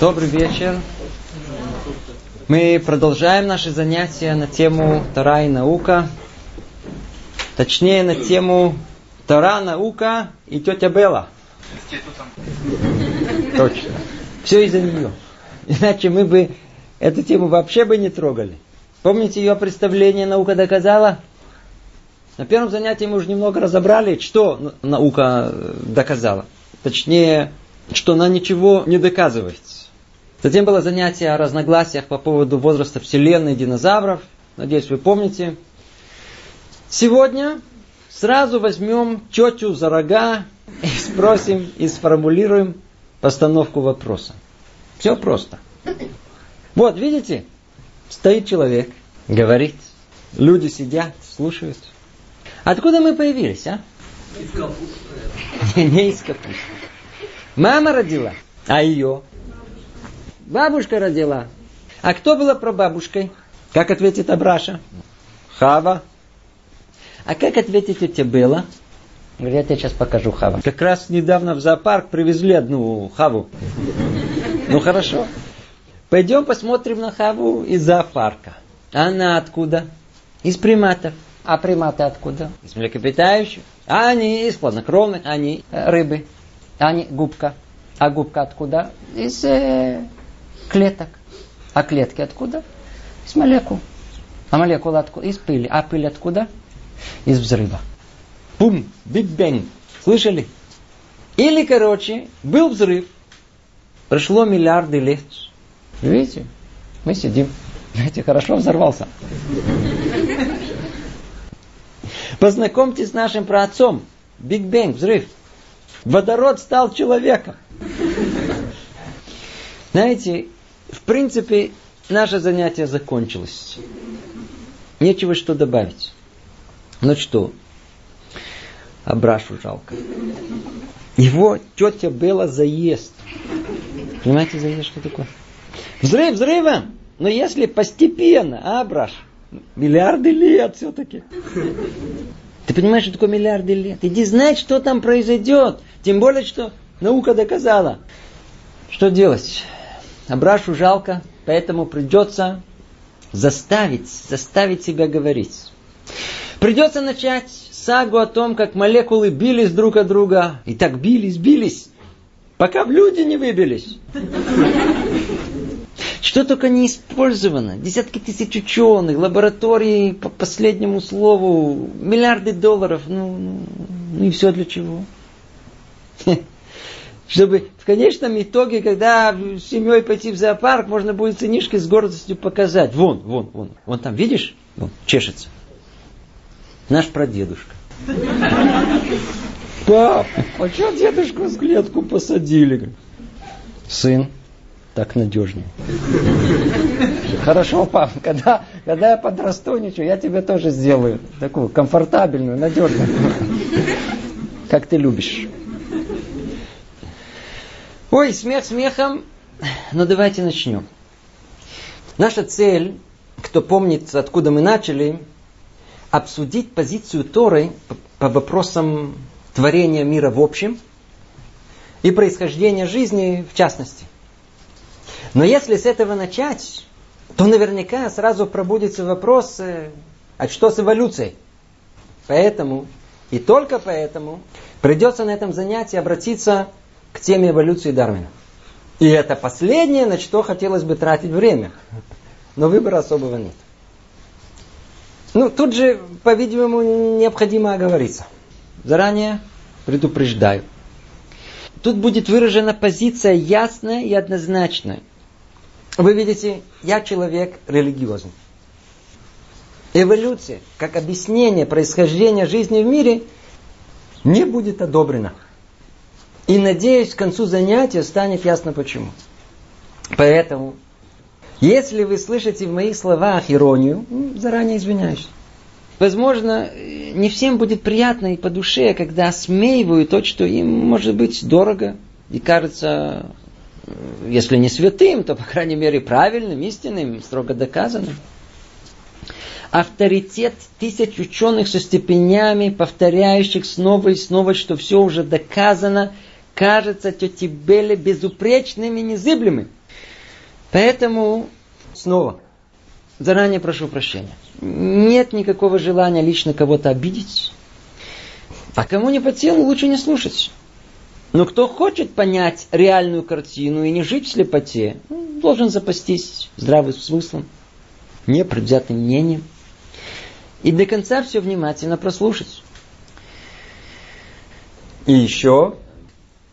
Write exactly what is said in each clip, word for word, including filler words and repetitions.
Добрый вечер. Мы продолжаем наши занятия на тему Тора и наука. Точнее, на тему Тора, наука и тетя Бэлла. Точно. Все из-за нее. Иначе мы бы эту тему вообще бы не трогали. Помните ее представление «Наука доказала»? На первом занятии мы уже немного разобрали, что наука доказала. Точнее, что она ничего не доказывает. Затем было занятие о разногласиях по поводу возраста Вселенной и динозавров. Надеюсь, вы помните. Сегодня сразу возьмем тетю за рога и спросим, и сформулируем постановку вопроса. Все просто. Вот, видите? Стоит человек, говорит. Люди сидят, слушают. Откуда мы появились, а? Из капусты. Не из капусты. Мама родила, а ее? Бабушка родила. А кто была прабабушкой? Как ответит Абраша? Хава. А как ответит тетя Бэлла? Говорит, я тебе сейчас покажу Хаву. Как раз недавно в зоопарк привезли одну Хаву. Ну хорошо. Пойдем посмотрим на Хаву из зоопарка. Она откуда? Из приматов. А приматы откуда? Из млекопитающих. А они из хладнокровных, они рыбы. Они губка. А губка откуда? Из э, клеток. А клетки откуда? Из молекул. А молекула откуда? Из пыли. А пыль откуда? Из взрыва. Бум! Биг-бэнг! Слышали? Или, короче, был взрыв. Прошло миллиарды лет. Видите? Мы сидим. Знаете, хорошо взорвался. Познакомьтесь с нашим праотцом. Биг-бэнг, взрыв. Водород стал человеком. Знаете, в принципе, наше занятие закончилось. Нечего что добавить. Ну что, Абрашу жалко. Его тетя Бэлла заест. Понимаете, заест что такое? Взрыв взрывом. Но если постепенно, а, Абраш? Миллиарды лет все-таки. Ты понимаешь, что такое миллиарды лет? Иди знать, что там произойдет. Тем более, что наука доказала. Что делать? Абрашу жалко, поэтому придется заставить, заставить себя говорить. Придется начать сагу о том, как молекулы бились друг от друга. И так бились, бились, пока в люди не выбились. Что только не использовано. Десятки тысяч ученых, лаборатории по последнему слову, миллиарды долларов. Ну, ну и все для чего? Чтобы в конечном итоге, когда с семьей пойти в зоопарк, можно будет сынишке с гордостью показать. Вон, вон, вон. Вон там, видишь? Вон, чешется. Наш прадедушка. Пап, а что дедушку в клетку посадили? Сын, так надежнее. Хорошо, пап, когда, когда я подрасту, ничего, я тебе тоже сделаю. Такую комфортабельную, надежную. Как ты любишь. Ой, смех смехом. Но давайте начнем. Наша цель, кто помнит, откуда мы начали, обсудить позицию Торы по вопросам творения мира в общем и происхождения жизни в частности. Но если с этого начать, то наверняка сразу пробудится вопрос, а что с эволюцией? Поэтому, и только поэтому, придется на этом занятии обратиться к теме эволюции Дарвина. И это последнее, на что хотелось бы тратить время. Но выбора особого нет. Ну, тут же, по-видимому, необходимо оговориться. Заранее предупреждаю. Тут будет выражена позиция ясная и однозначная. Вы видите, я человек религиозный. Эволюция, как объяснение происхождения жизни в мире, не будет одобрена. И, надеюсь, к концу занятия станет ясно почему. Поэтому... Если вы слышите в моих словах иронию, заранее извиняюсь. Возможно, не всем будет приятно и по душе, когда осмеивают то, что им, может быть, дорого и кажется, если не святым, то, по крайней мере, правильным, истинным, строго доказанным. Авторитет тысяч ученых со степенями, повторяющих снова и снова, что все уже доказано, кажется тете Бэлле безупречным и незыблемым. Поэтому снова, заранее прошу прощения. Нет никакого желания лично кого-то обидеть. А кому не по телу, лучше не слушать. Но кто хочет понять реальную картину и не жить в слепоте, должен запастись здравым смыслом, непредвзятым мнением. И до конца все внимательно прослушать. И еще.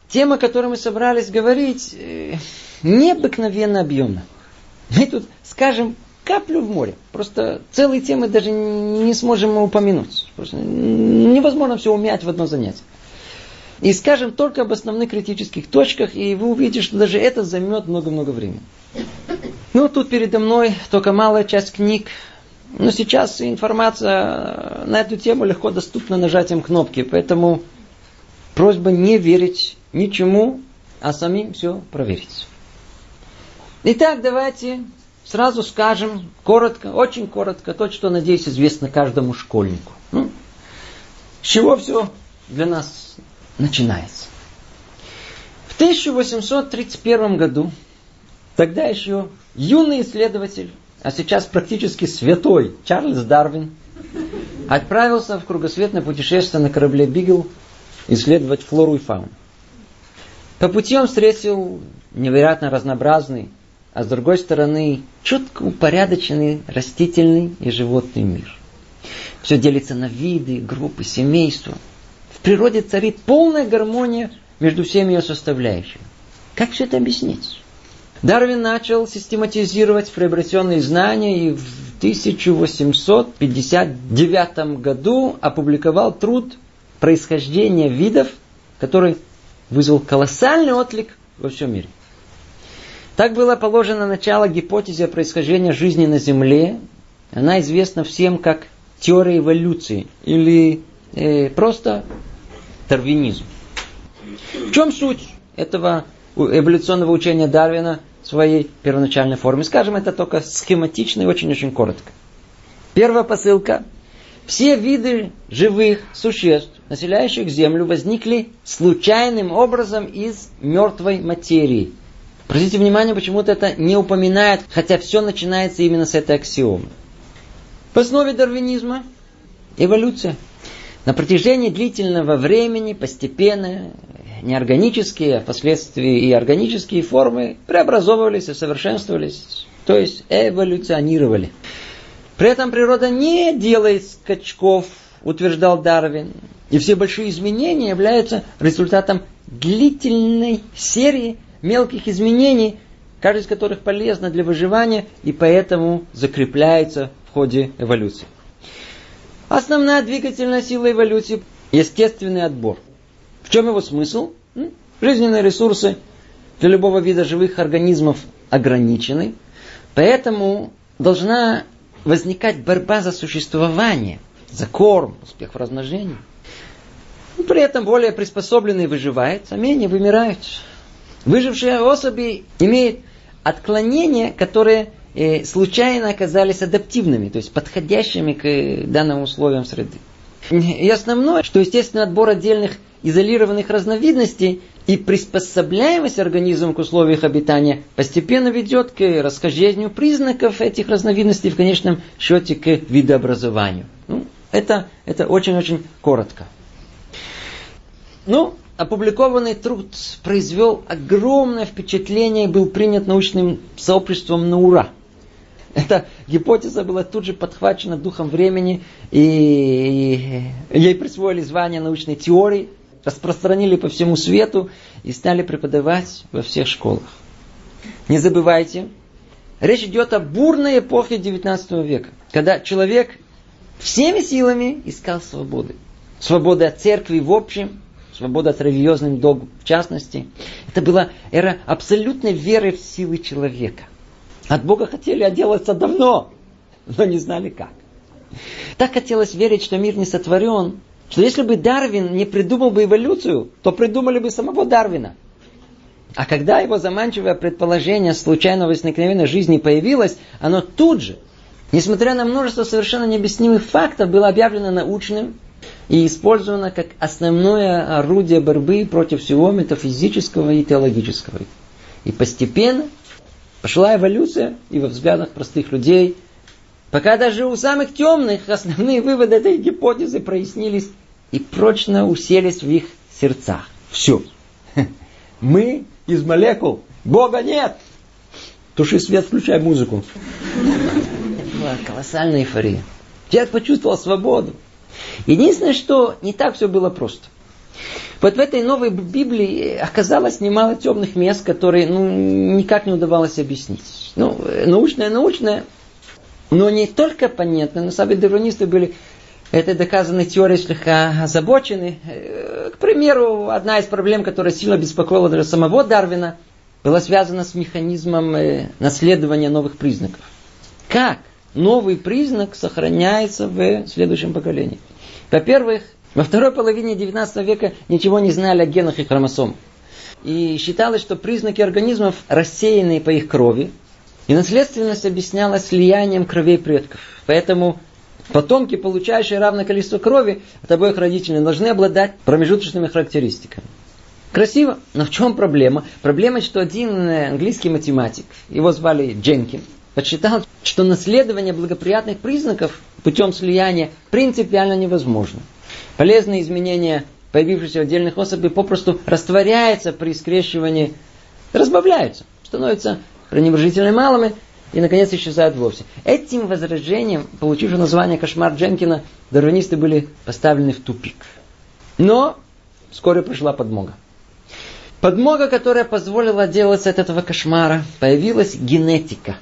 Тема, о которой мы собрались говорить, необыкновенно объемна. Мы тут скажем каплю в море. Просто целые темы даже не сможем упомянуть. Просто невозможно все умять в одно занятие. И скажем только об основных критических точках, и вы увидите, что даже это займет много-много времени. Ну, тут передо мной только малая часть книг. Но сейчас информация на эту тему легко доступна нажатием кнопки. Поэтому просьба не верить ничему, а самим все проверить. Итак, давайте сразу скажем коротко, очень коротко, то, что, надеюсь, известно каждому школьнику. Ну, с чего все для нас начинается. В тысяча восемьсот тридцать первом году, тогда еще юный исследователь, а сейчас практически святой Чарльз Дарвин, отправился в кругосветное путешествие на корабле «Бигл» исследовать флору и фауну. По пути он встретил невероятно разнообразный, а с другой стороны четко упорядоченный растительный и животный мир. Все делится на виды, группы, семейства. В природе царит полная гармония между всеми ее составляющими. Как все это объяснить? Дарвин начал систематизировать приобретенные знания и в тысяча восемьсот пятьдесят девятом году опубликовал труд «Происхождение видов», который вызвал колоссальный отклик во всем мире. Так было положено начало гипотезе происхождения жизни на Земле. Она известна всем как теория эволюции или э, просто дарвинизм. В чем суть этого эволюционного учения Дарвина в своей первоначальной форме? Скажем, это только схематично и очень-очень коротко. Первая посылка. Все виды живых существ, населяющих Землю, возникли случайным образом из мертвой материи. Обратите внимание, почему-то это не упоминает, хотя все начинается именно с этой аксиомы. В основе дарвинизма эволюция. На протяжении длительного времени постепенно неорганические, а впоследствии и органические формы преобразовывались и совершенствовались, то есть эволюционировали. При этом природа не делает скачков, утверждал Дарвин. И все большие изменения являются результатом длительной серии мелких изменений, каждый из которых полезно для выживания и поэтому закрепляется в ходе эволюции. Основная двигательная сила эволюции – естественный отбор. В чем его смысл? Жизненные ресурсы для любого вида живых организмов ограничены, поэтому должна возникать борьба за существование, за корм, успех в размножении. При этом более приспособленные выживают, а менее вымирают. Выжившие особи имеют отклонения, которые случайно оказались адаптивными, то есть подходящими к данным условиям среды. И основное, что естественный отбор отдельных изолированных разновидностей и приспособляемость организма к условиям обитания постепенно ведет к расхождению признаков этих разновидностей, в конечном счете к видообразованию. Ну, это, это очень-очень коротко. Ну, опубликованный труд произвел огромное впечатление и был принят научным сообществом на ура. Эта гипотеза была тут же подхвачена духом времени, и ей присвоили звание научной теории, распространили по всему свету и стали преподавать во всех школах. Не забывайте, речь идет о бурной эпохе девятнадцатого века, когда человек всеми силами искал свободы. Свободы от церкви в общем, свободы от религиозных догм в частности. Это была эра абсолютной веры в силы человека. От Бога хотели отделаться давно, но не знали как. Так хотелось верить, что мир не сотворен, что если бы Дарвин не придумал бы эволюцию, то придумали бы самого Дарвина. А когда его заманчивое предположение случайного возникновения жизни появилось, оно тут же, несмотря на множество совершенно необъяснимых фактов, было объявлено научным и использовано как основное орудие борьбы против всего метафизического и теологического. И постепенно Пошла эволюция и во взглядах простых людей. Пока даже у самых темных основные выводы этой гипотезы прояснились и прочно уселись в их сердцах. Все. Мы из молекул. Бога нет. Туши свет, включай музыку. Была колоссальная эйфория. Человек почувствовал свободу. Единственное, что не так все было просто. Вот в этой новой Библии оказалось немало темных мест, которые ну, никак не удавалось объяснить. Ну, научное-научное, но не только понятно, но сами дарвинисты были этой доказанной теорией слегка озабочены. К примеру, одна из проблем, которая сильно беспокоила даже самого Дарвина, была связана с механизмом наследования новых признаков. Как новый признак сохраняется в следующем поколении? Во-первых, во второй половине девятнадцатого века ничего не знали о генах и хромосомах. И считалось, что признаки организмов рассеяны по их крови. И наследственность объяснялась слиянием кровей предков. Поэтому потомки, получающие равное количество крови от обоих родителей, должны обладать промежуточными характеристиками. Красиво, но в чем проблема? Проблема, что один английский математик, его звали Дженкин, подсчитал, что наследование благоприятных признаков путем слияния принципиально невозможно. Полезные изменения, появившиеся в отдельных особей, попросту растворяются при скрещивании, разбавляются, становятся пренебрежительно малыми и, наконец, исчезают вовсе. Этим возражением, получившим название «Кошмар Дженкина», дарвинисты были поставлены в тупик. Но вскоре пришла подмога. Подмога, которая позволила отделаться от этого кошмара, появилась генетика.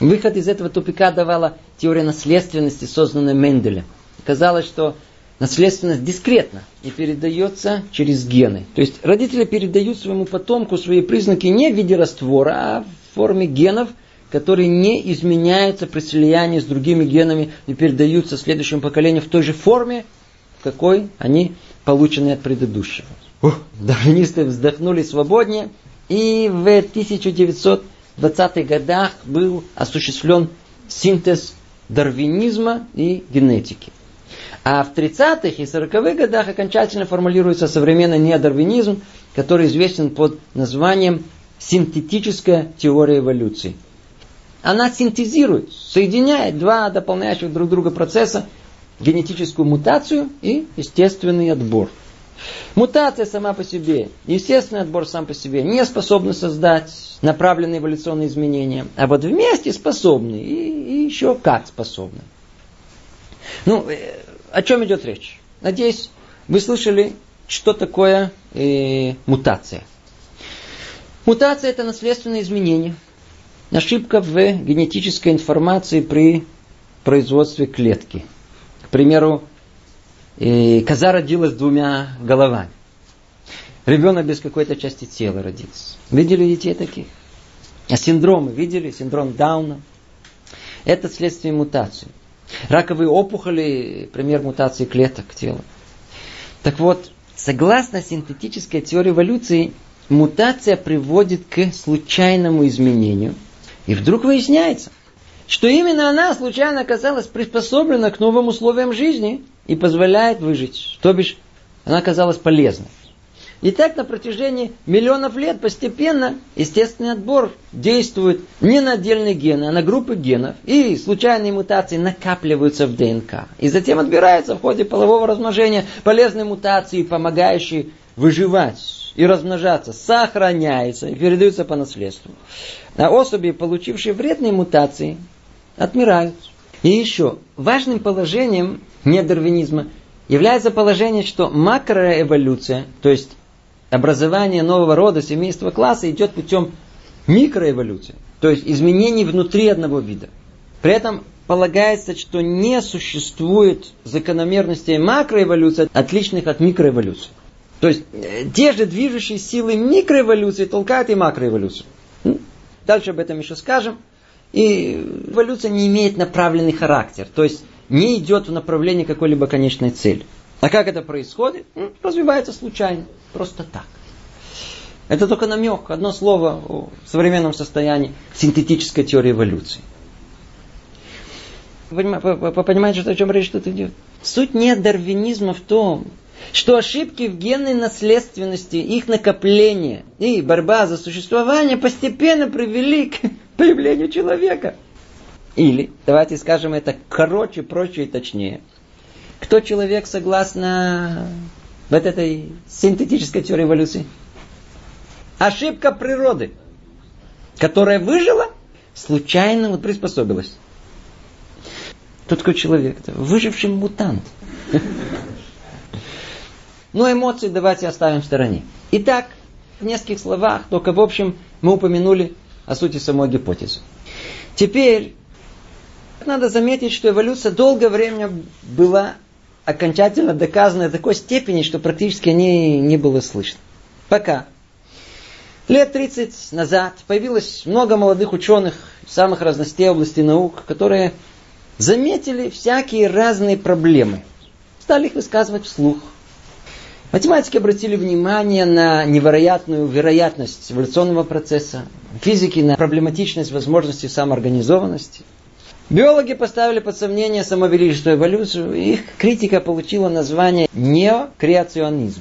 Выход из этого тупика давала теория наследственности, созданная Менделем. Оказалось, что наследственность дискретна и передается через гены. То есть родители передают своему потомку свои признаки не в виде раствора, а в форме генов, которые не изменяются при слиянии с другими генами и передаются следующему поколению в той же форме, в какой они получены от предыдущего. Дарвинисты вздохнули свободнее, и в тысяча девятьсот двадцатых годах был осуществлен синтез дарвинизма и генетики. А в тридцатых и сороковых годах окончательно формулируется современный неодарвинизм, который известен под названием «Синтетическая теория эволюции». Она синтезирует, соединяет два дополняющих друг друга процесса – генетическую мутацию и естественный отбор. Мутация сама по себе, естественный отбор сам по себе не способны создать направленные эволюционные изменения, а вот вместе способны и, и еще как способны. Ну, о чем идет речь? Надеюсь, вы слышали, что такое э, мутация. Мутация – это наследственное изменение, ошибка в генетической информации при производстве клетки. К примеру, э, коза родилась с двумя головами. Ребенок без какой-то части тела родился. Видели детей таких? А синдромы видели? Синдром Дауна. Это следствие мутации. Раковые опухоли – пример мутации клеток тела. Так вот, согласно синтетической теории эволюции, мутация приводит к случайному изменению. И вдруг выясняется, что именно она случайно оказалась приспособлена к новым условиям жизни и позволяет выжить. То бишь, она оказалась полезной. И так на протяжении миллионов лет постепенно естественный отбор действует не на отдельные гены, а на группы генов. И случайные мутации накапливаются в ДНК. И затем отбираются в ходе полового размножения полезные мутации, помогающие выживать и размножаться, сохраняются и передаются по наследству. А особи, получившие вредные мутации, отмирают. И еще важным положением неодарвинизма является положение, что макроэволюция, то есть образование нового рода, семейства, класса идет путем микроэволюции, то есть изменений внутри одного вида. При этом полагается, что не существует закономерностей макроэволюции, отличных от микроэволюции. То есть те же движущие силы микроэволюции толкают и макроэволюцию. Дальше об этом еще скажем. И эволюция не имеет направленный характер, то есть не идет в направлении какой-либо конечной цели. А как это происходит? Развивается случайно. Просто так. Это только намек, одно слово о современном состоянии синтетической теории эволюции. Вы понимаете, что, о чем речь тут идет? Суть нет дарвинизма в том, что ошибки в генной наследственности, их накопление и борьба за существование постепенно привели к появления человека. Или, давайте скажем это короче, проще и точнее. Кто человек согласно вот этой синтетической теории эволюции? Ошибка природы, которая выжила, случайно вот приспособилась. Кто такой человек? Выживший мутант. Но эмоции давайте оставим в стороне. Итак, в нескольких словах, только в общем, мы упомянули о сути самой гипотезы. Теперь надо заметить, что эволюция долгое время была окончательно доказана до такой степени, что практически о ней не было слышно. Пока лет тридцать назад появилось много молодых ученых из самых разностей областей наук, которые заметили всякие разные проблемы. Стали их высказывать вслух. Математики обратили внимание на невероятную вероятность эволюционного процесса, физики на проблематичность возможностей самоорганизованности. Биологи поставили под сомнение самовеличную эволюцию, и их критика получила название неокреационизм.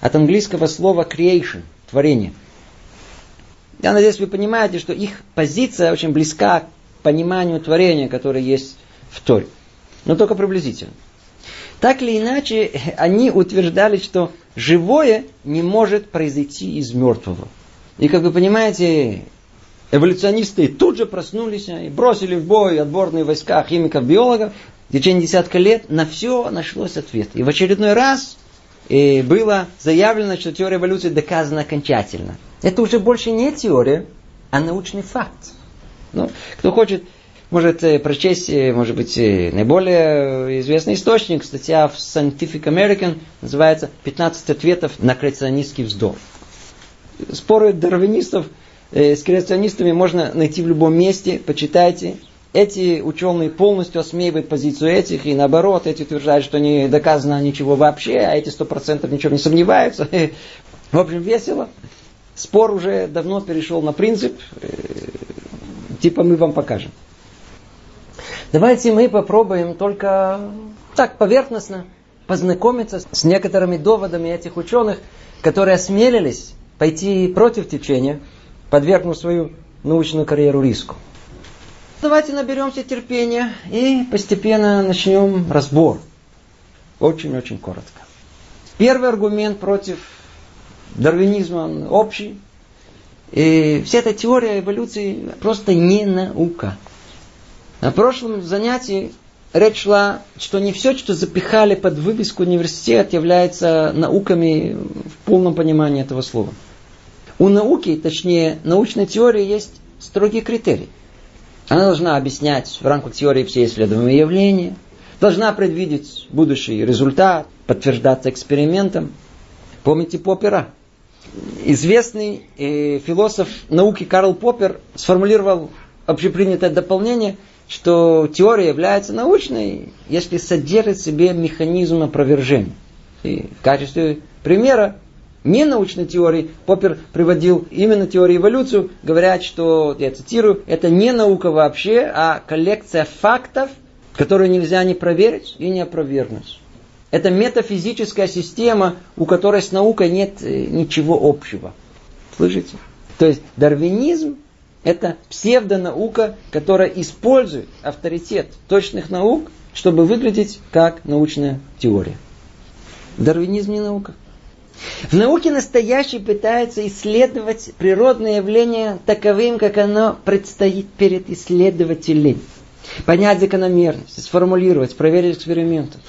От английского слова creation – творение. Я надеюсь, вы понимаете, что их позиция очень близка к пониманию творения, которое есть в Торе. Но только приблизительно. Так или иначе, они утверждали, что живое не может произойти из мертвого. И, как вы понимаете, эволюционисты тут же проснулись и бросили в бой отборные войска химиков-биологов. В течение десятка лет на все нашлось ответ. И в очередной раз было заявлено, что теория эволюции доказана окончательно. Это уже больше не теория, а научный факт. Ну, кто хочет... Может прочесть, может быть, наиболее известный источник, статья в Scientific American, называется «пятнадцать ответов на креационистский вздор». Споры дарвинистов с креационистами можно найти в любом месте, почитайте. Эти ученые полностью осмеивают позицию этих, и наоборот, эти утверждают, что не доказано ничего вообще, а эти сто процентов в ничем не сомневаются. В общем, весело. Спор уже давно перешел на принцип, типа мы вам покажем. Давайте мы попробуем только так поверхностно познакомиться с некоторыми доводами этих ученых, которые осмелились пойти против течения, подвергнув свою научную карьеру риску. Давайте наберемся терпения и постепенно начнем разбор. Очень-очень коротко. Первый аргумент против дарвинизма, он общий. И вся эта теория эволюции просто не наука. На прошлом занятии речь шла, что не все, что запихали под вывеску университет, является науками в полном понимании этого слова. У науки, точнее, научной теории есть строгие критерии. Она должна объяснять в рамках теории все исследуемые явления, должна предвидеть будущий результат, подтверждаться экспериментом. Помните Поппера? Известный э, философ науки Карл Поппер сформулировал общепринятое дополнение, что теория является научной, если содержит в себе механизм опровержения. И в качестве примера ненаучной теории Поппер приводил именно теорию эволюции, говоря, что, я цитирую, это не наука вообще, а коллекция фактов, которые нельзя ни проверить и ни опровергнуть. Это метафизическая система, у которой с наукой нет ничего общего. Слышите? То есть дарвинизм — это псевдонаука, которая использует авторитет точных наук, чтобы выглядеть как научная теория. Дарвинизм не наука. В науке настоящий пытается исследовать природное явление таковым, как оно предстоит перед исследователем. Понять закономерность, сформулировать, проверить экспериментом.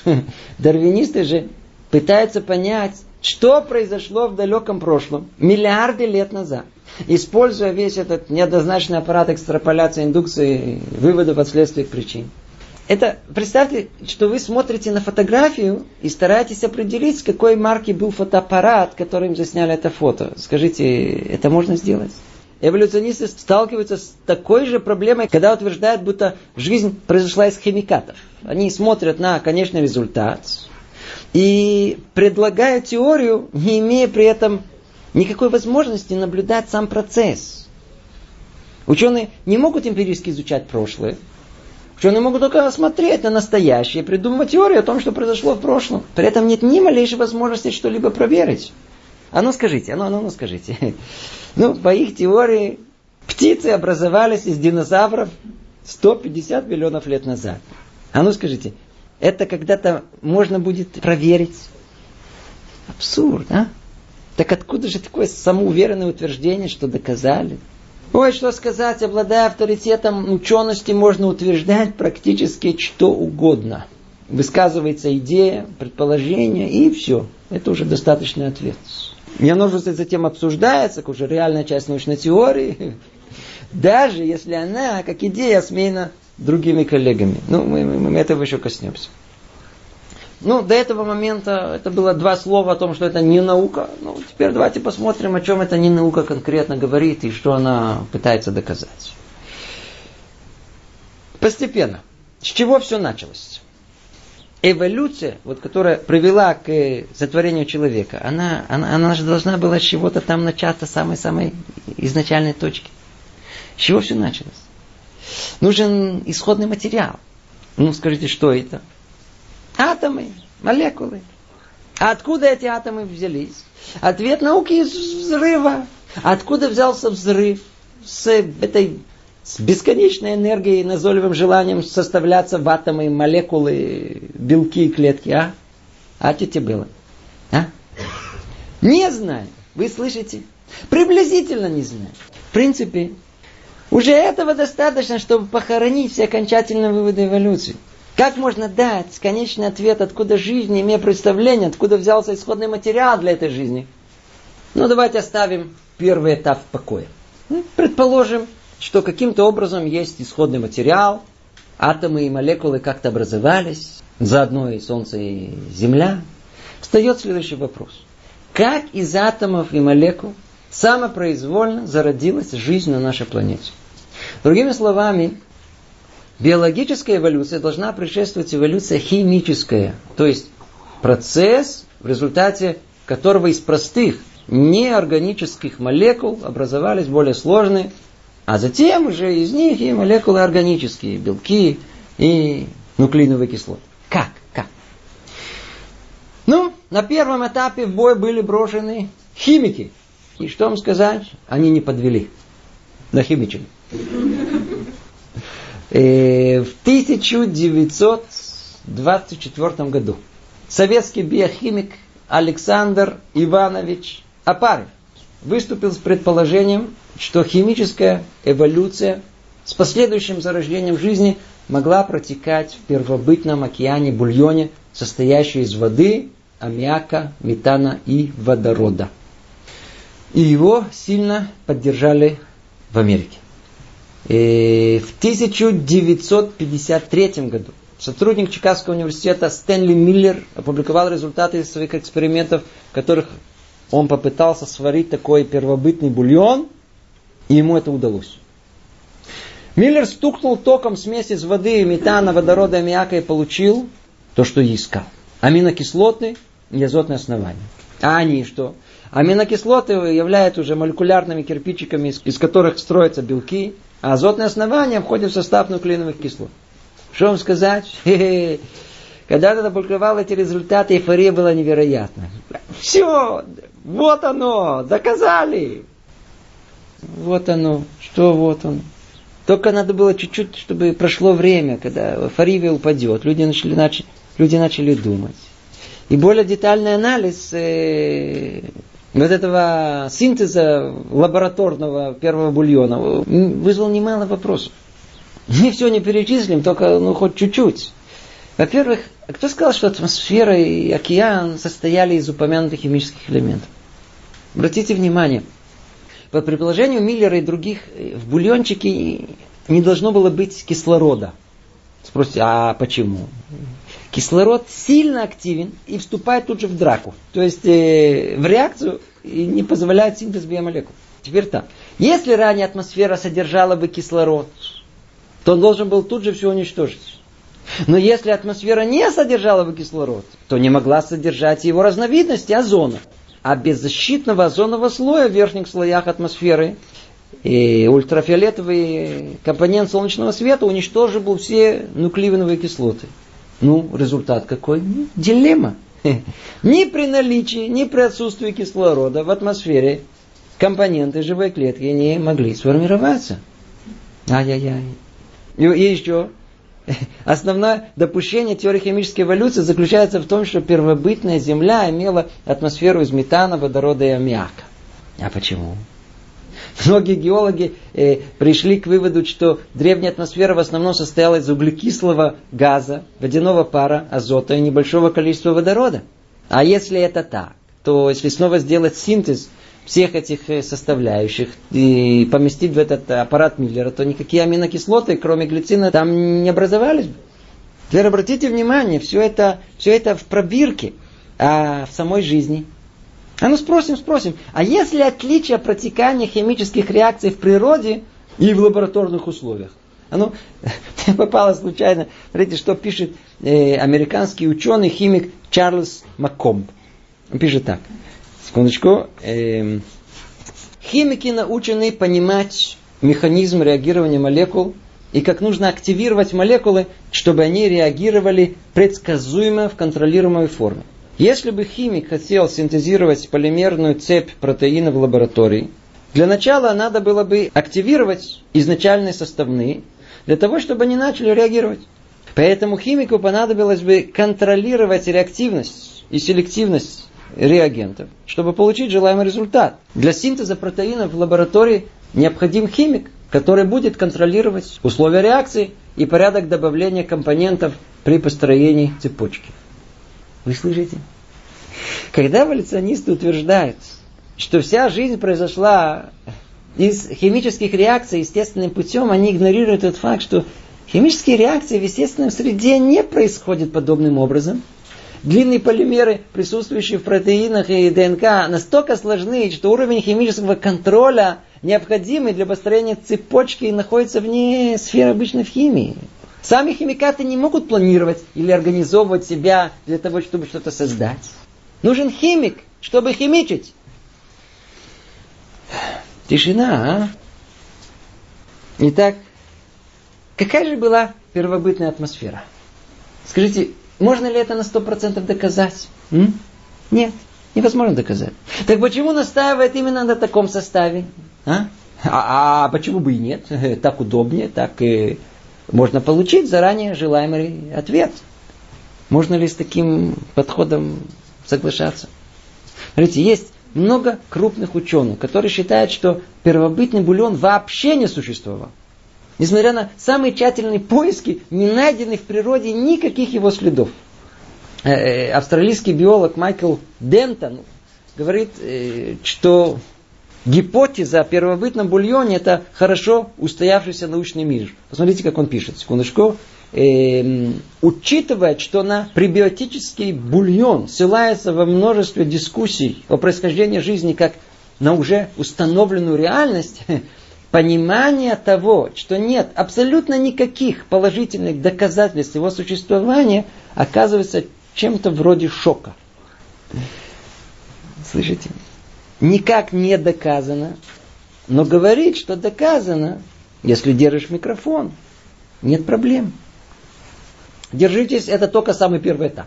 Дарвинисты же пытаются понять, что произошло в далеком прошлом, миллиарды лет назад, используя весь этот неоднозначный аппарат экстраполяции, индукции, выводов от следствий причин. Это, представьте, что вы смотрите на фотографию и стараетесь определить, с какой марки был фотоаппарат, которым засняли это фото. Скажите, это можно сделать? Эволюционисты сталкиваются с такой же проблемой, когда утверждают, будто жизнь произошла из химикатов. Они смотрят на конечный результат и предлагают теорию, не имея при этом никакой возможности наблюдать сам процесс. Ученые не могут эмпирически изучать прошлое. Ученые могут только смотреть на настоящее, придумывать теорию о том, что произошло в прошлом. При этом нет ни малейшей возможности что-либо проверить. А ну скажите, а ну, а ну скажите. Ну, по их теории Птицы образовались из динозавров сто пятьдесят миллионов лет назад. А ну скажите, это когда-то можно будет проверить? Абсурд, а? Так откуда же такое самоуверенное утверждение, что доказали? Ой, что сказать, обладая авторитетом учености, можно утверждать практически что угодно. Высказывается идея, предположение, и все. Это уже достаточный ответ. Не нужно, затем обсуждается, как уже реальная часть научной теории, даже если она, как идея, осмеяна другими коллегами. Ну, мы, мы, мы этого еще коснемся. Ну, до этого момента это было два слова о том, что это не наука. Ну, теперь давайте посмотрим, о чем эта не наука конкретно говорит и что она пытается доказать. Постепенно. С чего все началось? Эволюция, вот, которая привела к сотворению человека, она, она, она же должна была с чего-то там начаться, с самой-самой изначальной точки. С чего все началось? Нужен исходный материал. Ну, скажите, что это? Атомы, молекулы. А откуда эти атомы взялись? Ответ науки из взрыва. Откуда взялся взрыв? С этой с бесконечной энергией, назойливым желанием составляться в атомы, молекулы, белки и клетки. А? А что тебе было? А? Не знаю. Вы слышите? Приблизительно не знаю. В принципе, уже этого достаточно, чтобы похоронить все окончательные выводы эволюции. Как можно дать конечный ответ, откуда жизнь, имея представление, откуда взялся исходный материал для этой жизни? Ну, давайте оставим первый этап в покое. Предположим, что каким-то образом есть исходный материал, атомы и молекулы как-то образовались, заодно и Солнце, и Земля. Встает следующий вопрос. Как из атомов и молекул самопроизвольно зародилась жизнь на нашей планете? Другими словами, биологическая эволюция должна предшествовать эволюции химическая, то есть процесс, в результате которого из простых неорганических молекул образовались более сложные, а затем уже из них и молекулы органические, белки и нуклеиновые кислоты. Как? Как? Ну, на первом этапе в бой были брошены химики. И что вам сказать? Они не подвели. Нахимичили. В тысяча девятьсот двадцать четвёртом году советский биохимик Александр Иванович Опарин выступил с предположением, что химическая эволюция с последующим зарождением жизни могла протекать в первобытном океане-бульоне, состоящем из воды, аммиака, метана и водорода. И его сильно поддержали в Америке. И в тысяча девятьсот пятьдесят третьем году сотрудник Чикагского университета Стэнли Миллер опубликовал результаты своих экспериментов, в которых он попытался сварить такой первобытный бульон, и ему это удалось. Миллер стукнул током смесь из воды, метана, водорода, аммиака и получил то, что и искал. Аминокислоты и азотные основания. А они что? Аминокислоты являются уже молекулярными кирпичиками, из, из которых строятся белки, а азотные основания входят в состав нуклеиновых кислот. Что вам сказать? Хе-хе. Когда я опубликовал эти результаты, эйфория была невероятна. Все, вот оно, доказали. Вот оно, что вот оно. Только надо было чуть-чуть, чтобы прошло время, когда эйфория упадет. Люди начали, начали, люди начали думать. И более детальный анализ э, вот этого синтеза лабораторного первого бульона вызвал немало вопросов. Мы все не перечислим, только ну, хоть чуть-чуть. Во-первых, кто сказал, что атмосфера и океан состояли из упомянутых химических элементов? Обратите внимание, по предположению Миллера и других, в бульончике не должно было быть кислорода. Спросите, а почему? Кислород сильно активен и вступает тут же в драку. То есть э, в реакцию и не позволяет синтез биомолекул. Теперь так. Если ранее атмосфера содержала бы кислород, то он должен был тут же все уничтожить. Но если атмосфера не содержала бы кислород, то не могла содержать его разновидности озона. А без защитного озонового слоя в верхних слоях атмосферы и ультрафиолетовый компонент солнечного света уничтожил бы все нуклеиновые кислоты. Ну, результат какой? Дилемма. Ни при наличии, ни при отсутствии кислорода в атмосфере компоненты живой клетки не могли сформироваться. Ай-яй-яй. И, и еще. Основное допущение теории химической эволюции заключается в том, что первобытная Земля имела атмосферу из метана, водорода и аммиака. А почему? Многие геологи э, пришли к выводу, что древняя атмосфера в основном состояла из углекислого газа, водяного пара, азота и небольшого количества водорода. А если это так, то если снова сделать синтез всех этих составляющих и поместить в этот аппарат Миллера, то никакие аминокислоты, кроме глицина, там не образовались бы. Теперь обратите внимание, все это, все это в пробирке, а в самой жизни. А ну спросим, спросим, а есть ли отличие протекания химических реакций в природе и в лабораторных условиях? А ну, попало случайно, смотрите, что пишет э, американский ученый, химик Чарльз Маккомб. Он пишет так. Секундочку. Эм. Химики научены понимать механизм реагирования молекул и как нужно активировать молекулы, чтобы они реагировали предсказуемо в контролируемой форме. Если бы химик хотел синтезировать полимерную цепь протеина в лаборатории, для начала надо было бы активировать изначальные составные, для того, чтобы они начали реагировать. Поэтому химику понадобилось бы контролировать реактивность и селективность реагентов, чтобы получить желаемый результат. Для синтеза протеинов в лаборатории необходим химик, который будет контролировать условия реакции и порядок добавления компонентов при построении цепочки. Вы слышите? Когда эволюционисты утверждают, что вся жизнь произошла из химических реакций естественным путем, они игнорируют тот факт, что химические реакции в естественной среде не происходят подобным образом. Длинные полимеры, присутствующие в протеинах и ДНК, настолько сложны, что уровень химического контроля, необходимый для построения цепочки, находится вне сферы обычной химии. Сами химикаты не могут планировать или организовывать себя для того, чтобы что-то создать. Нужен химик, чтобы химичить. Тишина, а? Итак, какая же была первобытная атмосфера? Скажите, можно ли это на сто процентов доказать? М? Нет, невозможно доказать. Так почему настаивает именно на таком составе? А, а, а почему бы и нет? Так удобнее, так и можно получить заранее желаемый ответ. Можно ли с таким подходом соглашаться? Смотрите, есть много крупных ученых, которые считают, что первобытный бульон вообще не существовал. Несмотря на самые тщательные поиски, не найдены в природе никаких его следов. Австралийский биолог Майкл Дентон говорит, что гипотеза о первобытном бульоне – это хорошо устоявшийся научный мир. Посмотрите, как он пишет. Секундочку. Учитывая, что на пребиотический бульон ссылается во множестве дискуссий о происхождении жизни как на уже установленную реальность, понимание того, что нет абсолютно никаких положительных доказательств его существования, оказывается чем-то вроде шока. Слышите? Никак не доказано, но говорить, что доказано, если держишь микрофон, нет проблем. Держитесь, это только самый первый этап.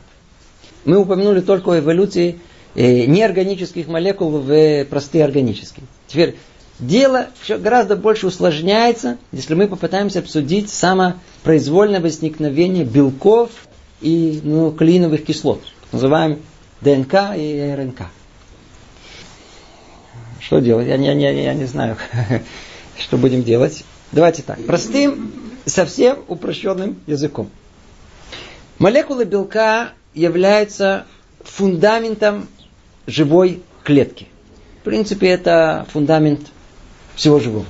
Мы упомянули только о эволюции неорганических молекул в простые органические. Теперь дело все гораздо больше усложняется, если мы попытаемся обсудить самопроизвольное возникновение белков и нуклеиновых кислот, называем ДНК и РНК. Что делать? Я, я, я, я не знаю, что будем делать. Давайте так, простым, совсем упрощенным языком. Молекулы белка являются фундаментом живой клетки. В принципе, это фундамент всего живого.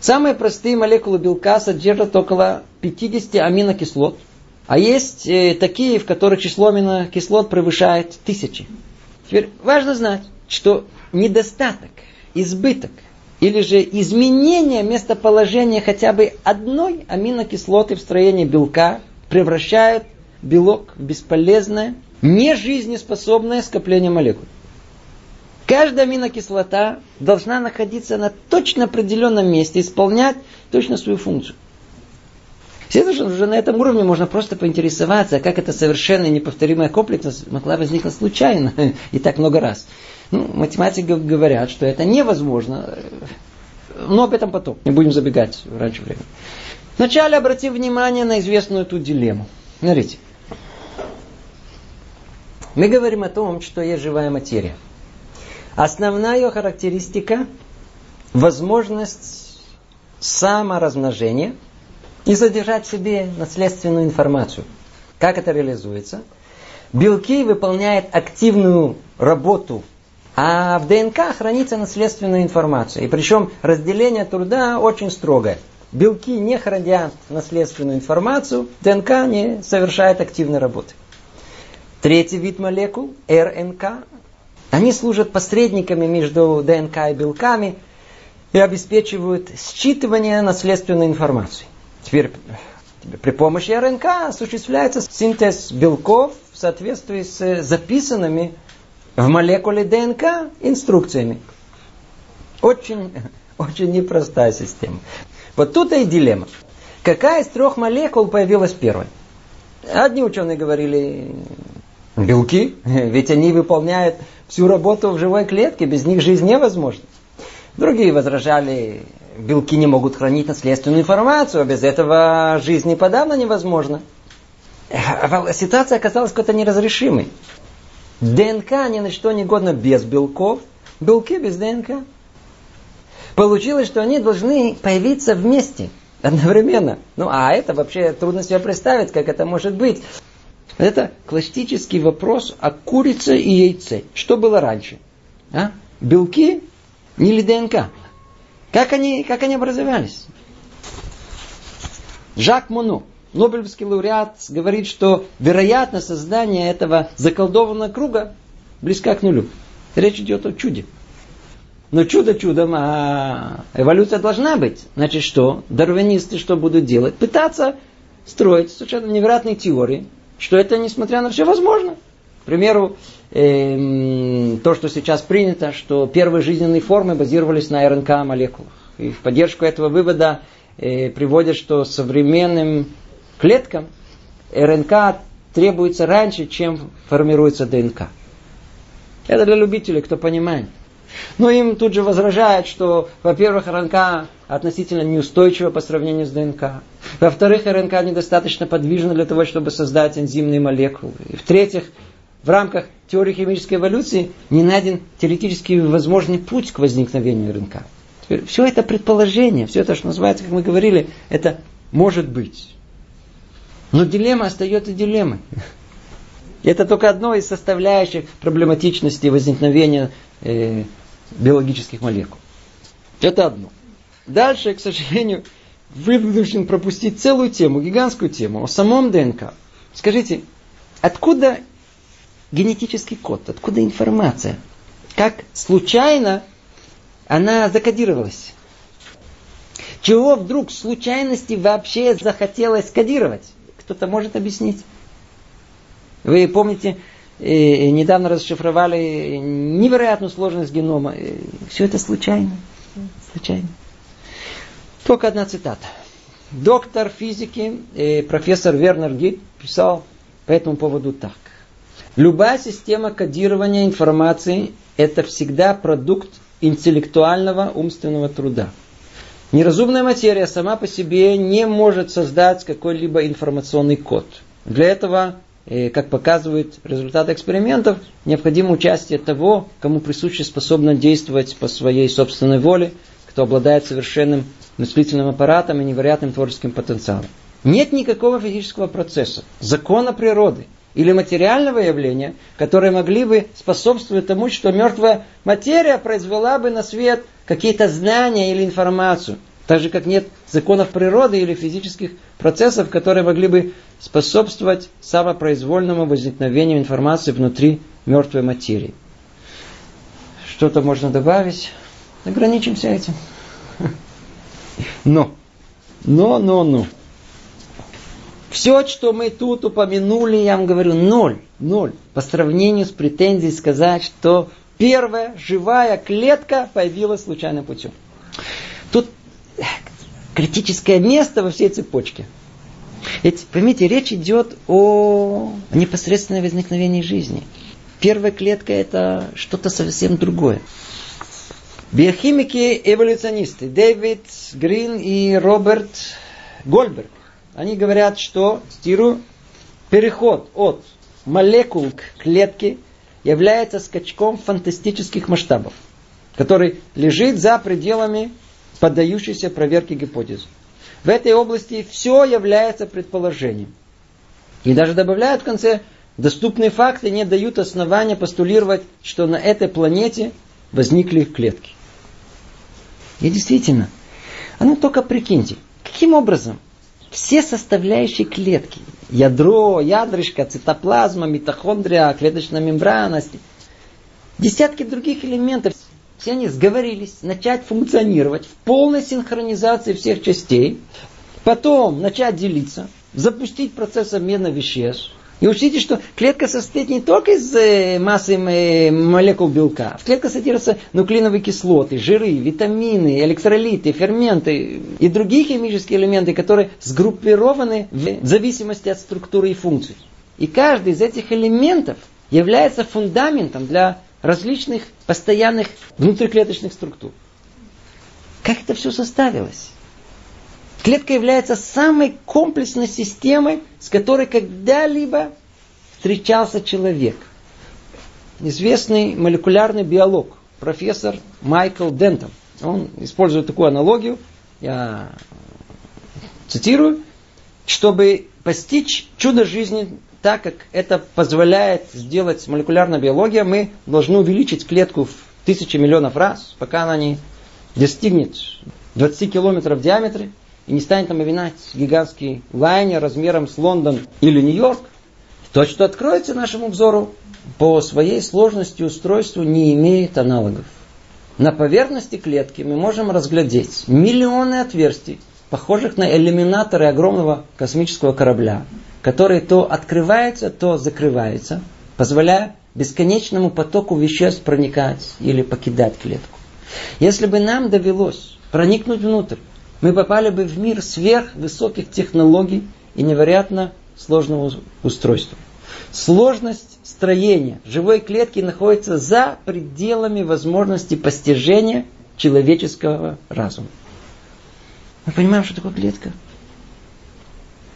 Самые простые молекулы белка содержат около пятьдесят аминокислот, а есть такие, в которых число аминокислот превышает тысячи. Теперь важно знать, что недостаток, избыток или же изменение местоположения хотя бы одной аминокислоты в строении белка превращает белок в бесполезное, нежизнеспособное скопление молекул. Каждая аминокислота должна находиться на точно определенном месте, исполнять точно свою функцию. Естественно, что уже на этом уровне можно просто поинтересоваться, как эта совершенно неповторимая комплексность могла возникнуть случайно и так много раз. Ну, математики говорят, что это невозможно, но об этом потом. Не будем забегать раньше времени. Вначале обратим внимание на известную эту дилемму. Смотрите. Мы говорим о том, что есть живая материя. Основная ее характеристика – возможность саморазмножения и задержать в себе наследственную информацию. Как это реализуется? Белки выполняют активную работу, а в ДНК хранится наследственная информация. И причем разделение труда очень строгое. Белки, не храня наследственную информацию, ДНК не совершает активной работы. Третий вид молекул – РНК. Они служат посредниками между ДНК и белками и обеспечивают считывание наследственной информации. Теперь при помощи РНК осуществляется синтез белков в соответствии с записанными в молекуле ДНК инструкциями. Очень, очень непростая система. Вот тут и дилемма. Какая из трех молекул появилась первой? Одни ученые говорили белки, ведь они выполняют всю работу в живой клетке, без них жизнь невозможна. Другие возражали, белки не могут хранить наследственную информацию, а без этого жизнь и подавно невозможна. Ситуация оказалась какой-то неразрешимой. ДНК ни на что не годна без белков, белки без ДНК. Получилось, что они должны появиться вместе, одновременно. Ну, а это вообще трудно себе представить, как это может быть. Это классический вопрос о курице и яйце. Что было раньше? А? Белки или ДНК? Как они, как они образовались? Жак Моно, Нобелевский лауреат, говорит, что вероятность создания этого заколдованного круга близка к нулю. Речь идет о чуде. Но чудо чудом, а эволюция должна быть. Значит, что? Дарвинисты что будут делать? Пытаться строить совершенно невероятные теории, что это, несмотря на все, возможно. К примеру, эм, то, что сейчас принято, что первые жизненные формы базировались на РНК-молекулах. И в поддержку этого вывода э, приводят, что современным клеткам РНК требуется раньше, чем формируется ДНК. Это для любителей, кто понимает. Но им тут же возражают, что, во-первых, РНК относительно неустойчива по сравнению с ДНК. Во-вторых, РНК недостаточно подвижна для того, чтобы создать энзимные молекулы. И в-третьих, в рамках теории химической эволюции не найден теоретически возможный путь к возникновению РНК. Теперь, все это предположение, все это, что называется, как мы говорили, это может быть. Но дилемма остается дилеммой. Это только одно из составляющих проблематичности возникновения э, биологических молекул. Это одно. Дальше, к сожалению, вынужден пропустить целую тему, гигантскую тему о самом ДНК. Скажите, откуда генетический код, откуда информация? Как случайно она закодировалась? Чего вдруг случайности вообще захотелось кодировать? Кто-то может объяснить? Вы помните, недавно расшифровали невероятную сложность генома. Все это случайно. Случайно. Только одна цитата. Доктор физики, профессор Вернер Гитт писал по этому поводу так. Любая система кодирования информации – это всегда продукт интеллектуального умственного труда. Неразумная материя сама по себе не может создать какой-либо информационный код. Для этого, как показывают результаты экспериментов, необходимо участие того, кому присуще способно действовать по своей собственной воле, кто обладает совершенным мыслительным аппаратом и невероятным творческим потенциалом. Нет никакого физического процесса, закона природы или материального явления, которые могли бы способствовать тому, что мертвая материя произвела бы на свет какие-то знания или информацию. Так же, как нет законов природы или физических процессов, которые могли бы способствовать самопроизвольному возникновению информации внутри мертвой материи. Что-то можно добавить. Ограничимся этим. Но, но, но, но. Все, что мы тут упомянули, я вам говорю, ноль, ноль. По сравнению с претензией сказать, что первая живая клетка появилась случайным путем. Тут критическое место во всей цепочке. Ведь, поймите, речь идет о непосредственном возникновении жизни. Первая клетка – это что-то совсем другое. Биохимики-эволюционисты Дэвид Грин и Роберт Гольберг, они говорят, что, цитирую, переход от молекул к клетке является скачком фантастических масштабов, который лежит за пределами поддающейся проверке гипотез. В этой области все является предположением. И даже добавляют в конце, доступные факты не дают основания постулировать, что на этой планете возникли клетки. И действительно, а ну только прикиньте, каким образом все составляющие клетки, ядро, ядрышко, цитоплазма, митохондрия, клеточная мембрана, десятки других элементов, все они сговорились начать функционировать в полной синхронизации всех частей, потом начать делиться, запустить процесс обмена веществ. И учтите, что клетка состоит не только из массы молекул белка. В клетке содержатся нуклеиновые кислоты, жиры, витамины, электролиты, ферменты и другие химические элементы, которые сгруппированы в зависимости от структуры и функций. И каждый из этих элементов является фундаментом для различных постоянных внутриклеточных структур. Как это все составилось? Клетка является самой комплексной системой, с которой когда-либо встречался человек. Известный молекулярный биолог, профессор Майкл Дентон. Он использует такую аналогию, я цитирую, чтобы постичь чудо жизни так, как это позволяет сделать молекулярная биология, мы должны увеличить клетку в тысячи миллионов раз, пока она не достигнет двадцати километров в диаметре, и не станет там обвинять гигантский лайнер размером с Лондон или Нью-Йорк, то, что откроется нашему взору, по своей сложности устройству не имеет аналогов. На поверхности клетки мы можем разглядеть миллионы отверстий, похожих на иллюминаторы огромного космического корабля, которые то открываются, то закрываются, позволяя бесконечному потоку веществ проникать или покидать клетку. Если бы нам довелось проникнуть внутрь, мы попали бы в мир сверхвысоких технологий и невероятно сложного устройства. Сложность строения живой клетки находится за пределами возможности постижения человеческого разума. Мы понимаем, что такое клетка.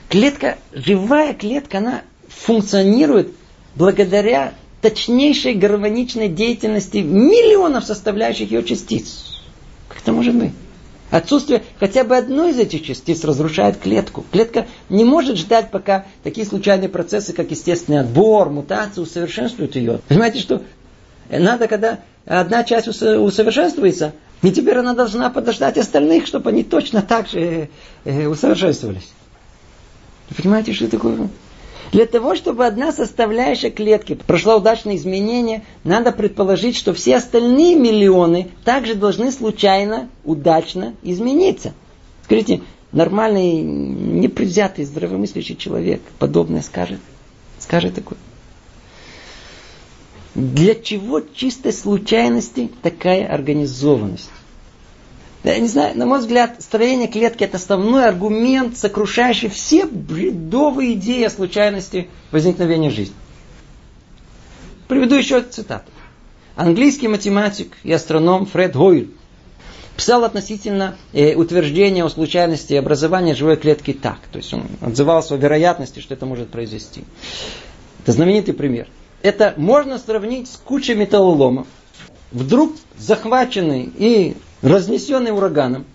Клетка, живая клетка, она функционирует благодаря точнейшей гармоничной деятельности миллионов составляющих ее частиц. Как это может быть? Отсутствие хотя бы одной из этих частиц разрушает клетку. Клетка не может ждать, пока такие случайные процессы, как естественный отбор, мутации, усовершенствуют ее. Понимаете, что надо, когда одна часть усовершенствуется, и теперь она должна подождать остальных, чтобы они точно так же усовершенствовались. Вы понимаете, что такое? Для того, чтобы одна составляющая клетки прошла удачные изменения, надо предположить, что все остальные миллионы также должны случайно, удачно измениться. Скажите, нормальный, непредвзятый, здравомыслящий человек подобное скажет? Скажет такое. Для чего чистой случайности такая организованность? Я не знаю, на мой взгляд, строение клетки – это основной аргумент, сокрушающий все бредовые идеи о случайности возникновения жизни. Приведу еще цитату. Английский математик и астроном Фред Хойл писал относительно э, утверждения о случайности образования живой клетки так. То есть он отзывался о вероятности, что это может произойти. Это знаменитый пример. Это можно сравнить с кучей металлоломов, вдруг захваченный и разнесенный ураганом,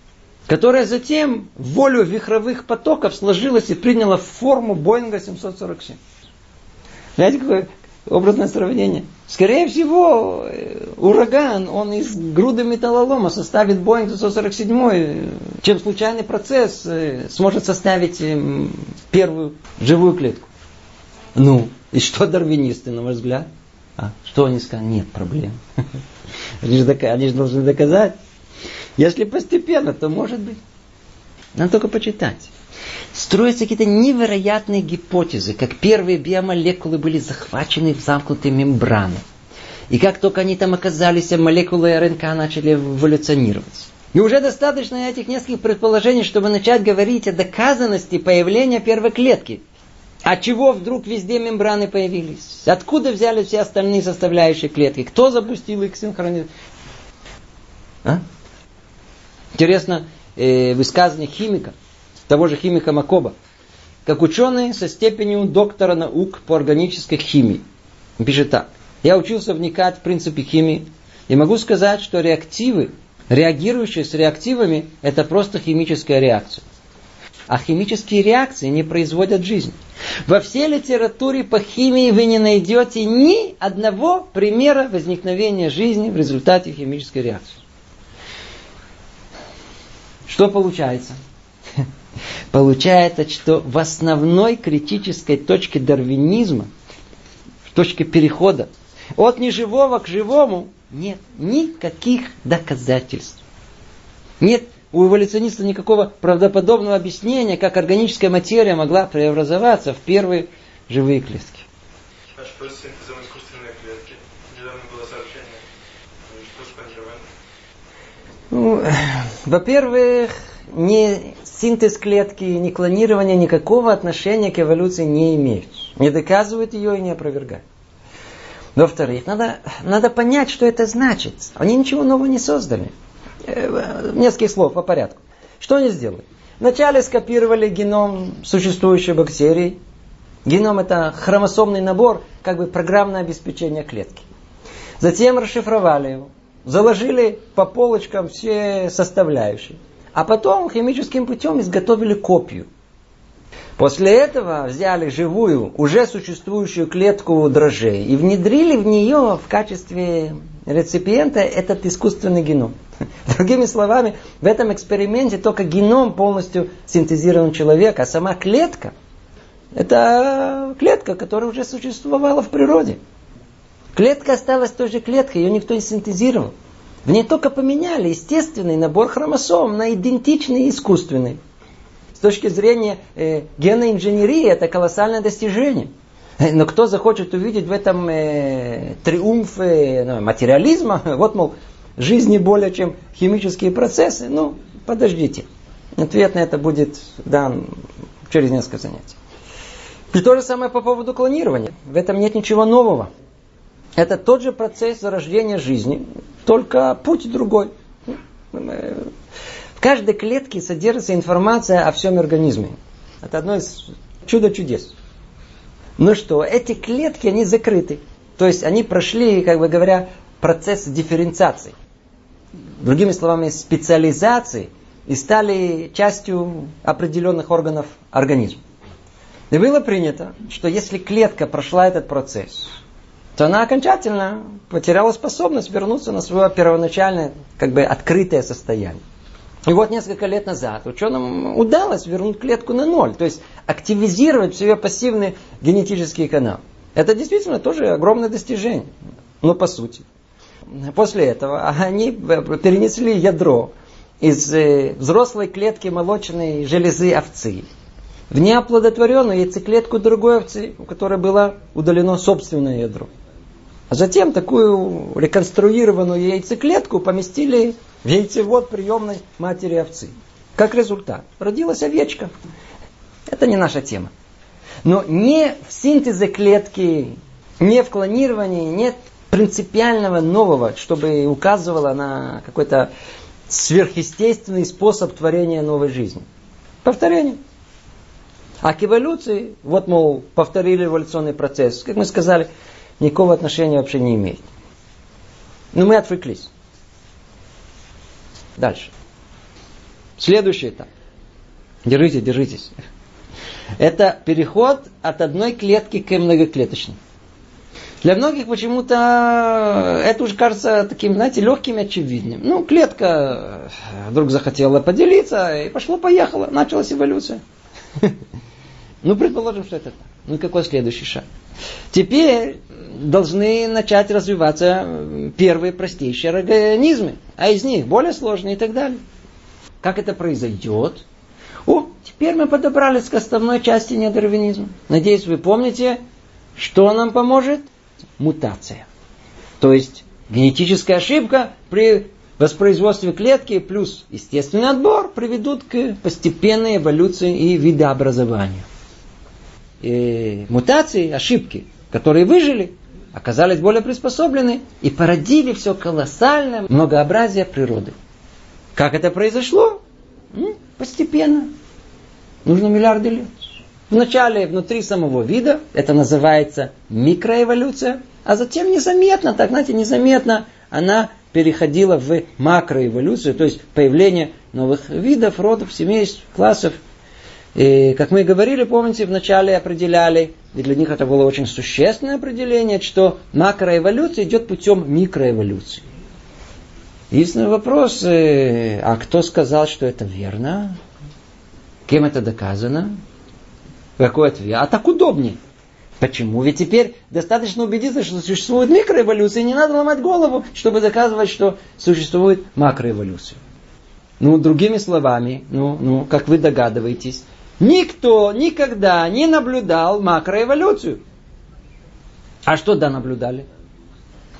которая затем волю вихровых потоков сложилась и приняла форму Боинга семьсот сорок семь. Знаете, какое образное сравнение? Скорее всего, ураган, он из груды металлолома составит Боинг семьсот сорок семь, чем случайный процесс сможет составить первую живую клетку. Ну, и что дарвинисты, на ваш взгляд? А, что они сказали? Нет проблем. Они же должны доказать. Если постепенно, то может быть. Надо только почитать. Строятся какие-то невероятные гипотезы, как первые биомолекулы были захвачены в замкнутые мембраны. И как только они там оказались, молекулы РНК начали эволюционировать. И уже достаточно этих нескольких предположений, чтобы начать говорить о доказанности появления первой клетки. От чего вдруг везде мембраны появились? Откуда взялись все остальные составляющие клетки? Кто запустил их синхронизацию? А? Интересно э, высказывание химика, того же химика Маккомба, как ученый со степенью доктора наук по органической химии. Он пишет так. Я учился вникать в принципы химии и могу сказать, что реактивы, реагирующие с реактивами, это просто химическая реакция. А химические реакции не производят жизнь. Во всей литературе по химии вы не найдете ни одного примера возникновения жизни в результате химической реакции. Что получается? Получается, что в основной критической точке дарвинизма, в точке перехода от неживого к живому, нет никаких доказательств. Нет у эволюциониста никакого правдоподобного объяснения, как органическая материя могла преобразоваться в первые живые клетки. А что с синтезом искусственной клетки? Недавно было сообщение. Что спланировано? Ну, во-первых, ни синтез клетки, ни клонирование никакого отношения к эволюции не имеют. Не доказывают ее и не опровергают. Во-вторых, надо, надо понять, что это значит. Они ничего нового не создали. Несколько слов по порядку. Что они сделали? Вначале скопировали геном существующей бактерии. Геном — это хромосомный набор, как бы программное обеспечение клетки. Затем расшифровали его, заложили по полочкам все составляющие, а потом химическим путем изготовили копию. После этого взяли живую, уже существующую клетку дрожжей и внедрили в нее в качестве реципиента этот искусственный геном. Другими словами, в этом эксперименте только геном полностью синтезирован человек, а сама клетка — это клетка, которая уже существовала в природе. Клетка осталась той же клеткой, ее никто не синтезировал. В ней только поменяли естественный набор хромосом на идентичный искусственный. С точки зрения э, генной инженерии это колоссальное достижение. Но кто захочет увидеть в этом э, триумф э, материализма? Вот, мол, жизни более, чем химические процессы. Ну, подождите. Ответ на это будет дан через несколько занятий. И то же самое по поводу клонирования. В этом нет ничего нового. Это тот же процесс зарождения жизни, только путь другой. В каждой клетке содержится информация о всем организме. Это одно из чудо-чудес. Ну что, эти клетки, они закрыты. То есть они прошли, как бы говоря, процесс дифференциации. Другими словами, специализации, и стали частью определенных органов организма. И было принято, что если клетка прошла этот процесс, то она окончательно потеряла способность вернуться на свое первоначальное, как бы, открытое состояние. И вот несколько лет назад ученым удалось вернуть клетку на ноль, то есть активизировать все ее пассивные генетические каналы. Это действительно тоже огромное достижение, но по сути. После этого они перенесли ядро из взрослой клетки молочной железы овцы в неоплодотворенную яйцеклетку другой овцы, у которой было удалено собственное ядро. А затем такую реконструированную яйцеклетку поместили в яйцевод приемной матери овцы. Как результат, родилась овечка. Это не наша тема. Но не в синтезе клетки, не в клонировании нет принципиального нового, чтобы указывало на какой-то сверхъестественный способ творения новой жизни. Повторение. А к эволюции, вот, мол, повторили эволюционный процесс, как мы сказали, никакого отношения вообще не имеет. Но мы отвлеклись. Дальше. Следующий этап. Держите, держитесь. Это переход от одной клетки к многоклеточной. Для многих почему-то это уже кажется таким, знаете, легким и очевидным. Ну, клетка вдруг захотела поделиться, и пошло-поехало, началась эволюция. Ну, предположим, что это так. Ну, какой следующий шаг? Теперь должны начать развиваться первые простейшие организмы, а из них более сложные и так далее. Как это произойдет? О, теперь мы подобрались к основной части неодарвинизма. Надеюсь, вы помните, что нам поможет? Мутация. То есть генетическая ошибка при воспроизводство клетки плюс естественный отбор приведут к постепенной эволюции и видообразованию. И мутации, ошибки, которые выжили, оказались более приспособлены и породили все колоссальное многообразие природы. Как это произошло? Постепенно. Нужно миллиарды лет. Вначале внутри самого вида, это называется микроэволюция, а затем незаметно, так знаете, незаметно она переходила в макроэволюцию, то есть появление новых видов, родов, семейств, классов. И, как мы и говорили, помните, вначале определяли, и для них это было очень существенное определение, что макроэволюция идет путем микроэволюции. Единственный вопрос, а кто сказал, что это верно? Кем это доказано? Какой ответ? А так удобнее. Почему? Ведь теперь достаточно убедиться, что существует микроэволюция, и не надо ломать голову, чтобы доказывать, что существует макроэволюция. Ну, другими словами, ну, ну, как вы догадываетесь, никто никогда не наблюдал макроэволюцию. А что да наблюдали?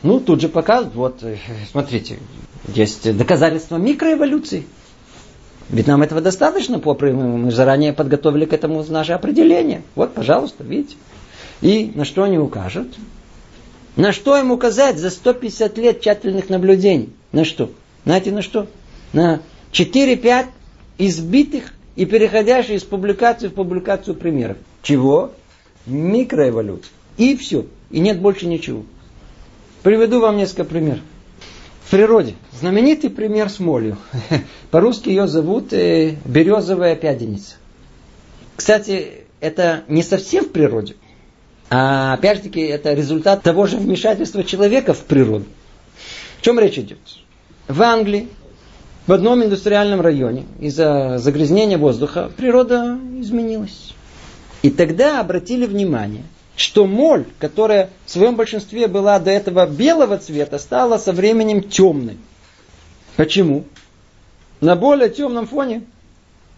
Ну, тут же показывают, вот, смотрите, есть доказательства микроэволюции. Ведь нам этого достаточно, мы заранее подготовили к этому наше определение. Вот, пожалуйста, видите. И на что они укажут? На что им указать за сто пятьдесят лет тщательных наблюдений? На что? Знаете, на что? На четыре-пять избитых и переходящих из публикации в публикацию примеров. Чего? Микроэволюция. И все. И нет больше ничего. Приведу вам несколько примеров. В природе знаменитый пример с молью. По-русски ее зовут березовая пяденица. Кстати, это не совсем в природе. А опять-таки это результат того же вмешательства человека в природу. В чем речь идет? В Англии, в одном индустриальном районе, из-за загрязнения воздуха, природа изменилась. И тогда обратили внимание, что моль, которая в своем большинстве была до этого белого цвета, стала со временем темной. Почему? На более темном фоне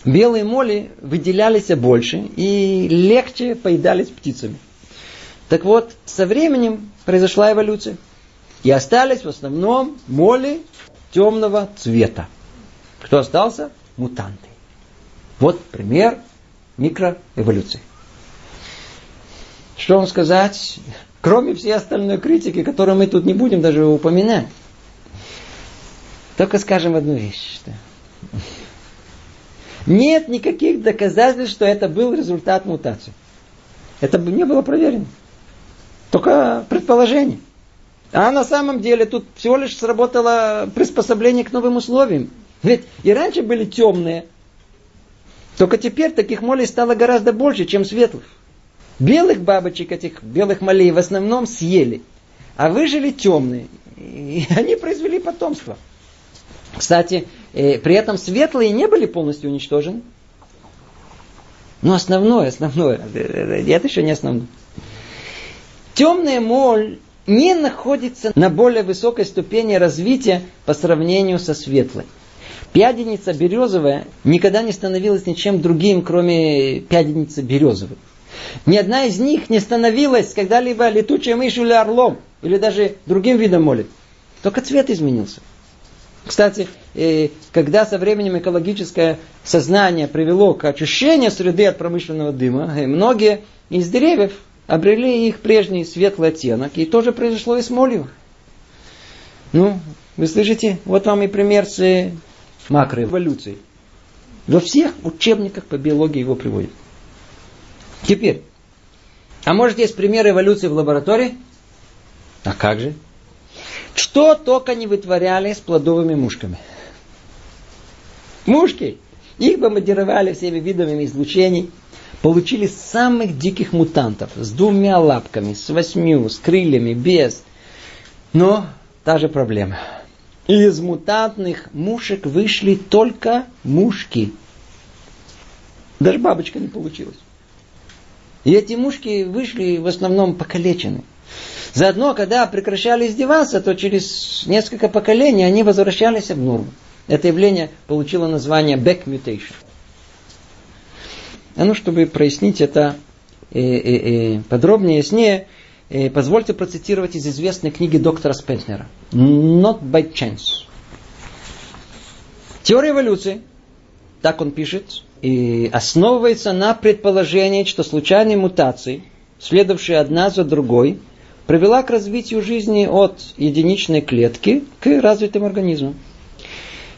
белые моли выделялись больше и легче поедались птицами. Так вот, со временем произошла эволюция. И остались в основном моли темного цвета. Кто остался? Мутанты. Вот пример микроэволюции. Что вам сказать? Кроме всей остальной критики, которую мы тут не будем даже упоминать. Только скажем одну вещь. Что нет никаких доказательств, что это был результат мутации. Это не было проверено. Только предположение. А на самом деле тут всего лишь сработало приспособление к новым условиям. Ведь и раньше были темные. Только теперь таких молей стало гораздо больше, чем светлых. Белых бабочек, этих белых молей, в основном съели. А выжили темные. И они произвели потомство. Кстати, при этом светлые не были полностью уничтожены. Но основное, основное, это еще не основное. Темная моль не находится на более высокой ступени развития по сравнению со светлой. Пяденица березовая никогда не становилась ничем другим, кроме пяденицы березовой. Ни одна из них не становилась когда-либо летучей мышью или орлом, или даже другим видом моли. Только цвет изменился. Кстати, когда со временем экологическое сознание привело к очищению среды от промышленного дыма, многие из деревьев обрели их прежний светлый оттенок, и тоже произошло и с молью. Ну, вы слышите, вот вам и пример с макроэволюцией. Во всех учебниках по биологии его приводят. Теперь, а может есть пример эволюции в лаборатории? А как же? Что только не вытворяли с плодовыми мушками. Мушки. Их бомбардировали всеми видами излучений. Получили самых диких мутантов. С двумя лапками, с восьмью, с крыльями, без. Но та же проблема. Из мутантных мушек вышли только мушки. Даже бабочка не получилась. И эти мушки вышли в основном покалечены. Заодно, когда прекращали издеваться, то через несколько поколений они возвращались в норму. Это явление получило название back mutation. А ну, чтобы прояснить это э, э, э, подробнее, яснее, э, позвольте процитировать из известной книги доктора Спентнера «Not by chance». Теория эволюции, так он пишет, и основывается на предположении, что случайные мутации, следовавшие одна за другой, привела к развитию жизни от единичной клетки к развитому организму.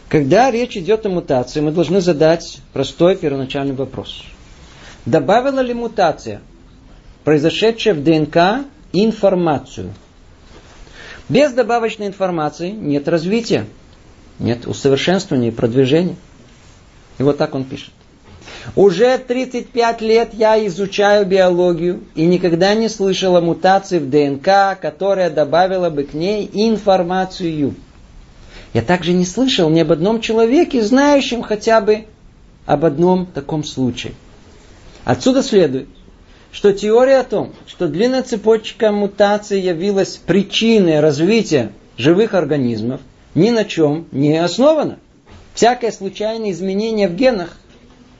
Когда речь идет о мутации, мы должны задать простой первоначальный вопрос. Добавила ли мутация, произошедшая в ДНК, информацию? Без добавочной информации нет развития, нет усовершенствования и продвижения. И вот так он пишет. Уже тридцать пять лет я изучаю биологию и никогда не слышал о мутации в ДНК, которая добавила бы к ней информацию. Я также не слышал ни об одном человеке, знающем хотя бы об одном таком случае. Отсюда следует, что теория о том, что длинная цепочка мутаций явилась причиной развития живых организмов, ни на чем не основана. Всякое случайное изменение в генах,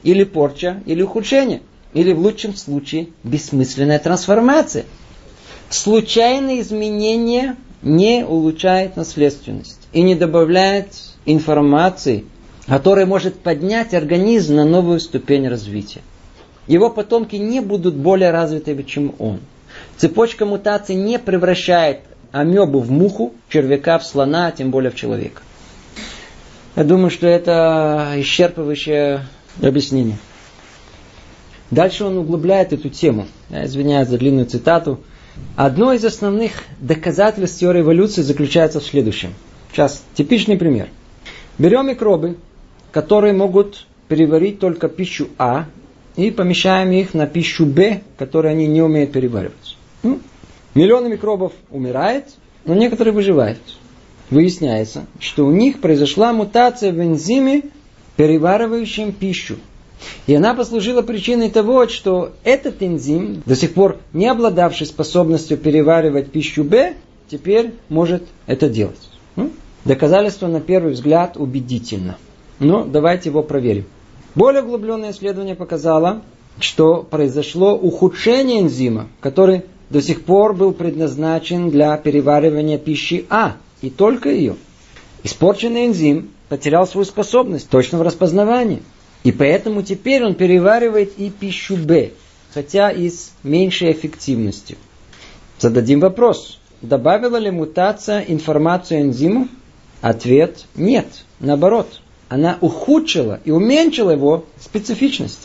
или порча, или ухудшение, или в лучшем случае бессмысленная трансформация. Случайные изменения не улучшают наследственность и не добавляют информации, которая может поднять организм на новую ступень развития. Его потомки не будут более развитыми, чем он. Цепочка мутаций не превращает амебу в муху, червяка в слона, а тем более в человека. Я думаю, что это исчерпывающее объяснение. Дальше он углубляет эту тему. Я извиняюсь за длинную цитату. Одно из основных доказательств теории эволюции заключается в следующем. Сейчас типичный пример. Берем микробы, которые могут переварить только пищу А, и помещаем их на пищу Б, которую они не умеют переваривать. Ну, миллионы микробов умирают, но некоторые выживают. Выясняется, что у них произошла мутация в энзиме, переваривающем пищу. И она послужила причиной того, что этот энзим, до сих пор не обладавший способностью переваривать пищу Б, теперь может это делать. Ну, доказательство на первый взгляд убедительно. Но давайте его проверим. Более углубленное исследование показало, что произошло ухудшение энзима, который до сих пор был предназначен для переваривания пищи А, и только ее. Испорченный энзим потерял свою способность точного распознавания, и поэтому теперь он переваривает и пищу Б, хотя и с меньшей эффективностью. Зададим вопрос, добавила ли мутация информацию энзиму? Ответ – нет, наоборот. Она ухудшила и уменьшила его специфичность.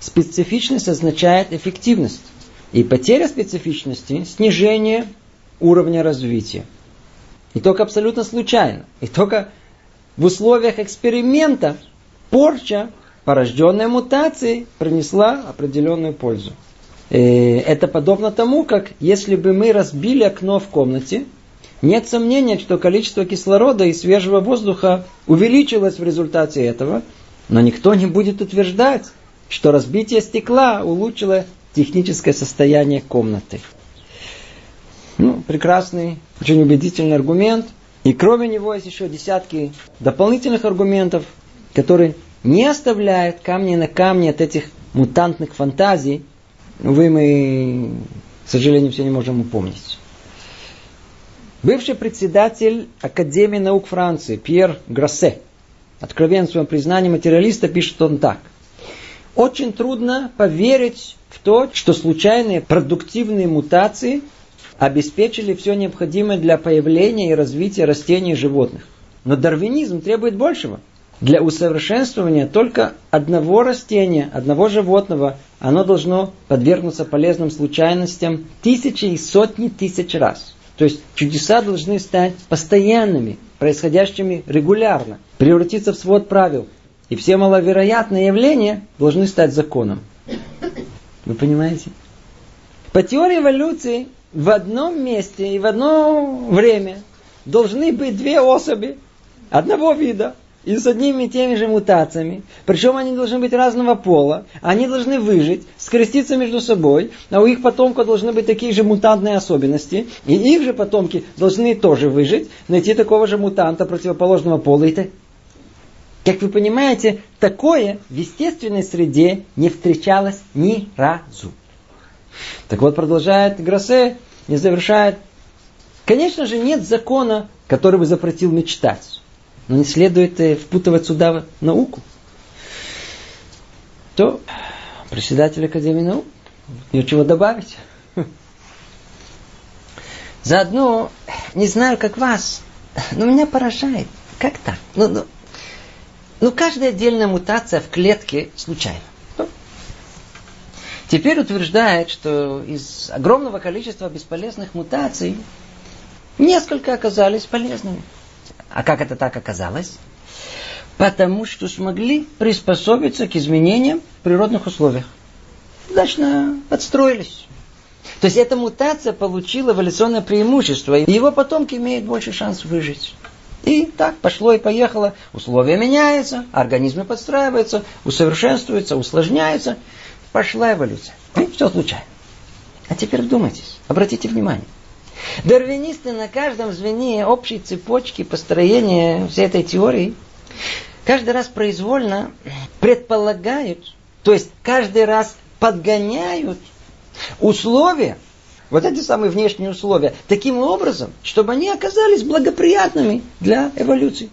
Специфичность означает эффективность. И потеря специфичности – снижение уровня развития. И только абсолютно случайно, и только в условиях эксперимента порча, порожденная мутацией, принесла определенную пользу. И это подобно тому, как если бы мы разбили окно в комнате, нет сомнения, что количество кислорода и свежего воздуха увеличилось в результате этого, но никто не будет утверждать, что разбитие стекла улучшило техническое состояние комнаты. Ну, прекрасный, очень убедительный аргумент. И кроме него есть еще десятки дополнительных аргументов, которые не оставляют камни на камни от этих мутантных фантазий. Увы, мы, к сожалению, все не можем упомнить. Бывший председатель Академии наук Франции Пьер Гроссе, откровенно в своем признании материалиста, пишет он так. Очень трудно поверить в то, что случайные продуктивные мутации обеспечили все необходимое для появления и развития растений и животных. Но дарвинизм требует большего. Для усовершенствования только одного растения, одного животного, оно должно подвергнуться полезным случайностям тысячи и сотни тысяч раз. То есть чудеса должны стать постоянными, происходящими регулярно, превратиться в свод правил. И все маловероятные явления должны стать законом. Вы понимаете? По теории эволюции в одном месте и в одно время должны быть две особи одного вида и с одними и теми же мутациями. Причем они должны быть разного пола. Они должны выжить, скреститься между собой. А у их потомков должны быть такие же мутантные особенности. И их же потомки должны тоже выжить, найти такого же мутанта противоположного пола. И так. Как вы понимаете, такое в естественной среде не встречалось ни разу. Так вот, продолжает Гроссе и завершает. Конечно же, нет закона, который бы запретил мечтать. но не следует впутывать сюда науку. То председатель Академии наук, нечего добавить. Заодно, не знаю, как вас, но меня поражает. Как так? Ну, ну, ну каждая отдельная мутация в клетке случайна. Теперь утверждает, что из огромного количества бесполезных мутаций несколько оказались полезными. А как это так оказалось? Потому что смогли приспособиться к изменениям в природных условиях. Удачно подстроились. То есть эта мутация получила эволюционное преимущество, и его потомки имеют больше шансов выжить. И так пошло и поехало. Условия меняются, организмы подстраиваются, усовершенствуются, усложняются. Пошла эволюция. И все случайно. А теперь вдумайтесь, обратите внимание. Дарвинисты на каждом звене общей цепочки построения всей этой теории каждый раз произвольно предполагают, то есть каждый раз подгоняют условия, вот эти самые внешние условия, таким образом, чтобы они оказались благоприятными для эволюции.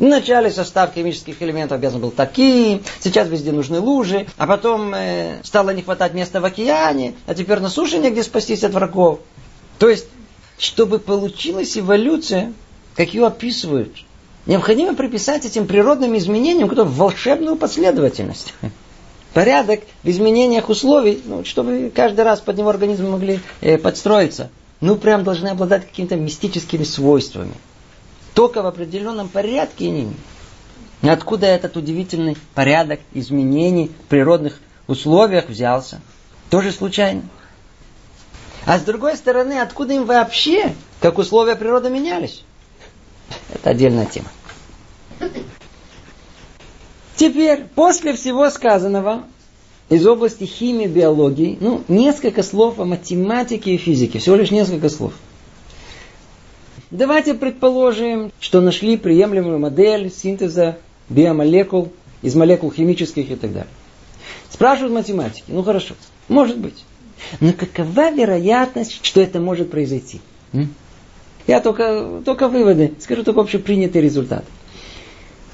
В начале состав химических элементов обязан был таким, сейчас везде нужны лужи, а потом э, стало не хватать места в океане, а теперь на суше негде спастись от врагов. То есть, чтобы получилась эволюция, как ее описывают, необходимо приписать этим природным изменениям какую-то волшебную последовательность. Порядок в изменениях условий, ну, чтобы каждый раз под него организмы могли э, подстроиться. Ну, прям должны обладать какими-то мистическими свойствами. Только в определенном порядке и не. Откуда этот удивительный порядок изменений в природных условиях взялся? Тоже случайно. А с другой стороны, откуда им вообще, как условия природы менялись? Это отдельная тема. Теперь, после всего сказанного, из области химии, биологии, ну, несколько слов о математике и физике. Всего лишь несколько слов. Давайте предположим, что нашли приемлемую модель синтеза биомолекул из молекул химических и так далее. Спрашивают математики. Ну хорошо, может быть. Но какова вероятность, что это может произойти? Я только, только выводы, скажу только общепринятый результат.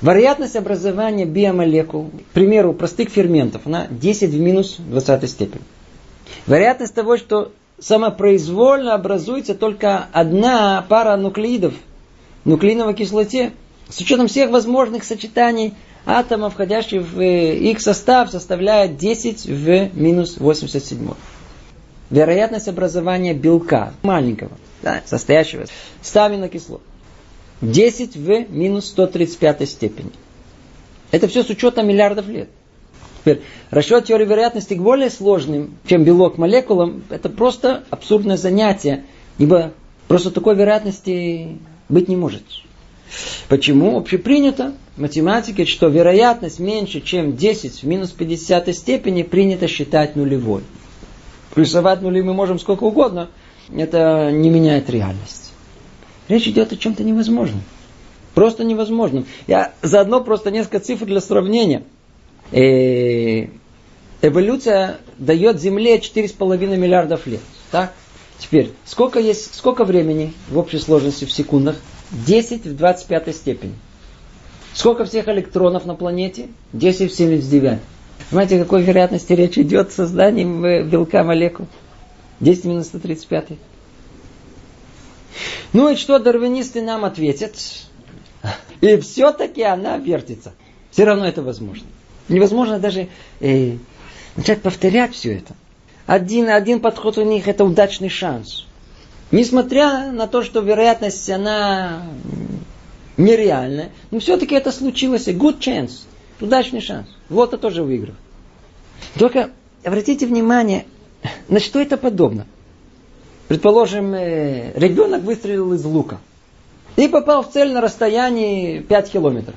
Вероятность образования биомолекул, к примеру, простых ферментов, она десять в минус двадцатой степени. Вероятность того, что самопроизвольно образуется только одна пара нуклеидов в нуклеиновой кислоте. С учетом всех возможных сочетаний атомов, входящих в их состав, составляет десять в минус восемьдесят семь. Вероятность образования белка, маленького, да, состоящего из ста аминокислот, десять в минус сто тридцать пятой степени. Это все с учетом миллиардов лет. Теперь, расчет теории вероятности к более сложным, чем белок молекулам, это просто абсурдное занятие, ибо просто такой вероятности быть не может. Почему? Общепринято в математике, что вероятность меньше, чем десять в минус пятидесятой степени, принято считать нулевой. Плюсовать нули мы можем сколько угодно, это не меняет реальность. Речь идет о чем-то невозможном. Просто невозможном. Я заодно просто несколько цифр для сравнения. Э, эволюция дает Земле четыре с половиной миллиардов лет. Так? Теперь, сколько, есть, сколько времени в общей сложности в секундах? десять в двадцать пятой степени. Сколько всех электронов на планете? десять в семьдесят девятой. Понимаете, о какой вероятности речь идет с созданием белка молекул? десять в минус сто тридцать пятой. Ну и что дарвинисты нам ответят? И все-таки она вертится. Все равно это возможно. Невозможно даже э, начать повторять все это. Один, один подход у них это удачный шанс. Несмотря на то, что вероятность она нереальная, но все-таки это случилось. Good chance. Удачный шанс. Лото тоже выиграл. Только обратите внимание, на что это подобно. Предположим, э, ребенок выстрелил из лука и попал в цель на расстоянии пять километров.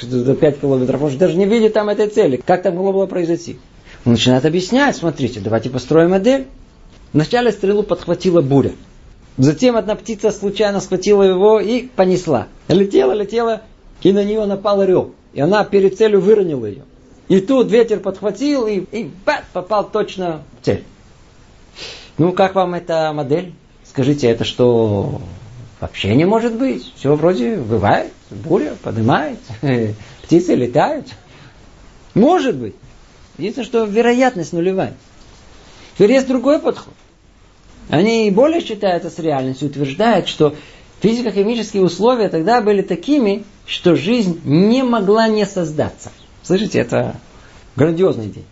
За пять километров, он же даже не видит там этой цели. Как так могло было произойти? Он начинает объяснять, смотрите, давайте построим модель. Вначале стрелу подхватила буря. Затем одна птица случайно схватила его и понесла. Летела, летела, и на нее напал орел. И она перед целью выронила ее. И тут ветер подхватил, и, и бат, попал точно в цель. Ну, как вам эта модель? Скажите, это что, Вообще не может быть. Все вроде бывает, буря поднимает, птицы летают. Может быть. Единственное, что вероятность нулевая. Теперь есть другой подход. Они более считают это с реальностью, утверждают, что физико-химические условия тогда были такими, что жизнь не могла не создаться. Слышите, это грандиозная идея.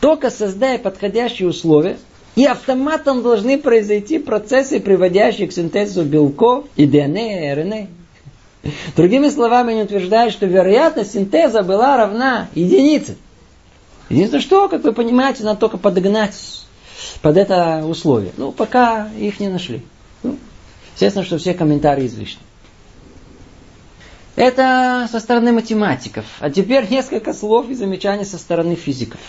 Только создая подходящие условия, и автоматом должны произойти процессы, приводящие к синтезу белков и ДНК, РНК. Другими словами, они утверждают, что вероятность синтеза была равна единице. Единственное, что, как вы понимаете, надо только подогнать под это условие. Ну, пока их не нашли. Ну, естественно, что все комментарии излишни. Это со стороны математиков. А теперь несколько слов и замечаний со стороны физиков.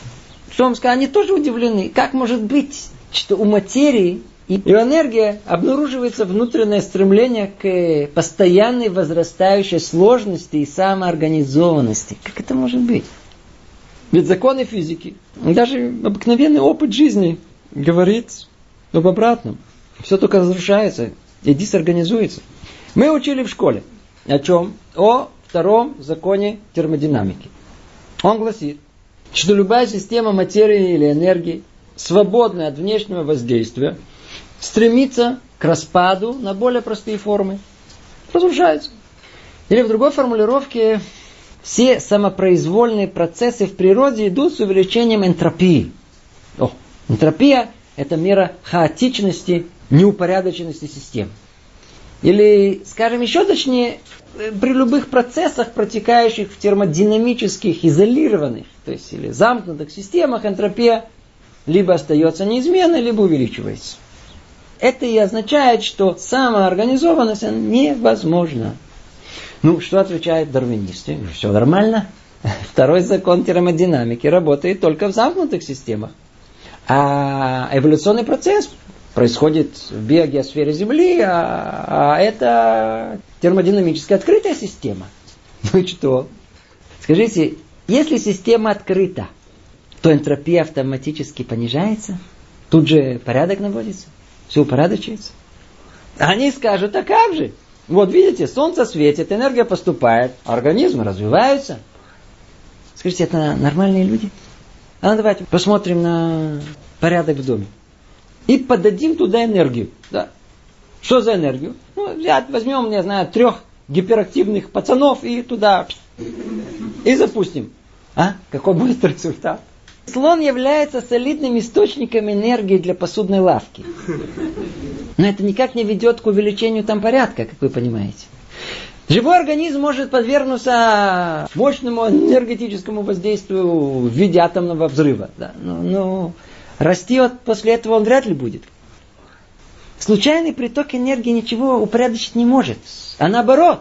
Что вам сказать? Они тоже удивлены. Как может быть, что у материи и энергии обнаруживается внутреннее стремление к постоянной возрастающей сложности и самоорганизованности? Как это может быть? Ведь законы физики, даже обыкновенный опыт жизни говорит об обратном. Все только разрушается и дисорганизуется. Мы учили в школе о чем? О втором законе термодинамики. Он гласит, что любая система материи или энергии, свободная от внешнего воздействия, стремится к распаду на более простые формы. Разрушается. Или в другой формулировке: все самопроизвольные процессы в природе идут с увеличением энтропии. О, энтропия – это мера хаотичности, неупорядоченности систем. Или, скажем еще точнее, при любых процессах, протекающих в термодинамических, изолированных, то есть или замкнутых системах, энтропия либо остается неизменной, либо увеличивается. Это и означает, что самоорганизованность невозможна. Ну, что отвечают дарвинисты? Все нормально. Второй закон термодинамики работает только в замкнутых системах. А эволюционный процесс происходит в биогеосфере Земли, а, а это термодинамически открытая система. Ну и что? Скажите, если система открыта, то энтропия автоматически понижается? Тут же порядок наводится? Все упорядочивается? Они скажут, а как же? Вот видите, солнце светит, энергия поступает, организмы развиваются. Скажите, это нормальные люди? А ну давайте посмотрим на порядок в доме. И подадим туда энергию. Да. Что за энергию? Ну, взять, возьмем, не знаю, трех гиперактивных пацанов и туда и запустим. А? Какой будет результат? Слон является солидным источником энергии для посудной лавки. Но это никак не ведет к увеличению там порядка, как вы понимаете. Живой организм может подвергнуться мощному энергетическому воздействию в виде атомного взрыва. Да. Но, но расти вот после этого он вряд ли будет. Случайный приток энергии ничего упорядочить не может. А наоборот.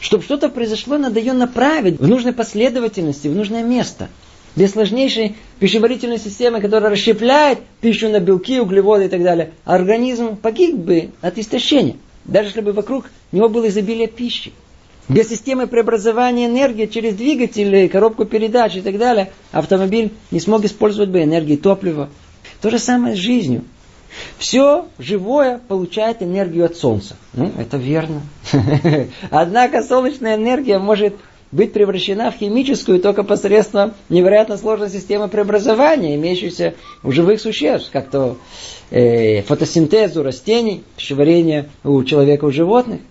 Чтобы что-то произошло, надо ее направить в нужной последовательности, в нужное место. Без сложнейшей пищеварительной системы, которая расщепляет пищу на белки, углеводы и так далее, организм погиб бы от истощения, даже если бы вокруг него было изобилие пищи. Без системы преобразования энергии через двигатели, коробку передач и так далее, автомобиль не смог использовать бы энергии топлива. То же самое с жизнью. Все живое получает энергию от солнца. Ну, это верно. Однако солнечная энергия может быть превращена в химическую только посредством невероятно сложной системы преобразования, имеющейся у живых существ, как то э, фотосинтез у растений, пищеварение у человека, у животных.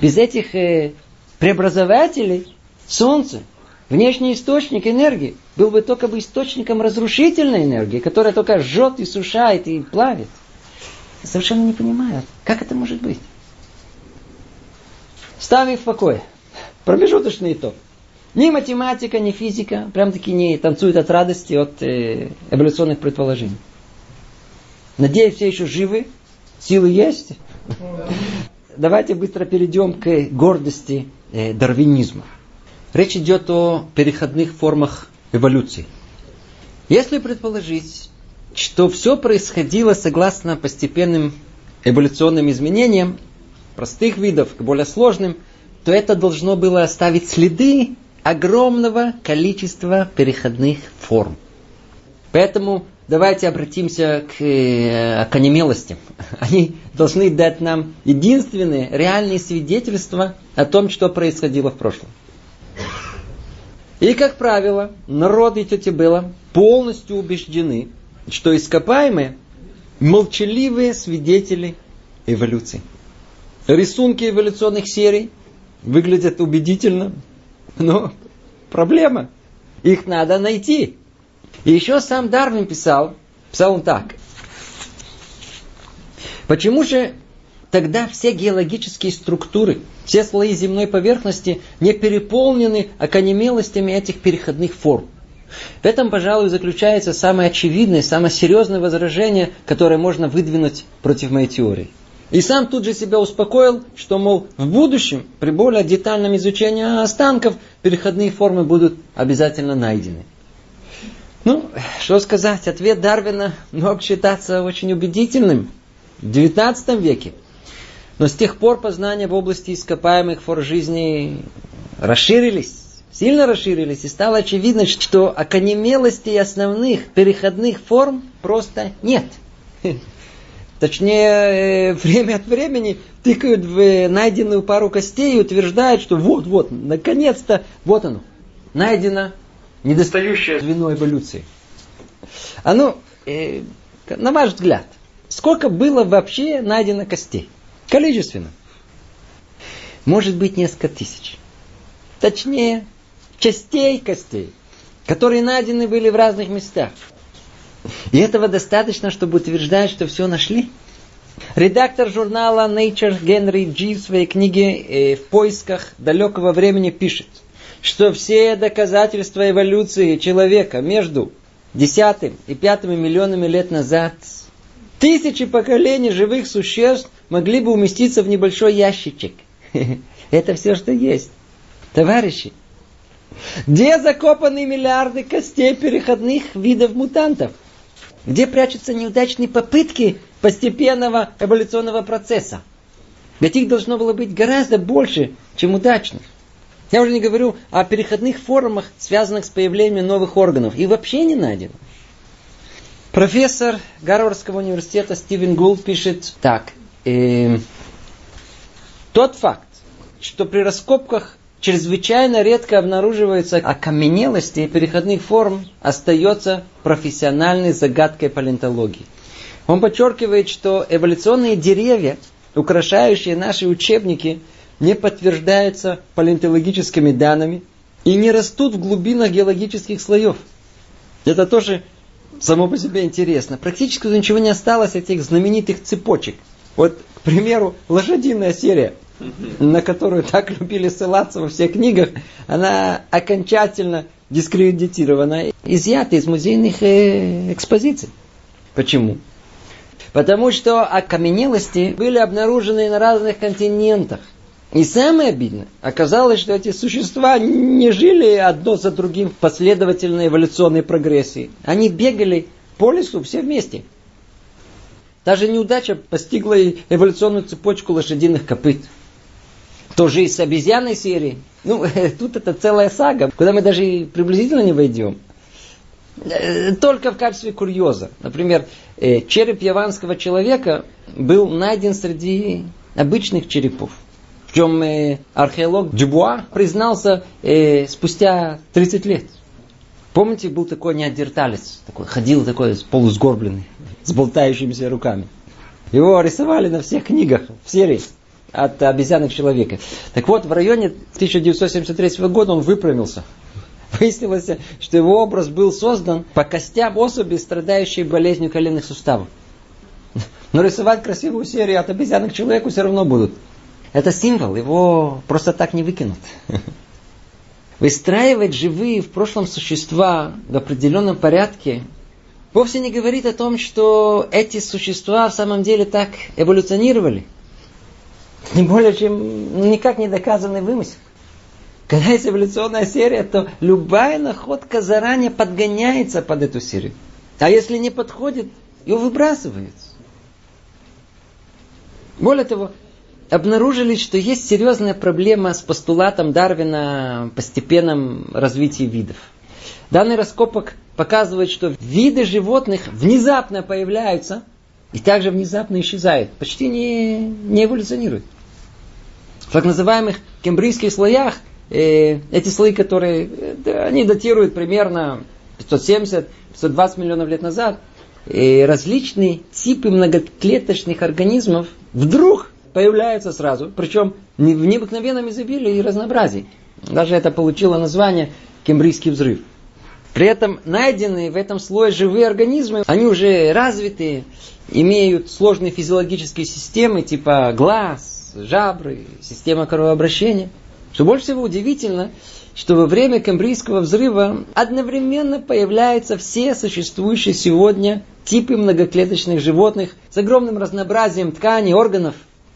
Без этих э, преобразователей солнце, внешний источник энергии, был бы только бы источником разрушительной энергии, которая только жжет и сушает и плавит. Я совершенно не понимаю, как это может быть. Ставим в покое. Промежуточный итог. Ни математика, ни физика прям-таки не танцуют от радости от э, эволюционных предположений. Надеюсь, все еще живы, силы есть. Давайте быстро перейдем к гордости э, дарвинизма. Речь идет о переходных формах эволюции. Если предположить, что все происходило согласно постепенным эволюционным изменениям простых видов к более сложным, то это должно было оставить следы огромного количества переходных форм. Поэтому давайте обратимся к окаменелости. Они должны дать нам единственные реальные свидетельства о том, что происходило в прошлом. И, как правило, народы Тетибела полностью убеждены, что ископаемые молчаливые свидетели эволюции. Рисунки эволюционных серий выглядят убедительно, но проблема. Их надо найти. И еще сам Дарвин писал, писал он так. Почему же тогда все геологические структуры, все слои земной поверхности не переполнены окаменелостями этих переходных форм? В этом, пожалуй, заключается самое очевидное, самое серьезное возражение, которое можно выдвинуть против моей теории. И сам тут же себя успокоил, что, мол, в будущем, при более детальном изучении останков, переходные формы будут обязательно найдены. Ну, что сказать, ответ Дарвина мог считаться очень убедительным в девятнадцатом веке. Но с тех пор познания в области ископаемых форм жизни расширились. Сильно расширились, и стало очевидно, что окаменелостей основных переходных форм просто нет. Точнее, время от времени тыкают в найденную пару костей и утверждают, что вот-вот, наконец-то, вот оно, найдено недостающее звено эволюции. А ну, э, на ваш взгляд, сколько было вообще найдено костей? Количественно? Может быть, несколько тысяч. Точнее, частей костей, которые найдены были в разных местах. И этого достаточно, чтобы утверждать, что все нашли. Редактор журнала Nature Генри Джи в своей книге «В поисках далекого времени» пишет, что все доказательства эволюции человека между десятым и пятым миллионами лет назад, тысячи поколений живых существ могли бы уместиться в небольшой ящичек. Это все, что есть. Товарищи, где закопаны миллиарды костей переходных видов мутантов? Где прячутся неудачные попытки постепенного эволюционного процесса? Ведь их должно было быть гораздо больше, чем удачных. Я уже не говорю о переходных формах, связанных с появлением новых органов. Их вообще не найдено. Профессор Гарвардского университета Стивен Гулд пишет так. Э, тот факт, что при раскопках чрезвычайно редко обнаруживаются окаменелости переходных форм, остается профессиональной загадкой палеонтологии. Он подчеркивает, что эволюционные деревья, украшающие наши учебники, не подтверждаются палеонтологическими данными и не растут в глубинах геологических слоев. Это тоже само по себе интересно. Практически ничего не осталось от этих знаменитых цепочек. Вот, к примеру, лошадиная серия, на которую так любили ссылаться во всех книгах, она окончательно дискредитирована, изъята из музейных экспозиций. Почему? Потому что окаменелости были обнаружены на разных континентах. И самое обидное, оказалось, что эти существа не жили одно за другим в последовательной эволюционной прогрессии. Они бегали по лесу все вместе. Даже неудача постигла и эволюционную цепочку лошадиных копыт. Тоже и с обезьянной серии. Ну, тут это целая сага, куда мы даже приблизительно не войдем. Только в качестве курьеза. Например, череп яванского человека был найден среди обычных черепов. В чем археолог Дюбуа признался спустя тридцать лет. Помните, был такой неандерталец, такой, ходил такой полусгорбленный, с болтающимися руками. Его рисовали на всех книгах, в серии от обезьяны к человеку. Так вот, в районе тысяча девятьсот семьдесят третьего года он выпрямился. Выяснилось, что его образ был создан по костям особи, страдающей болезнью коленных суставов. Но рисовать красивую серию от обезьяны к человеку все равно будут. Это символ, его просто так не выкинут. Выстраивать живые в прошлом существа в определенном порядке вовсе не говорит о том, что эти существа в самом деле так эволюционировали. Не более чем никак не доказанный вымысел. Когда есть эволюционная серия, то любая находка заранее подгоняется под эту серию. А если не подходит, ее выбрасывают. Более того, обнаружили, что есть серьезная проблема с постулатом Дарвина о постепенном развитии видов. Данные раскопок показывает, что виды животных внезапно появляются и также внезапно исчезают. Почти не, не эволюционируют. В так называемых кембрийских слоях, э, эти слои, которые э, они датируют примерно пятьсот семьдесят - пятьсот двадцать миллионов лет назад, э, различные типы многоклеточных организмов вдруг появляются сразу, причем в необыкновенном изобилии и разнообразии. Даже это получило название Кембрийский взрыв. При этом найденные в этом слое живые организмы, они уже развитые, имеют сложные физиологические системы, типа глаз, жабры, система кровообращения. Что больше всего удивительно, что во время Кембрийского взрыва одновременно появляются все существующие сегодня типы многоклеточных животных с огромным разнообразием тканей, органов.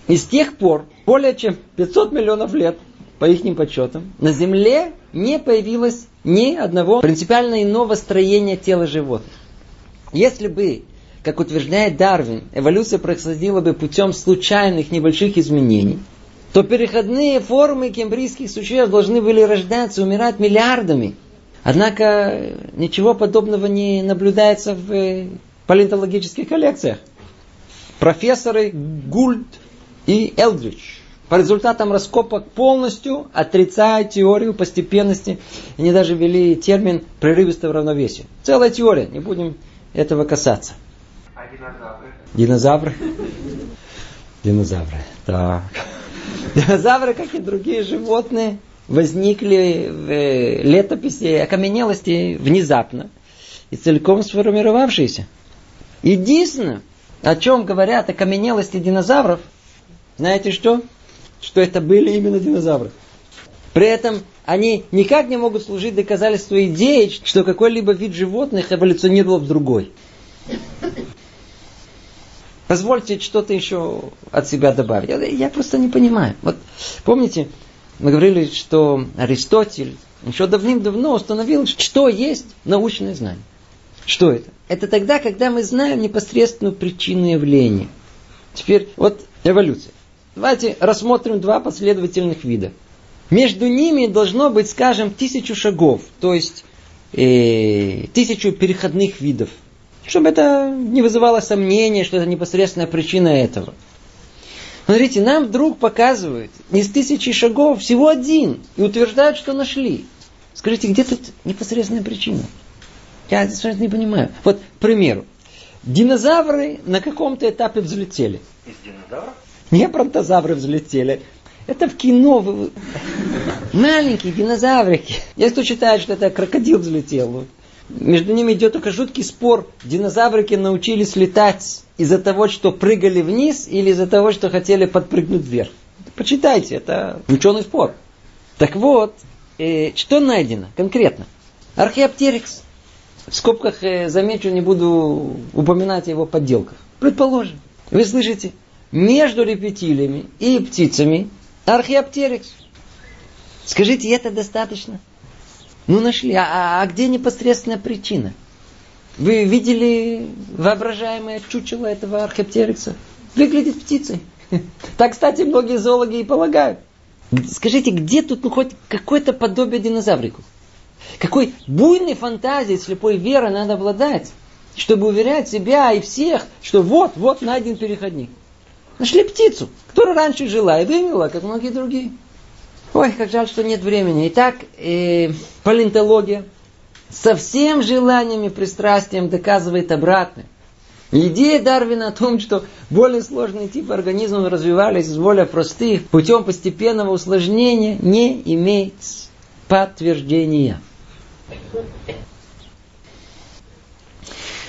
И с тех пор, более чем пятьсот миллионов лет, по их подсчетам, на Земле не появилось ни одного принципиально иного строения тела животных. Если бы, как утверждает Дарвин, эволюция происходила бы путем случайных небольших изменений, то переходные формы кембрийских существ должны были рождаться и умирать миллиардами. Однако ничего подобного не наблюдается в палеонтологических коллекциях. Профессоры Гулд и Элдридж по результатам раскопок полностью отрицают теорию постепенности. Они даже ввели термин прерывистого равновесия. Целая теория, не будем этого касаться. А динозавры? Динозавры? Динозавры, так. Динозавры, как и другие животные, возникли в летописи окаменелости внезапно и целиком сформировавшиеся. Единственное, о чем говорят окаменелости динозавров, знаете что? Что это были именно динозавры. При этом они никак не могут служить доказательству идеи, что какой-либо вид животных эволюционировал в другой. Позвольте что-то еще от себя добавить. Я, я просто не понимаю. Вот помните, мы говорили, что Аристотель еще давным-давно установил, что есть научное знание. Что это? Это тогда, когда мы знаем непосредственную причину явления. Теперь вот эволюция. Давайте рассмотрим два последовательных вида. Между ними должно быть, скажем, тысячу шагов, то есть э, тысячу переходных видов. Чтобы это не вызывало сомнения, что это непосредственная причина этого. Смотрите, нам вдруг показывают, из тысячи шагов всего один, и утверждают, что нашли. Скажите, где тут непосредственная причина? Я совершенно не понимаю. Вот, к примеру, динозавры на каком-то этапе взлетели. Из динозавров? Не бронтозавры взлетели. Это в кино. Маленькие динозаврики. Я кто считает, что это крокодил взлетел. Между ними идет только жуткий спор. Динозаврики научились летать из-за того, что прыгали вниз, или из-за того, что хотели подпрыгнуть вверх. Почитайте, это ученый спор. Так вот, э, что найдено конкретно? Археоптерикс. В скобках э, замечу, не буду упоминать о его подделках. Предположим, вы слышите... Между рептилиями и птицами археоптерикс. Скажите, это достаточно? Ну, нашли. А, а где непосредственная причина? Вы видели воображаемое чучело этого археоптерикса? Выглядит птицей. Так, кстати, многие зоологи и полагают. Скажите, где тут ну, хоть какое-то подобие динозаврику? Какой буйной фантазией, слепой верой надо обладать, чтобы уверять себя и всех, что вот-вот найден переходник. Нашли птицу, которая раньше жила и вымерла, как многие другие. Ой, как жаль, что нет времени. Итак, э, палеонтология со всем желанием и пристрастием доказывает обратное. Идея Дарвина о том, что более сложные типы организмов развивались из более простых путем постепенного усложнения, не имеет подтверждения.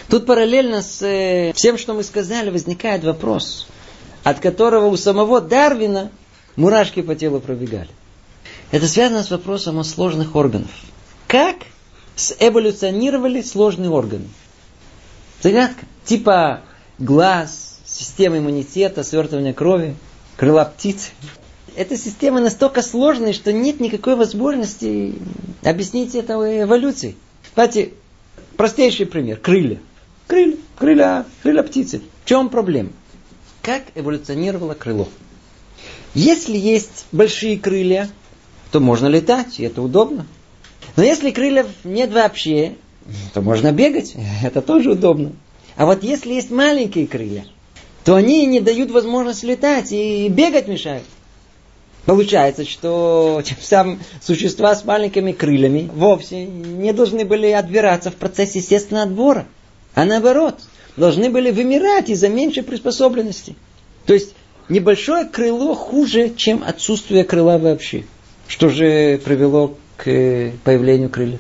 Тут параллельно с э, всем, что мы сказали, возникает вопрос, от которого у самого Дарвина мурашки по телу пробегали. Это связано с вопросом о сложных органах. Как эволюционировали сложные органы? Загадка. Типа глаз, система иммунитета, свертывания крови, крыла птиц. Эта система настолько сложная, что нет никакой возможности объяснить это эволюцией. Знаете, простейший пример. Крылья. Крылья, крылья, крылья птицы. В чем проблема? Как эволюционировало крыло. Если есть большие крылья, то можно летать, и это удобно. Но если крыльев нет вообще, то можно бегать, это тоже удобно. А вот если есть маленькие крылья, то они не дают возможность летать и бегать мешают. Получается, что тем самым существа с маленькими крыльями вовсе не должны были отбираться в процессе естественного отбора, а наоборот, должны были вымирать из-за меньшей приспособленности. То есть небольшое крыло хуже, чем отсутствие крыла вообще. Что же привело к появлению крыльев?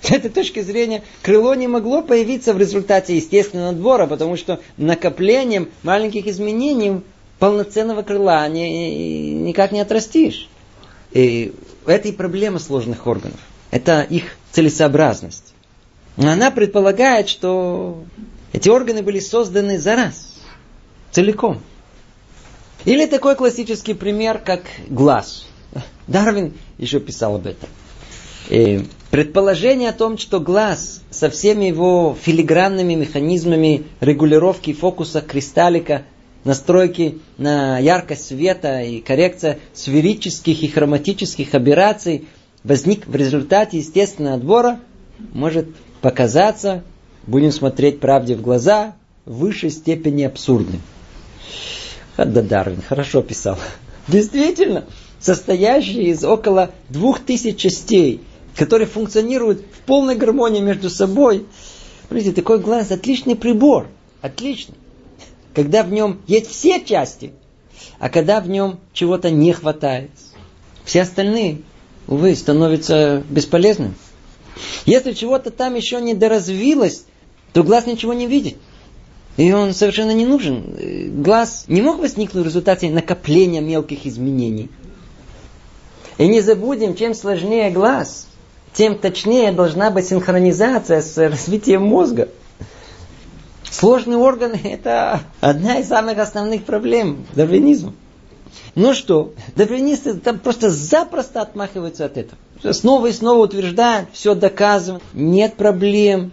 С этой точки зрения, крыло не могло появиться в результате естественного отбора, потому что накоплением маленьких изменений полноценного крыла не, никак не отрастишь. И это и проблема сложных органов. Это их целесообразность. Она предполагает, что эти органы были созданы за раз. Целиком. Или такой классический пример, как глаз. Дарвин еще писал об этом. И предположение о том, что глаз со всеми его филигранными механизмами регулировки фокуса кристаллика, настройки на яркость света и коррекция сферических и хроматических аберраций возник в результате естественного отбора, может показаться, будем смотреть правде в глаза, в высшей степени абсурдным. Да, Дарвин хорошо писал. Действительно, состоящие из около двух тысяч частей, которые функционируют в полной гармонии между собой. Смотрите, такой глаз отличный прибор. Отличный. Когда в нем есть все части, а когда в нем чего-то не хватает. Все остальные, увы, становятся бесполезными. Если чего-то там еще не доразвилось, то глаз ничего не видит. И он совершенно не нужен. Глаз не мог возникнуть в результате накопления мелких изменений. И не забудем, чем сложнее глаз, тем точнее должна быть синхронизация с развитием мозга. Сложные органы – это одна из самых основных проблем дарвинизма. Ну что, дарвинисты там просто запросто отмахиваются от этого. Снова и снова утверждают, все доказано, нет проблем.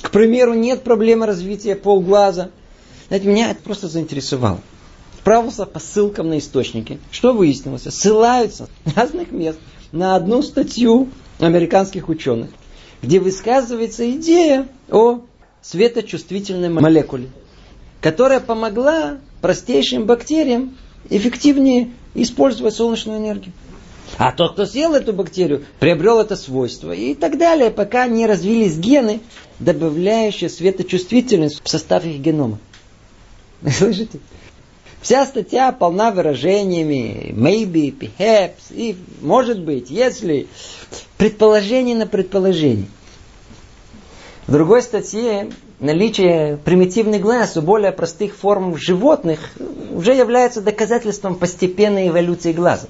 К примеру, нет проблемы развития полглаза. Знаете, меня это просто заинтересовало. Отправился по ссылкам на источники. Что выяснилось? Ссылаются с разных мест на одну статью американских ученых, где высказывается идея о светочувствительной молекуле, которая помогла простейшим бактериям эффективнее использовать солнечную энергию. А тот, кто съел эту бактерию, приобрел это свойство и так далее, пока не развились гены, добавляющие светочувствительность в состав их генома. Слышите? Вся статья полна выражениями maybe, perhaps, if, может быть, если, предположение на предположение. В другой статье наличие примитивный глаз у более простых форм животных уже является доказательством постепенной эволюции глаза.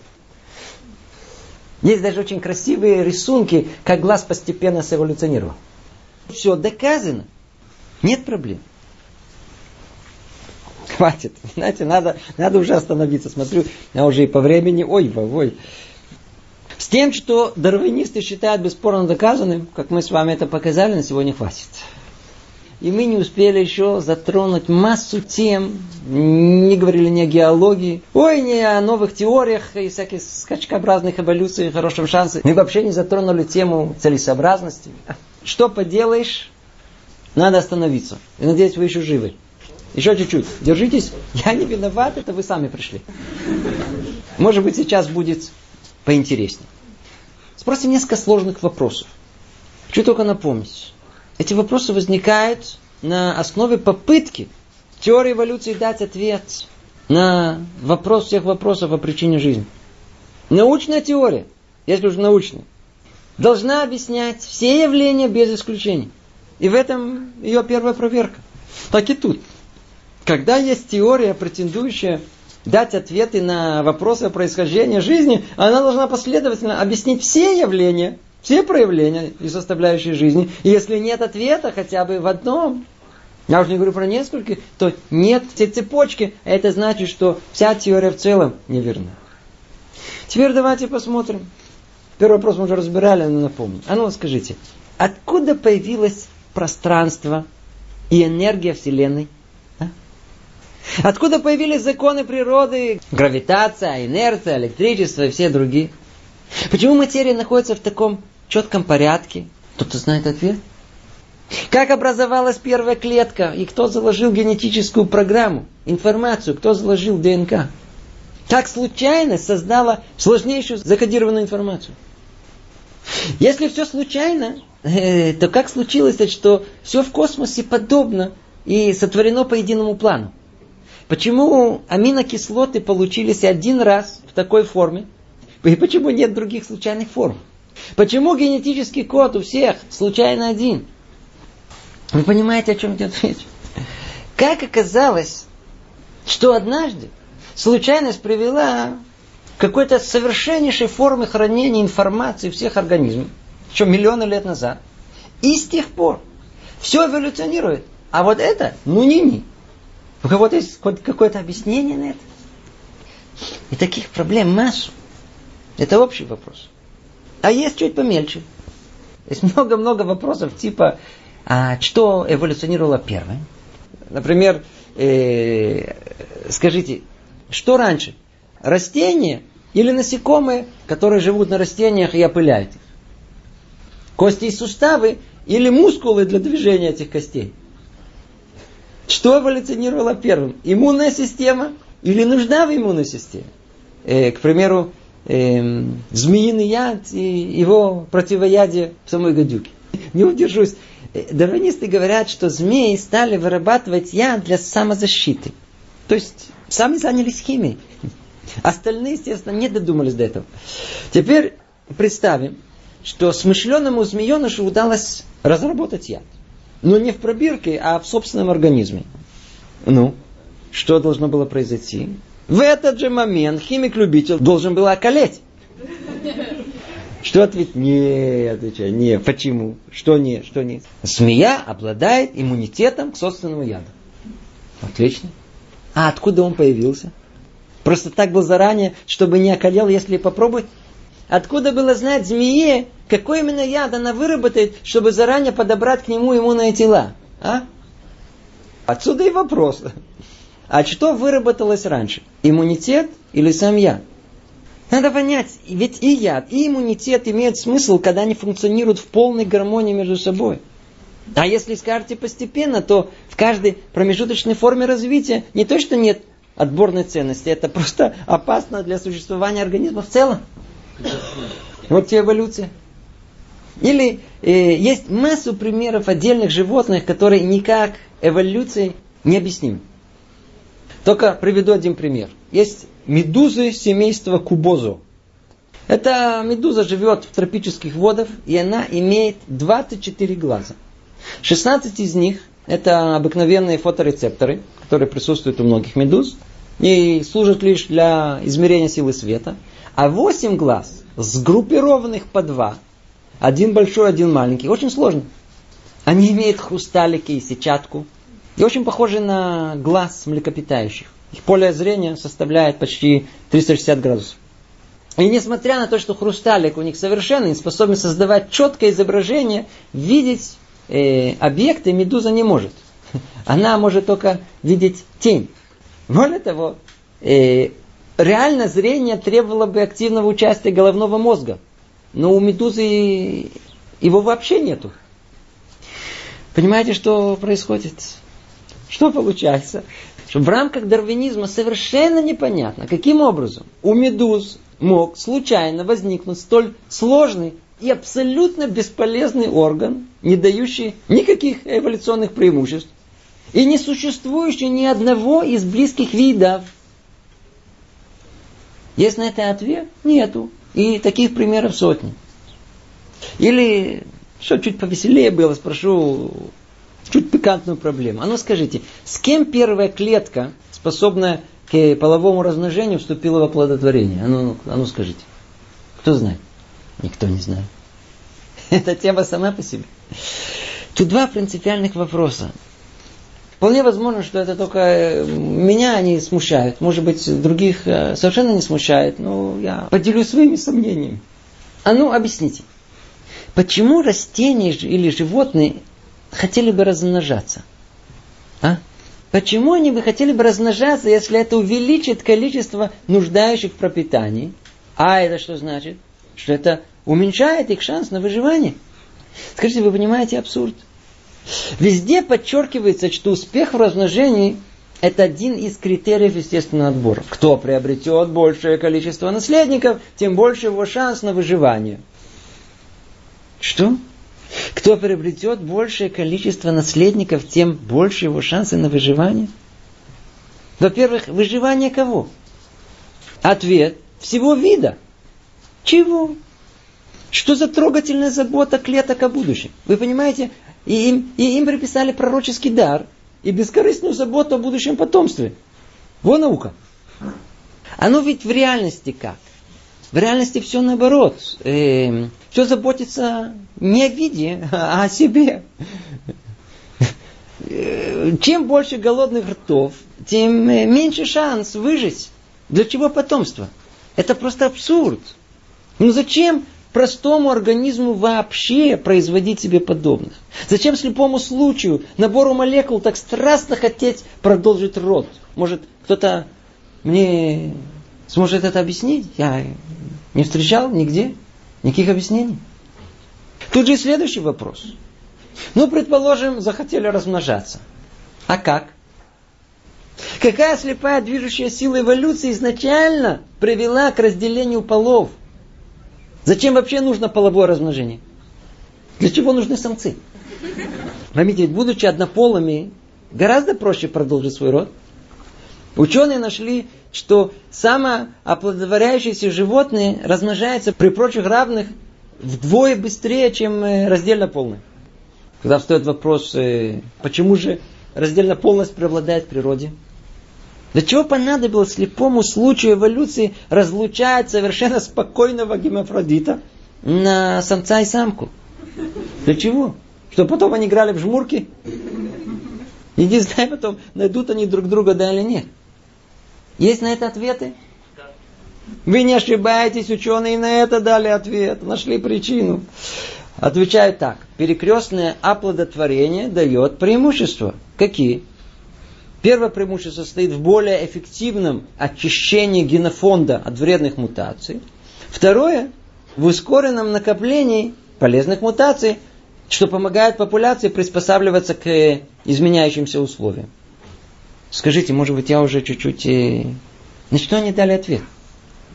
Есть даже очень красивые рисунки, как глаз постепенно эволюционировал. Все доказано. Нет проблем. Хватит. Знаете, надо, надо уже остановиться. Смотрю, я уже и по времени. Ой, ой. С тем, что дарвинисты считают бесспорно доказанным, как мы с вами это показали, на сегодня хватит. И мы не успели еще затронуть массу тем, не говорили ни о геологии, ой, ни о новых теориях и всяких скачкообразных эволюций, хорошем шансе. Мы вообще не затронули тему целесообразности. Что поделаешь, надо остановиться. И надеюсь, вы еще живы. Еще чуть-чуть. Держитесь. Я не виноват, это вы сами пришли. Может быть, сейчас будет поинтереснее. Спросим несколько сложных вопросов. Хочу только напомнить. Эти вопросы возникают на основе попытки теории эволюции дать ответ на вопрос всех вопросов о причине жизни. Научная теория, если уж научная, должна объяснять все явления без исключения. И в этом ее первая проверка. Так и тут. Когда есть теория, претендующая дать ответы на вопросы о происхождении жизни, она должна последовательно объяснить все явления, все проявления и составляющие жизни. И если нет ответа хотя бы в одном, я уже не говорю про несколько, то нет всей цепочки. Это значит, что вся теория в целом неверна. Теперь давайте посмотрим. Первый вопрос мы уже разбирали, но напомню. А ну скажите, откуда появилось пространство и энергия Вселенной? А? Откуда появились законы природы, гравитация, инерция, электричество и все другие? Почему материя находится в таком четком порядке? Кто-то знает ответ? Как образовалась первая клетка и кто заложил генетическую программу, информацию, кто заложил ДНК. Так случайность создала сложнейшую закодированную информацию. Если все случайно, то как случилось, что все в космосе подобно и сотворено по единому плану? Почему аминокислоты получились один раз в такой форме? И почему нет других случайных форм? Почему генетический код у всех случайно один? Вы понимаете, о чем идет речь? Как оказалось, что однажды случайность привела к какой-то совершеннейшей форме хранения информации всех организмов, еще миллионы лет назад. И с тех пор все эволюционирует. А вот это, ну ни-ни. У кого-то есть какое-то объяснение на это? И таких проблем массу. Это общий вопрос. А есть чуть помельче. Есть много-много вопросов типа... А что эволюционировало первым? Например, э, скажите, что раньше? Растения или насекомые, которые живут на растениях и опыляют их? Кости и суставы или мускулы для движения этих костей? Что эволюционировало первым? Иммунная система или нужда в иммунной системе? Э, к примеру, э, змеиный яд и его противоядие в самой гадюке. Не удержусь. Дарвинисты говорят, что змеи стали вырабатывать яд для самозащиты. То есть, сами занялись химией. Остальные, естественно, не додумались до этого. Теперь представим, что смышленому змеенышу удалось разработать яд. Но не в пробирке, а в собственном организме. Ну, что должно было произойти? В этот же момент химик-любитель должен был околеть. Что ответить? Не, отвечаю, не. Почему? Что не, что не? Змея обладает иммунитетом к собственному яду. Отлично. А откуда он появился? Просто так был заранее, чтобы не околел, если попробовать? Откуда было знать змее, какой именно яд она выработает, чтобы заранее подобрать к нему иммунные тела? А? Отсюда и вопрос. А что выработалось раньше? Иммунитет или сам яд? Надо понять, ведь и яд, и иммунитет имеют смысл, когда они функционируют в полной гармонии между собой. А если скажете постепенно, то в каждой промежуточной форме развития не то что нет отборной ценности, это просто опасно для существования организма в целом. Вот тебе эволюция. Или э, есть массу примеров отдельных животных, которые никак эволюцией не объяснимы. Только приведу один пример. Есть медузы семейства кубозо. Эта медуза живет в тропических водах, и она имеет двадцать четыре глаза. шестнадцать из них это обыкновенные фоторецепторы, которые присутствуют у многих медуз, и служат лишь для измерения силы света. А восемь глаз, сгруппированных по два, один большой, один маленький, очень сложно. Они имеют хрусталики и сетчатку, и очень похожи на глаз млекопитающих. Их поле зрения составляет почти триста шестьдесят градусов. И несмотря на то, что хрусталик у них совершенный, способен создавать четкое изображение, видеть э, объекты медуза не может. Она может только видеть тень. Более того, э, реально зрение требовало бы активного участия головного мозга. Но у медузы его вообще нету. Понимаете, что происходит? Что получается? В рамках дарвинизма совершенно непонятно, каким образом у медуз мог случайно возникнуть столь сложный и абсолютно бесполезный орган, не дающий никаких эволюционных преимуществ и не существующий ни одного из близких видов. Есть на это ответ? Нету. И таких примеров сотни. Или, что чуть повеселее было, спрошу... Чуть пикантную проблему. А ну скажите, с кем первая клетка, способная к половому размножению, вступила в оплодотворение? А ну, а ну скажите. Кто знает? Никто не знает. Эта тема сама по себе. Тут два принципиальных вопроса. Вполне возможно, что это только меня они смущают. Может быть, других совершенно не смущает. Но я поделюсь своими сомнениями. А ну объясните. Почему растения или животные... хотели бы размножаться? А? Почему они бы хотели бы размножаться, если это увеличит количество нуждающих в пропитании? А это что значит? Что это уменьшает их шанс на выживание? Скажите, вы понимаете абсурд? Везде подчеркивается, что успех в размножении – это один из критериев естественного отбора. Кто приобретет большее количество наследников, тем больше его шанс на выживание. Что? Кто приобретет большее количество наследников, тем больше его шансы на выживание? Во-первых, выживание кого? Ответ – всего вида. Чего? Что за трогательная забота клеток о будущем? Вы понимаете, и им, и им приписали пророческий дар и бескорыстную заботу о будущем потомстве. Во наука. Оно ведь в реальности как? В реальности все наоборот. Э, все заботится не о виде, а о себе. Чем больше голодных ртов, тем меньше шанс выжить. Для чего потомство? Это просто абсурд. Ну зачем простому организму вообще производить себе подобных? Зачем слепому случаю, набору молекул так страстно хотеть продолжить род? Может, кто-то мне сможет это объяснить? Я не встречал нигде никаких объяснений. Тут же и следующий вопрос. Ну, предположим, захотели размножаться. А как? Какая слепая движущая сила эволюции изначально привела к разделению полов? Зачем вообще нужно половое размножение? Для чего нужны самцы? Поймите, ведь будучи однополыми, гораздо проще продолжить свой род. Ученые нашли, что самооплодотворяющиеся животные размножаются при прочих равных вдвое быстрее, чем раздельно полные. Когда встает вопрос, почему же раздельно полность преобладает в природе? Для чего понадобилось слепому случаю эволюции разлучать совершенно спокойного гермафродита на самца и самку? Для чего? Чтобы потом они играли в жмурки? И не знаю потом, найдут они друг друга, да или нет. Есть на это ответы? Вы не ошибаетесь, ученые на это дали ответ, нашли причину. Отвечаю так. Перекрестное оплодотворение дает преимущества. Какие? Первое преимущество состоит в более эффективном очищении генофонда от вредных мутаций. Второе, в ускоренном накоплении полезных мутаций, что помогает популяции приспосабливаться к изменяющимся условиям. Скажите, может быть, я уже чуть-чуть... На что они дали ответ?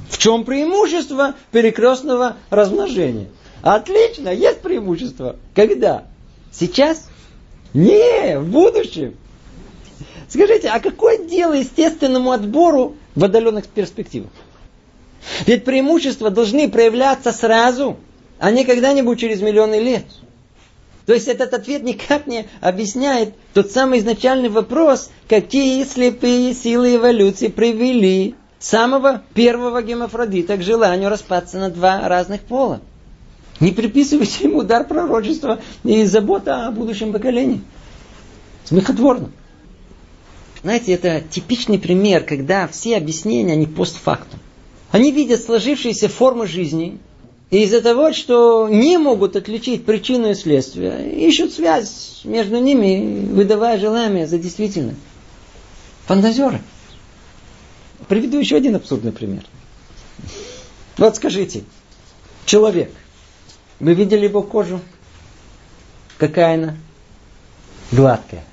В чем преимущество перекрестного размножения? Отлично, есть преимущество. Когда? Сейчас? Не, в будущем. Скажите, а какое дело естественному отбору в отдаленных перспективах? Ведь преимущества должны проявляться сразу, а не когда-нибудь через миллионы лет. То есть этот ответ никак не объясняет тот самый изначальный вопрос, какие слепые силы эволюции привели самого первого гермафродита к желанию распасться на два разных пола. Не приписывайте ему дар пророчества и забота о будущем поколении. Смехотворно. Знаете, это типичный пример, когда все объяснения, они постфактум. Они видят сложившиеся формы жизни, и из-за того, что не могут отличить причину и следствие, ищут связь между ними, выдавая желаемое за действительное. Фантазеры. Приведу еще один абсурдный пример. Вот скажите, человек, вы видели его кожу? Какая она? Гладкая.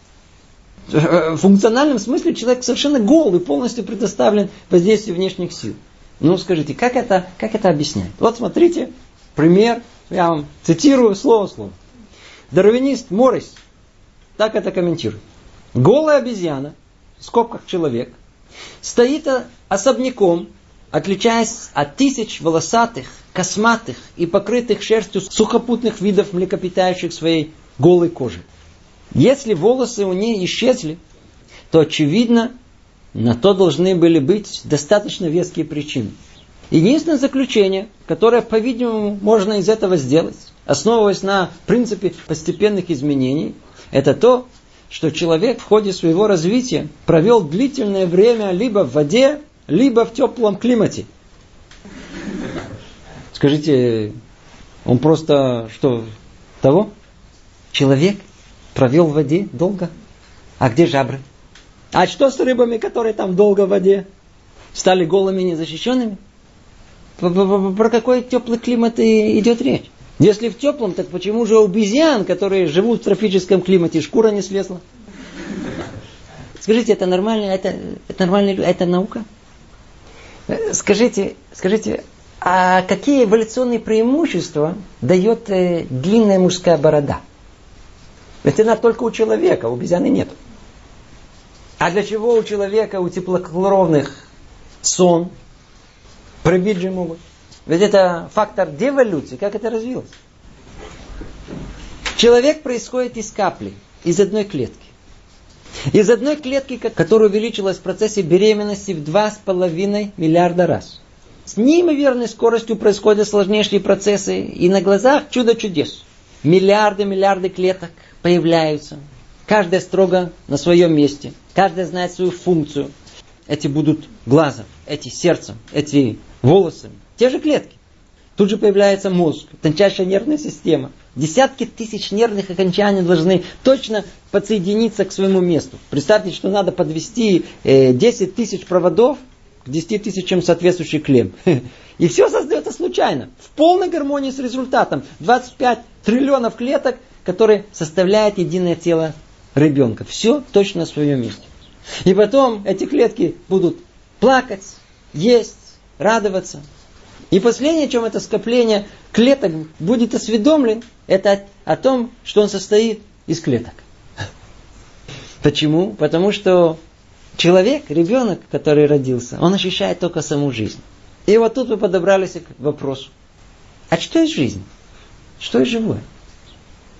В функциональном смысле человек совершенно голый, полностью предоставлен воздействию внешних сил. Ну, скажите, как это, как это объяснять? Вот смотрите, пример, я вам цитирую слово в слово. Дарвинист Моррис так это комментирует. Голая обезьяна, в скобках человек, стоит особняком, отличаясь от тысяч волосатых, косматых и покрытых шерстью сухопутных видов млекопитающих своей голой кожей. Если волосы у нее исчезли, то, очевидно, на то должны были быть достаточно веские причины. Единственное заключение, которое, по-видимому, можно из этого сделать, основываясь на принципе постепенных изменений, это то, что человек в ходе своего развития провел длительное время либо в воде, либо в теплом климате. Скажите, он просто что, того? Человек провел в воде долго? А где жабры? А что с рыбами, которые там долго в воде? Стали голыми, незащищенными? Про какой теплый климат идет речь? Если в теплом, так почему же у обезьян, которые живут в тропическом климате, шкура не слезла? Скажите, это нормально, это, это нормально, это наука? Скажите, скажите, а какие эволюционные преимущества дает длинная мужская борода? Ведь она только у человека, у обезьяны нет. А для чего у человека, у теплокровных сон, пробить же могут? Ведь это фактор деволюции. Как это развилось? Человек происходит из капли, из одной клетки. Из одной клетки, которая увеличилась в процессе беременности в два с половиной миллиарда раз. С неимоверной скоростью происходят сложнейшие процессы. И на глазах чудо чудес. Миллиарды, миллиарды клеток появляются. Каждая строго на своем месте. Каждая знает свою функцию. Эти будут глазом, эти сердцем, эти волосами. Те же клетки. Тут же появляется мозг, тончайшая нервная система. Десятки тысяч нервных окончаний должны точно подсоединиться к своему месту. Представьте, что надо подвести десять тысяч проводов к десяти тысячам соответствующих клем. И все создается случайно, в полной гармонии с результатом. двадцать пять триллионов клеток, которые составляют единое тело ребенка. Все точно на своем месте. И потом эти клетки будут плакать, есть, радоваться. И последнее, о чем это скопление клеток будет осведомлен, это о том, что он состоит из клеток. Почему? Потому что человек, ребенок, который родился, он ощущает только саму жизнь. И вот тут мы подобрались к вопросу. А что есть жизнь? Что есть живое?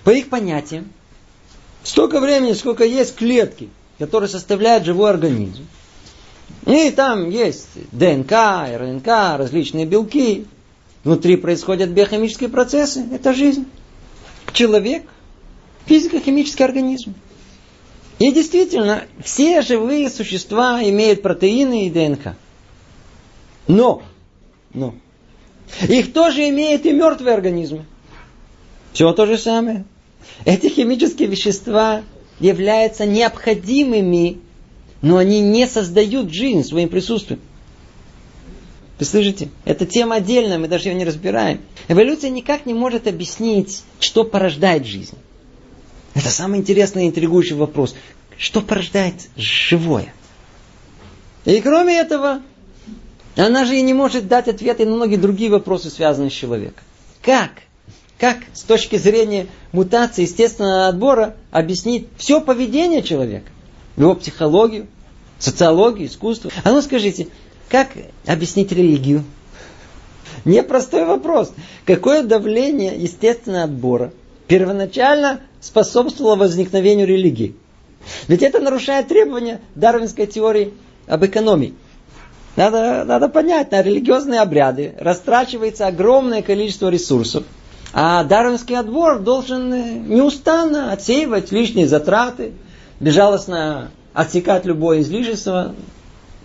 По их понятиям, столько времени, сколько есть клетки, которые составляют живой организм. И там есть ДНК, РНК, различные белки. Внутри происходят биохимические процессы. Это жизнь. Человек – физико-химический организм. И действительно, все живые существа имеют протеины и ДНК. Но, но их тоже имеют и мертвые организмы. Все то же самое. Эти химические вещества являются необходимыми, но они не создают жизнь своим присутствием. Вы слышите? Это тема отдельная, мы даже ее не разбираем. Эволюция никак не может объяснить, что порождает жизнь. Это самый интересный и интригующий вопрос. Что порождает живое? И кроме этого, она же и не может дать ответы на многие другие вопросы, связанные с человеком. Как? Как с точки зрения мутации, естественного отбора, объяснить все поведение человека? Его психологию, социологию, искусство. А ну скажите, как объяснить религию? Непростой вопрос. Какое давление естественного отбора первоначально способствовало возникновению религии? Ведь это нарушает требования дарвинской теории об экономии. Надо, надо понять, на религиозные обряды растрачивается огромное количество ресурсов. А дарвинский отбор должен неустанно отсеивать лишние затраты, безжалостно отсекать любое излишество.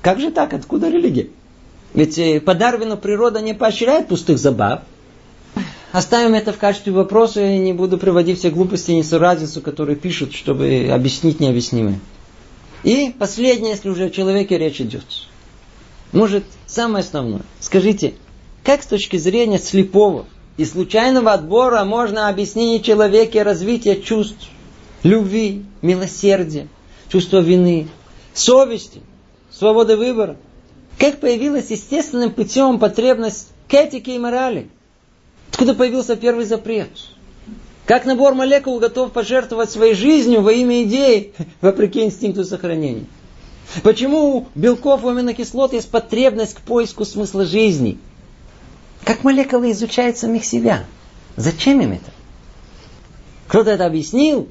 Как же так? Откуда религия? Ведь по Дарвину природа не поощряет пустых забав. Оставим это в качестве вопроса и не буду приводить все глупости и несуразицу, которые пишут, чтобы объяснить необъяснимое. И последнее, если уже о человеке речь идет. Может, самое основное. Скажите, как с точки зрения слепого и случайного отбора можно объяснить человеке развитие чувств, любви, милосердия, чувства вины, совести, свободы выбора? Как появилась естественным путем потребность к этике и морали? Откуда появился первый запрет? Как набор молекул готов пожертвовать своей жизнью во имя идеи, вопреки инстинкту сохранения? Почему у белков и аминокислот есть потребность к поиску смысла жизни? Как молекулы изучают самих себя? Зачем им это? Кто-то это объяснил?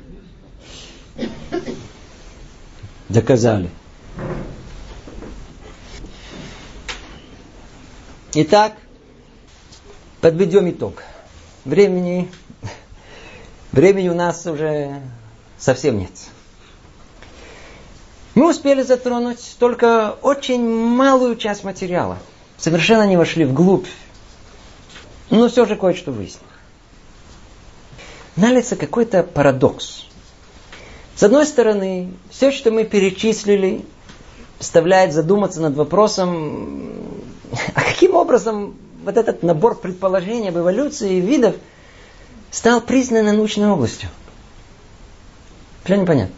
Доказали. Итак, подведем итог. Времени, времени у нас уже совсем нет. Мы успели затронуть только очень малую часть материала. Совершенно не вошли вглубь. Но все же кое-что выяснили. Налится какой-то парадокс. С одной стороны, все, что мы перечислили, заставляет задуматься над вопросом, а каким образом вот этот набор предположений об эволюции видов стал признанной научной областью. Все непонятно.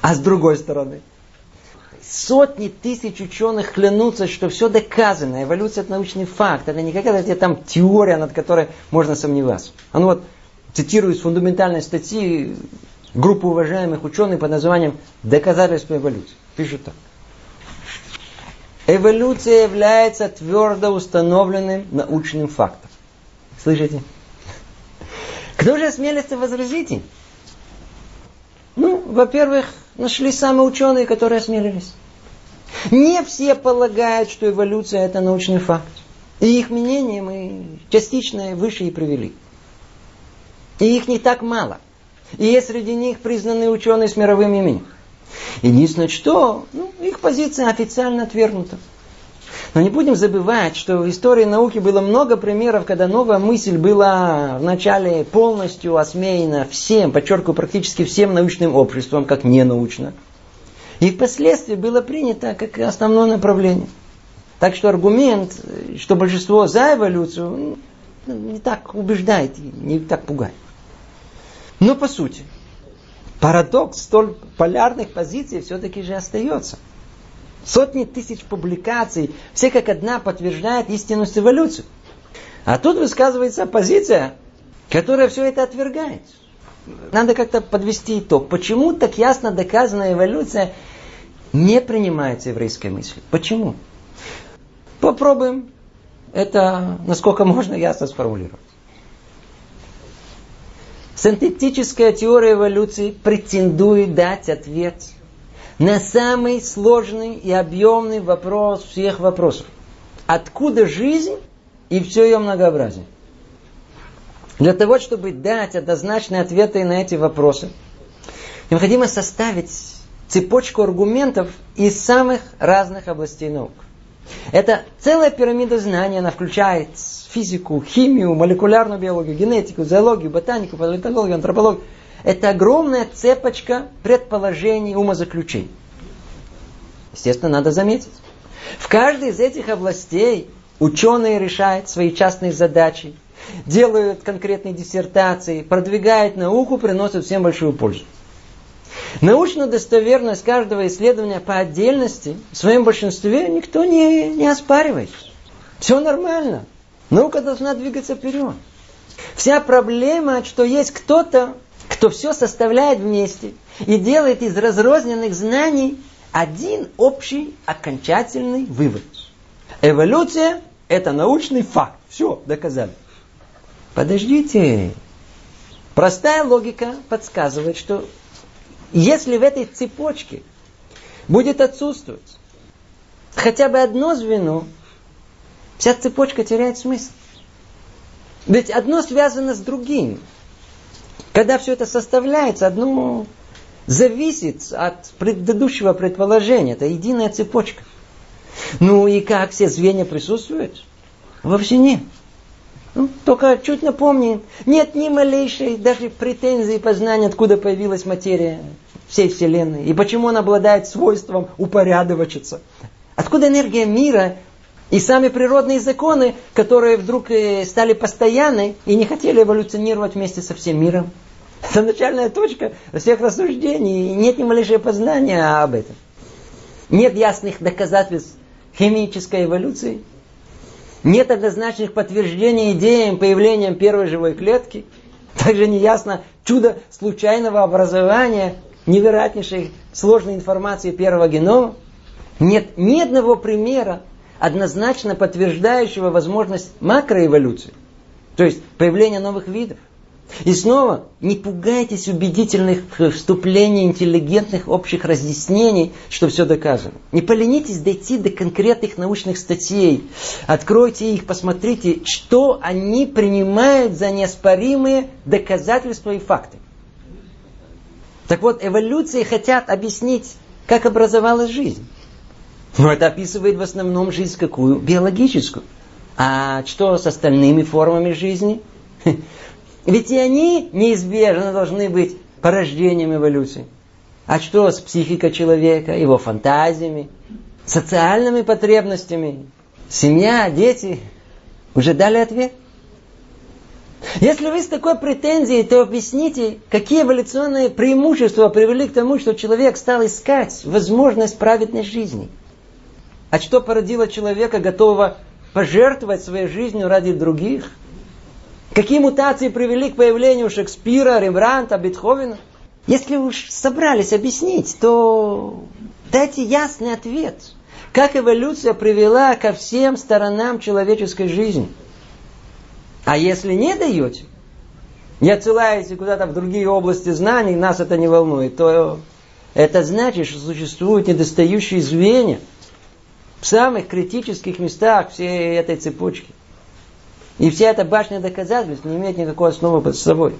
А с другой стороны, сотни тысяч ученых клянутся, что все доказано. Эволюция – это научный факт. Это не какая-то там теория, над которой можно сомневаться. А ну вот, цитирую из фундаментальной статьи группы уважаемых ученых под названием «Доказательство эволюции». Пишут так. Эволюция является твердо установленным научным фактом. Слышите? Кто же осмелится возразить им? Ну, во-первых, нашли самые ученые, которые осмелились. Не все полагают, что эволюция – это научный факт. И их мнение мы частично выше и привели. И их не так мало. И есть среди них признанные ученые с мировым именем. Единственное, что ну, их позиция официально отвергнута. Но не будем забывать, что в истории науки было много примеров, когда новая мысль была вначале полностью осмеяна всем, подчеркиваю, практически всем научным обществом, как ненаучно. И впоследствии было принято как основное направление. Так что аргумент, что большинство за эволюцию, не так убеждает, не так пугает. Но по сути, парадокс столь полярных позиций все-таки же остается. Сотни тысяч публикаций, все как одна подтверждают истинность эволюции. А тут высказывается оппозиция, которая все это отвергает. Надо как-то подвести итог. Почему так ясно доказанная эволюция не принимается еврейской мыслью? Почему? Попробуем это, насколько можно, ясно сформулировать. Синтетическая теория эволюции претендует дать ответ на самый сложный и объемный вопрос всех вопросов. Откуда жизнь и все ее многообразие? Для того, чтобы дать однозначные ответы на эти вопросы, необходимо составить цепочку аргументов из самых разных областей наук. Это целая пирамида знаний, она включает физику, химию, молекулярную биологию, генетику, зоологию, ботанику, палеонтологию, антропологию. Это огромная цепочка предположений, умозаключений. Естественно, надо заметить. В каждой из этих областей ученые решают свои частные задачи, делают конкретные диссертации, продвигают науку, приносят всем большую пользу. Научную достоверность каждого исследования по отдельности в своем большинстве никто не, не оспаривает. Все нормально. Наука должна двигаться вперед. Вся проблема, что есть кто-то, кто все составляет вместе и делает из разрозненных знаний один общий окончательный вывод. Эволюция – это научный факт. Все, доказали. Подождите. Простая логика подсказывает, что если в этой цепочке будет отсутствовать хотя бы одно звено, вся цепочка теряет смысл. Ведь одно связано с другим. Когда все это составляется, одно зависит от предыдущего предположения. Это единая цепочка. Ну и как все звенья присутствуют? Вообще нет. Ну, только чуть напомним. Нет ни малейшей даже претензии познания, откуда появилась материя всей Вселенной. И почему она обладает свойством упорядочиться. Откуда энергия мира и сами природные законы, которые вдруг стали постоянны и не хотели эволюционировать вместе со всем миром. Это начальная точка всех рассуждений. Нет ни малейшего познания об этом. Нет ясных доказательств химической эволюции. Нет однозначных подтверждений идеям появления первой живой клетки. Также неясно чудо случайного образования невероятнейшей сложной информации первого генома. Нет ни одного примера, однозначно подтверждающего возможность макроэволюции, то есть появления новых видов. И снова, не пугайтесь убедительных вступлений, интеллигентных общих разъяснений, что все доказано. Не поленитесь дойти до конкретных научных статей. Откройте их, посмотрите, что они принимают за неоспоримые доказательства и факты. Так вот, эволюции хотят объяснить, как образовалась жизнь. Но это описывает в основном жизнь какую? Биологическую. А что с остальными формами жизни? Ведь и они неизбежно должны быть порождением эволюции. А что с психикой человека, его фантазиями, социальными потребностями? Семья, дети уже дали ответ. Если вы с такой претензией, то объясните, какие эволюционные преимущества привели к тому, что человек стал искать возможность праведной жизни. А что породило человека, готового пожертвовать своей жизнью ради других? Какие мутации привели к появлению Шекспира, Рембрандта, Бетховена? Если вы уж собрались объяснить, то дайте ясный ответ. Как эволюция привела ко всем сторонам человеческой жизни? А если не даете, не отсылаете куда-то в другие области знаний, нас это не волнует, то это значит, что существуют недостающие звенья в самых критических местах всей этой цепочки. И вся эта башня доказательств не имеет никакой основы под собой.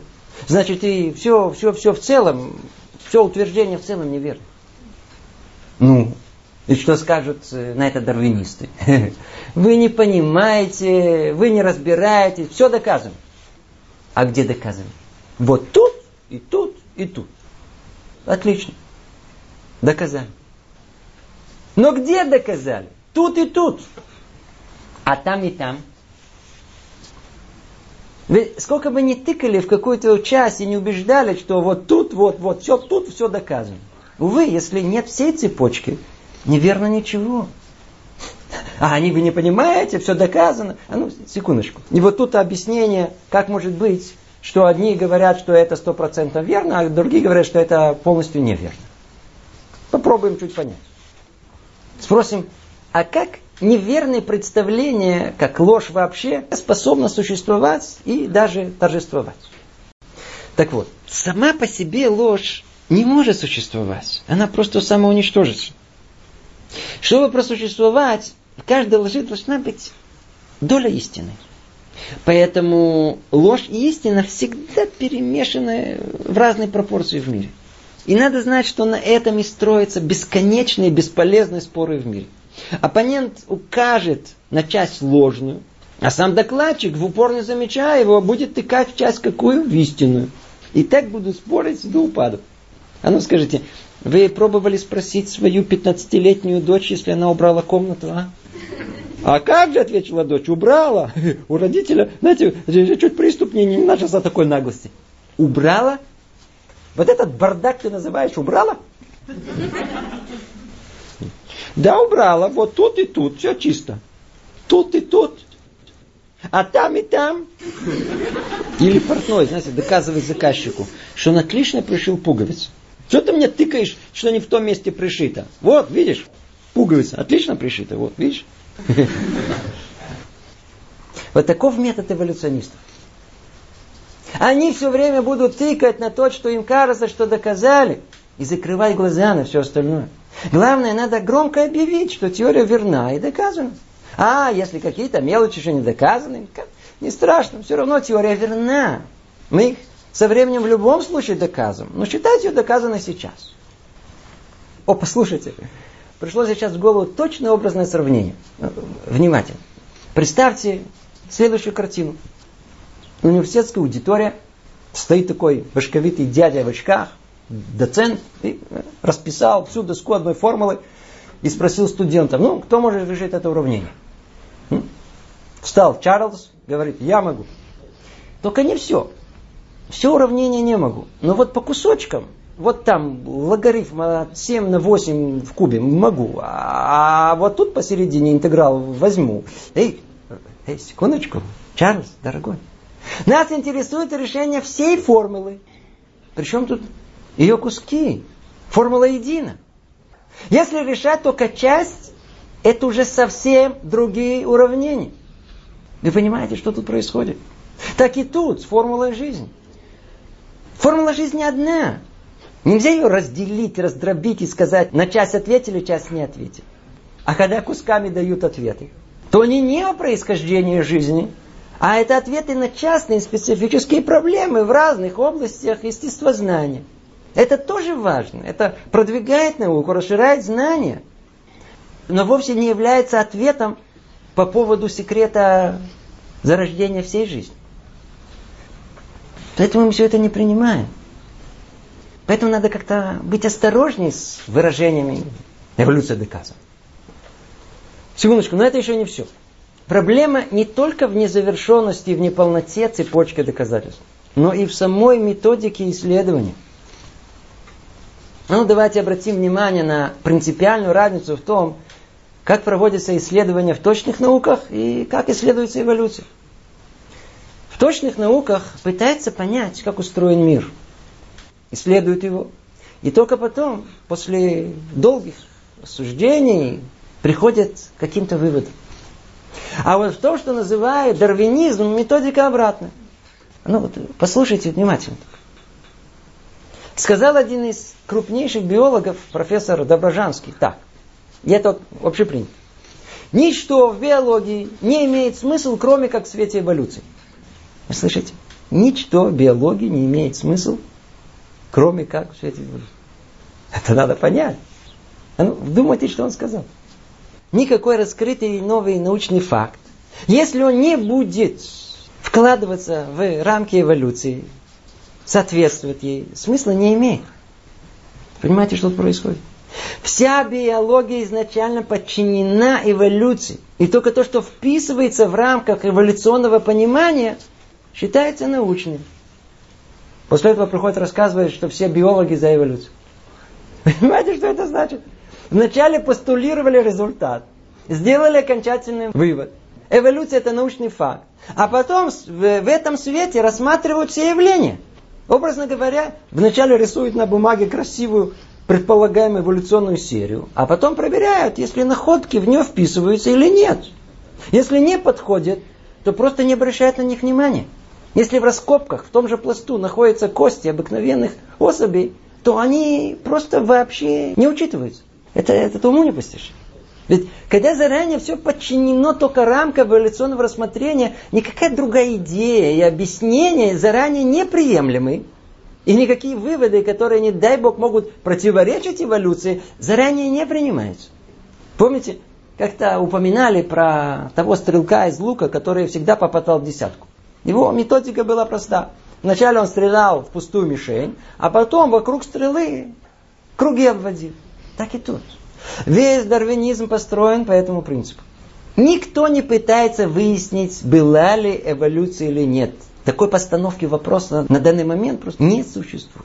Значит, и все, все, все в целом, все утверждение в целом неверно. Ну, и что скажут на это дарвинисты? Вы не понимаете, вы не разбираетесь, все доказано. А где доказано? Вот тут, и тут, и тут. Отлично. Доказали. Но где доказали? Тут и тут. А там и там. Вы сколько бы ни тыкали в какую-то часть и не убеждали, что вот тут, вот, вот, все тут, все доказано. Увы, если нет всей цепочки, неверно ничего. А они, вы не понимаете, все доказано. А ну, секундочку. И вот тут объяснение, как может быть, что одни говорят, что это сто процентов верно, а другие говорят, что это полностью неверно. Попробуем чуть понять. Спросим, а как неверные представления, как ложь вообще, способны существовать и даже торжествовать? Так вот, сама по себе ложь не может существовать. Она просто самоуничтожится. Чтобы просуществовать, в каждой лжи должна быть доля истины. Поэтому ложь и истина всегда перемешаны в разные пропорции в мире. И надо знать, что на этом и строятся бесконечные, бесполезные споры в мире. Оппонент укажет на часть ложную, а сам докладчик, в упор не замечая его, будет тыкать в часть какую? В истинную. И так будут спорить до упаду. А ну скажите, вы пробовали спросить свою пятнадцатилетнюю дочь, если она убрала комнату, а? А как же, ответила дочь, убрала. У родителя, знаете, чуть приступ не начался такой наглости. Убрала? Вот этот бардак ты называешь убрала? Да, убрала. Вот тут и тут. Все чисто. Тут и тут. А там и там. Или портной, знаете, доказывает заказчику, что он отлично пришил пуговицу. Что ты мне тыкаешь, что не в том месте пришито? Вот, видишь, пуговица отлично пришита. Вот, видишь? Вот таков метод эволюционистов. Они все время будут тыкать на то, что им кажется, что доказали, и закрывать глаза на все остальное. Главное, надо громко объявить, что теория верна и доказана. А если какие-то мелочи еще не доказаны, не страшно, все равно теория верна. Мы их со временем в любом случае доказываем, но считать ее доказанной сейчас. О, послушайте, пришло сейчас в голову точное образное сравнение. Внимательно. Представьте следующую картину. Университетская аудитория, стоит такой башковитый дядя в очках, доцент, и расписал всю доску одной формулы и спросил студентов, ну, кто может решить это уравнение? Встал Чарльз, говорит, я могу. Только не все. Все уравнение не могу. Но вот по кусочкам, вот там логарифм от семь на восемь в кубе могу, а вот тут посередине интеграл возьму. Эй, эй, секундочку, Чарльз, дорогой. Нас интересует решение всей формулы. Причем тут ее куски. Формула едина. Если решать только часть, это уже совсем другие уравнения. Вы понимаете, что тут происходит? Так и тут с формулой жизни. Формула жизни одна. Нельзя ее разделить, раздробить и сказать, на часть ответили, часть не ответили. А когда кусками дают ответы, то они не о происхождении жизни, а это ответы на частные специфические проблемы в разных областях естествознания. Это тоже важно. Это продвигает науку, расширяет знания. Но вовсе не является ответом по поводу секрета зарождения всей жизни. Поэтому мы все это не принимаем. Поэтому надо как-то быть осторожнее с выражениями «эволюция доказана». Секундочку, но это еще не все. Проблема не только в незавершенности и в неполноте цепочки доказательств, но и в самой методике исследования. Ну, давайте обратим внимание на принципиальную разницу в том, как проводятся исследования в точных науках и как исследуется эволюция. В точных науках пытается понять, как устроен мир. Исследуют его. И только потом, после долгих рассуждений, приходят к каким-то выводам. А вот в том, что называют дарвинизм, методика обратная. Ну вот, послушайте внимательно. Сказал один из крупнейших биологов, профессор Доброжанский, так, и это общепринято. Ничто в биологии не имеет смысла, кроме как в свете эволюции. Вы слышите? Ничто в биологии не имеет смысла, кроме как в свете эволюции. Это надо понять. А ну, вдумайтесь, что он сказал. Никакой раскрытый новый научный факт, если он не будет вкладываться в рамки эволюции, соответствовать ей, смысла не имеет. Понимаете, что происходит? Вся биология изначально подчинена эволюции. И только то, что вписывается в рамках эволюционного понимания, считается научным. После этого приходит рассказывать, что все биологи за эволюцию. Понимаете, что это значит? Вначале постулировали результат, сделали окончательный вывод. Эволюция – это научный факт. А потом в этом свете рассматривают все явления. Образно говоря, вначале рисуют на бумаге красивую предполагаемую эволюционную серию, а потом проверяют, если находки в нее вписываются или нет. Если не подходят, то просто не обращают на них внимания. Если в раскопках, в том же пласту, находятся кости обыкновенных особей, то они просто вообще не учитываются. Это, это уму не постижимо. Ведь когда заранее все подчинено только рамкам эволюционного рассмотрения, никакая другая идея и объяснение заранее неприемлемы. И никакие выводы, которые, не дай бог, могут противоречить эволюции, заранее не принимаются. Помните, как-то упоминали про того стрелка из лука, который всегда попадал в десятку. Его методика была проста. Вначале он стрелял в пустую мишень, а потом вокруг стрелы круги обводил. Так и тут. Весь дарвинизм построен по этому принципу. Никто не пытается выяснить, была ли эволюция или нет. Такой постановки вопроса на данный момент просто не существует.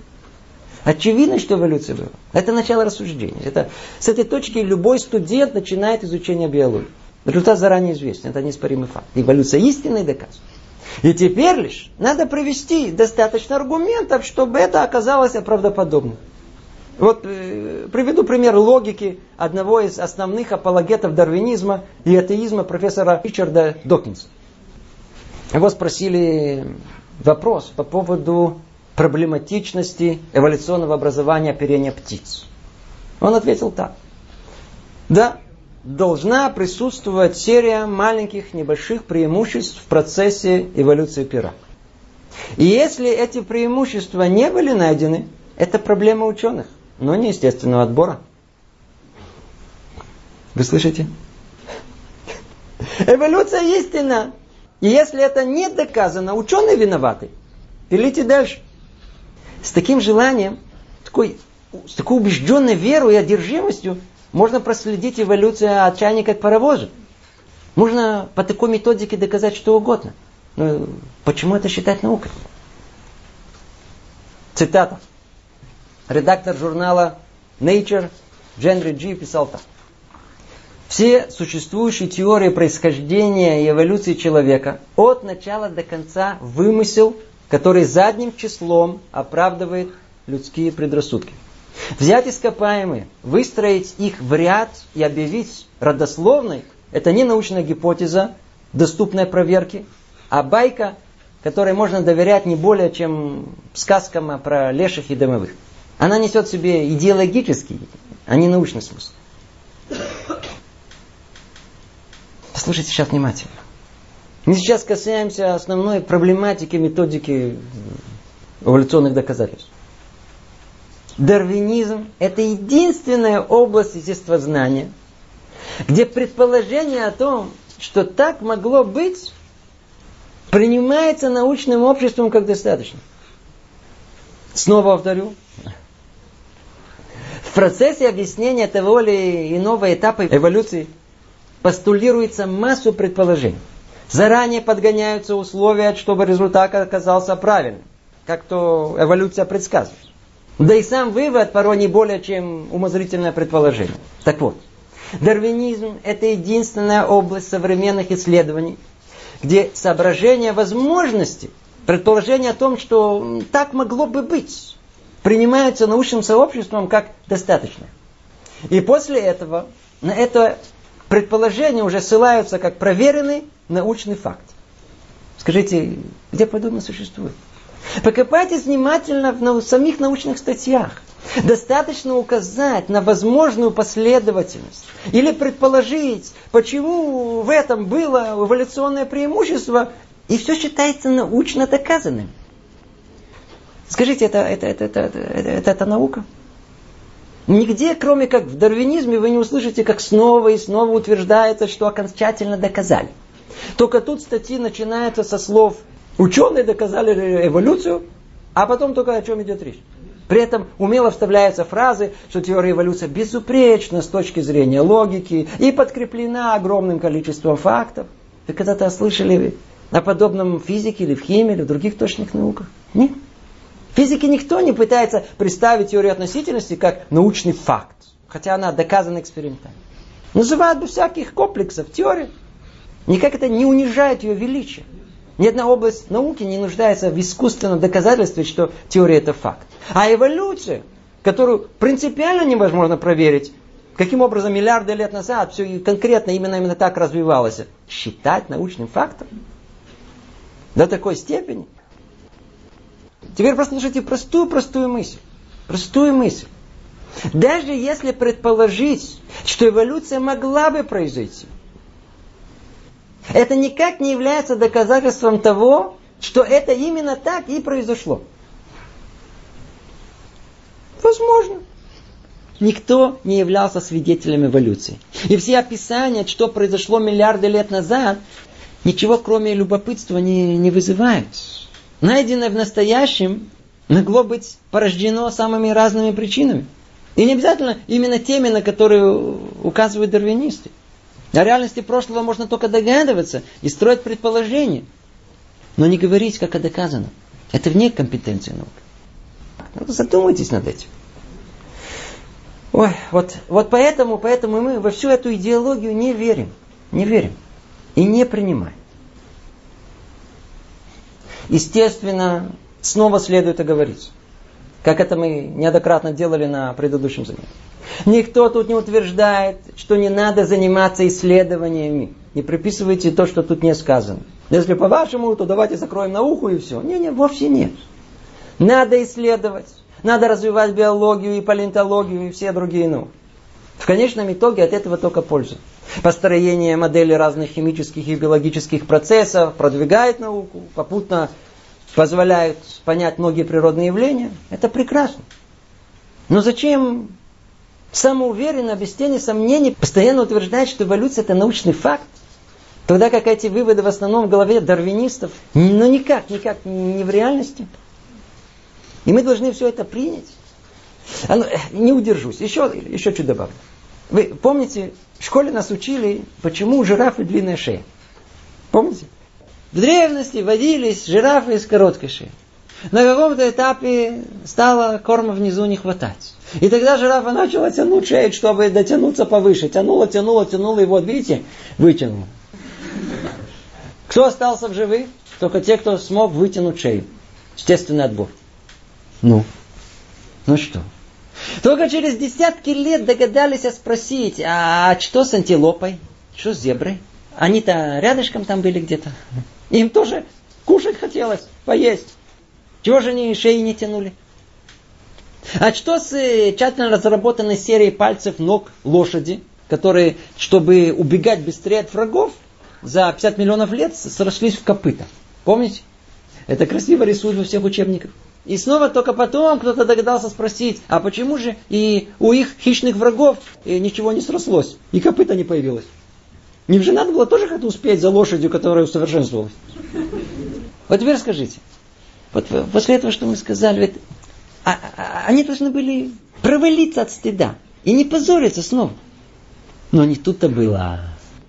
Очевидно, что эволюция была. Это начало рассуждения. Это, с этой точки любой студент начинает изучение биологии. Результат заранее известен. Это неоспоримый факт. Эволюция истинная и доказана. И теперь лишь надо привести достаточно аргументов, чтобы это оказалось правдоподобным. Вот э, приведу пример логики одного из основных апологетов дарвинизма и атеизма профессора Ричарда Докинса. Его спросили вопрос по поводу проблематичности эволюционного образования оперения птиц. Он ответил так. Да, должна присутствовать серия маленьких небольших преимуществ в процессе эволюции пера. И если эти преимущества не были найдены, это проблема ученых. Но не естественного отбора. Вы слышите? Эволюция истина. И если это не доказано, ученые виноваты. Пилите дальше. С таким желанием, такой, с такой убежденной верой и одержимостью можно проследить эволюцию от чайника к паровозу. Можно по такой методике доказать что угодно. Но почему это считать наукой? Цитата. Редактор журнала Nature Генри Джи писал так. Все существующие теории происхождения и эволюции человека от начала до конца вымысел, который задним числом оправдывает людские предрассудки. Взять ископаемые, выстроить их в ряд и объявить родословной – это не научная гипотеза, доступная проверке, а байка, которой можно доверять не более, чем сказкам про леших и домовых. Она несет в себе идеологический, а не научный смысл. Послушайте сейчас внимательно. Мы сейчас касаемся основной проблематики методики эволюционных доказательств. Дарвинизм – это единственная область естествознания, где предположение о том, что так могло быть, принимается научным обществом как достаточно. Снова повторю. В процессе объяснения того или иного этапа эволюции постулируется массу предположений. Заранее подгоняются условия, чтобы результат оказался правильным, как то эволюция предсказывает. Да и сам вывод порой не более чем умозрительное предположение. Так вот, дарвинизм – это единственная область современных исследований, где соображение возможности, предположение о том, что так могло бы быть, принимаются научным сообществом как достаточно. И после этого на это предположение уже ссылаются как проверенный научный факт. Скажите, где подобное существует? Покопайтесь внимательно в самих научных статьях. Достаточно указать на возможную последовательность или предположить, почему в этом было эволюционное преимущество, и все считается научно доказанным. Скажите, это, это, это, это, это, это, это наука? Нигде, кроме как в дарвинизме, вы не услышите, как снова и снова утверждается, что окончательно доказали. Только тут статьи начинаются со слов «ученые доказали эволюцию», а потом только о чем идет речь. При этом умело вставляются фразы, что теория эволюции безупречна с точки зрения логики и подкреплена огромным количеством фактов. Вы когда-то слышали о подобном в физике или в химии, или в других точных науках? Нет. В физике никто не пытается представить теорию относительности как научный факт, хотя она доказана экспериментально. Называют бы всяких комплексов теории. Никак это не унижает ее величие. Ни одна область науки не нуждается в искусственном доказательстве, что теория – это факт. А эволюция, которую принципиально невозможно проверить, каким образом миллиарды лет назад все конкретно именно, именно так развивалось, считать научным фактом до такой степени. Теперь послушайте простую-простую мысль. Простую мысль. Даже если предположить, что эволюция могла бы произойти, это никак не является доказательством того, что это именно так и произошло. Возможно. Никто не являлся свидетелем эволюции. И все описания, что произошло миллиарды лет назад, ничего кроме любопытства не, не вызывают. Найденное в настоящем могло быть порождено самыми разными причинами. И не обязательно именно теми, на которые указывают дарвинисты. О реальности прошлого можно только догадываться и строить предположения. Но не говорить, как это доказано. Это вне компетенции науки. Задумайтесь над этим. Ой, вот, вот поэтому, поэтому мы во всю эту идеологию не верим. Не верим. И не принимаем. Естественно, снова следует оговориться. Как это мы неоднократно делали на предыдущем занятии. Никто тут не утверждает, что не надо заниматься исследованиями. Не приписывайте то, что тут не сказано. Если по-вашему, то давайте закроем науку и все. Не-не, вовсе нет. Надо исследовать. Надо развивать биологию и палеонтологию и все другие науки. В конечном итоге от этого только польза. Построение модели разных химических и биологических процессов продвигает науку, попутно позволяет понять многие природные явления. Это прекрасно. Но зачем самоуверенно, без тени сомнений, постоянно утверждает, что эволюция – это научный факт, тогда как эти выводы в основном в голове дарвинистов, но никак, никак не в реальности. И мы должны все это принять. Не удержусь, еще, еще чуть добавлю. Вы помните, в школе нас учили, почему у жирафа длинная шея? Помните? В древности водились жирафы с короткой шеей. На каком-то этапе стало корма внизу не хватать. И тогда жирафа начала тянуть шею, чтобы дотянуться повыше. Тянула, тянула, тянула, и вот, видите, вытянула. Кто остался в живых? Только те, кто смог вытянуть шею. Естественный отбор. Ну? Ну что? Только через десятки лет догадались спросить, а что с антилопой? Что с зеброй? Они-то рядышком там были где-то. Им тоже кушать хотелось, поесть. Чего же они шеи не тянули? А что с тщательно разработанной серией пальцев ног лошади, которые, чтобы убегать быстрее от врагов, за пятьдесят миллионов лет срослись в копыта? Помните? Это красиво рисуют во всех учебниках. И снова только потом кто-то догадался спросить, а почему же и у их хищных врагов ничего не срослось, и копыта не появилось? Не же надо было тоже как-то успеть за лошадью, которая усовершенствовалась? Вот теперь скажите, вот после этого, что мы сказали, ведь а, а, они должны были провалиться от стыда и не позориться снова. Но не тут-то было.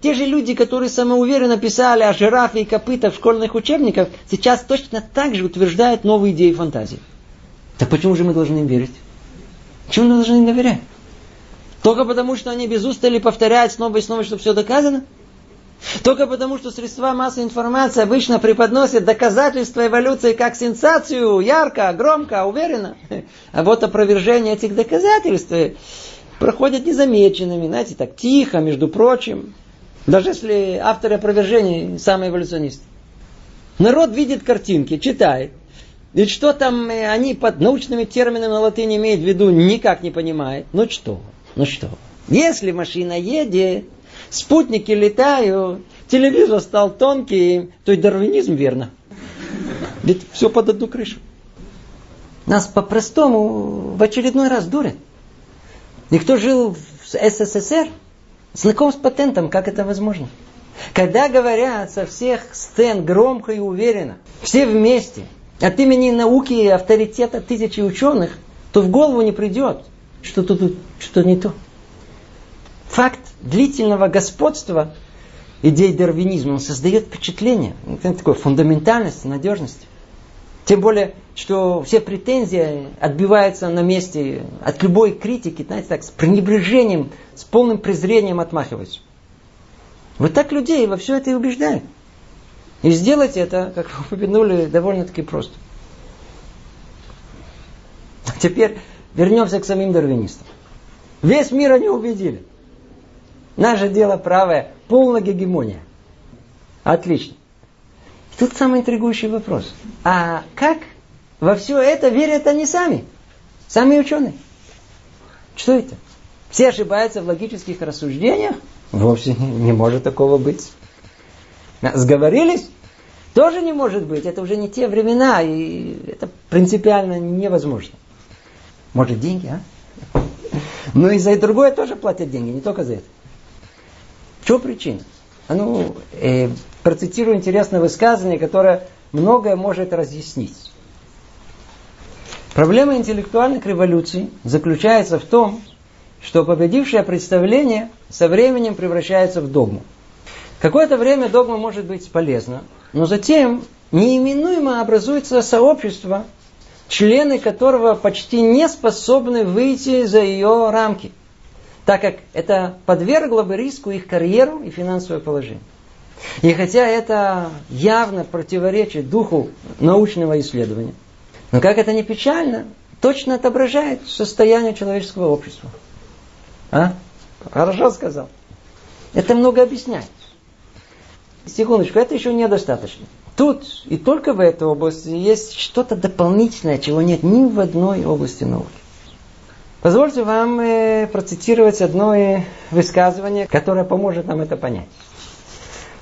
Те же люди, которые самоуверенно писали о жирафе и копытах в школьных учебниках, сейчас точно так же утверждают новые идеи и фантазии. Так почему же мы должны им верить? Почему мы должны им доверять? Только потому, что они без устали повторяют снова и снова, что все доказано? Только потому, что средства массовой информации обычно преподносят доказательства эволюции как сенсацию, ярко, громко, уверенно. А вот опровержение этих доказательств проходит незамеченными, знаете, так тихо, между прочим. Даже если авторы опровержений самые эволюционисты. Народ видит картинки, читает. И что там они под научными терминами на латыни имеют в виду, никак не понимает. Ну что? Ну что? Если машина едет, спутники летают, телевизор стал тонким, то и дарвинизм верно. Ведь все под одну крышу. Нас по-простому в очередной раз дурят. И кто жил в СССР, знаком с патентом, как это возможно. Когда говорят со всех сцен громко и уверенно, все вместе, от имени науки и авторитета тысячи ученых, то в голову не придет, что тут что не то. Факт длительного господства идей дарвинизма, он создает впечатление такой фундаментальности, надежности. Тем более, что все претензии отбиваются на месте от любой критики, знаете, так, с пренебрежением, с полным презрением отмахиваются. Вот так людей во все это и убеждают. И сделать это, как вы упомянули, довольно-таки просто. Теперь вернемся к самим дарвинистам. Весь мир они убедили. Наше дело правое, полная гегемония. Отлично. Тут самый интригующий вопрос. А как во все это верят они сами? Сами ученые. Что это? Все ошибаются в логических рассуждениях? Вовсе не может такого быть. Сговорились? Тоже не может быть. Это уже не те времена, и это принципиально невозможно. Может, деньги, а? Но и за и другое тоже платят деньги, не только за это. В чем причина? А ну, э, процитирую интересное высказывание, которое многое может разъяснить. Проблема интеллектуальных революций заключается в том, что победившее представление со временем превращается в догму. Какое-то время догма может быть полезна, но затем неименуемо образуется сообщество, члены которого почти не способны выйти за ее рамки, так как это подвергло бы риску их карьеру и финансовое положение. И хотя это явно противоречит духу научного исследования, но, как это ни печально, точно отображает состояние человеческого общества. А? Хорошо сказал. Это много объясняет. Секундочку, это еще недостаточно. Тут и только в этой области есть что-то дополнительное, чего нет ни в одной области науки. Позвольте вам процитировать одно высказывание, которое поможет нам это понять.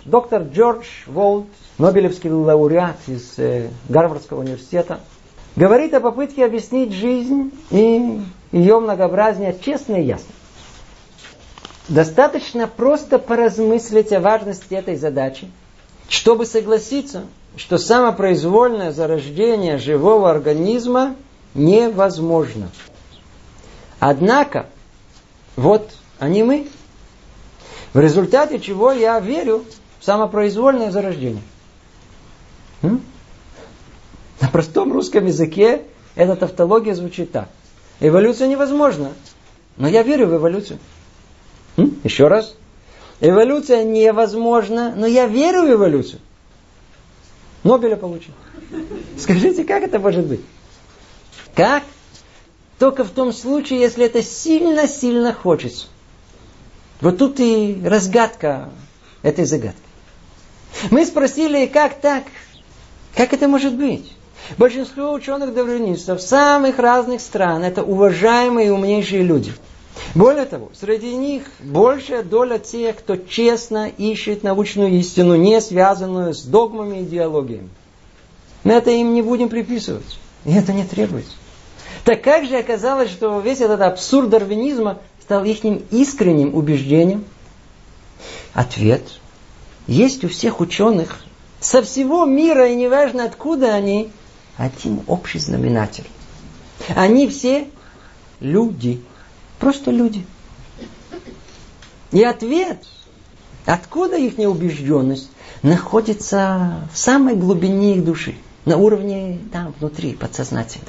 Доктор Джордж Волт, нобелевский лауреат из Гарвардского университета, говорит о попытке объяснить жизнь и ее многообразие честно и ясно. Достаточно просто поразмыслить о важности этой задачи, чтобы согласиться, что самопроизвольное зарождение живого организма невозможно. Однако, вот они мы, в результате чего я верю в самопроизвольное зарождение. М? На простом русском языке эта тавтология звучит так. Эволюция невозможна, но я верю в эволюцию. М? Еще раз. Эволюция невозможна, но я верю в эволюцию. Нобеля получил. Скажите, как это может быть? Как? Только в том случае, если это сильно-сильно хочется. Вот тут и разгадка этой загадки. Мы спросили, как так? Как это может быть? Большинство ученых-дарвинистов самых разных стран – это уважаемые и умнейшие люди. Более того, среди них большая доля тех, кто честно ищет научную истину, не связанную с догмами и идеологиями. Но это им не будем приписывать. И это не требуется. Так как же оказалось, что весь этот абсурд дарвинизма стал их искренним убеждением? Ответ. Есть у всех ученых со всего мира, и неважно откуда они, один общий знаменатель. Они все люди. Просто люди. И ответ Откуда их неубежденность находится в самой глубине их души, на уровне там внутри, подсознательно.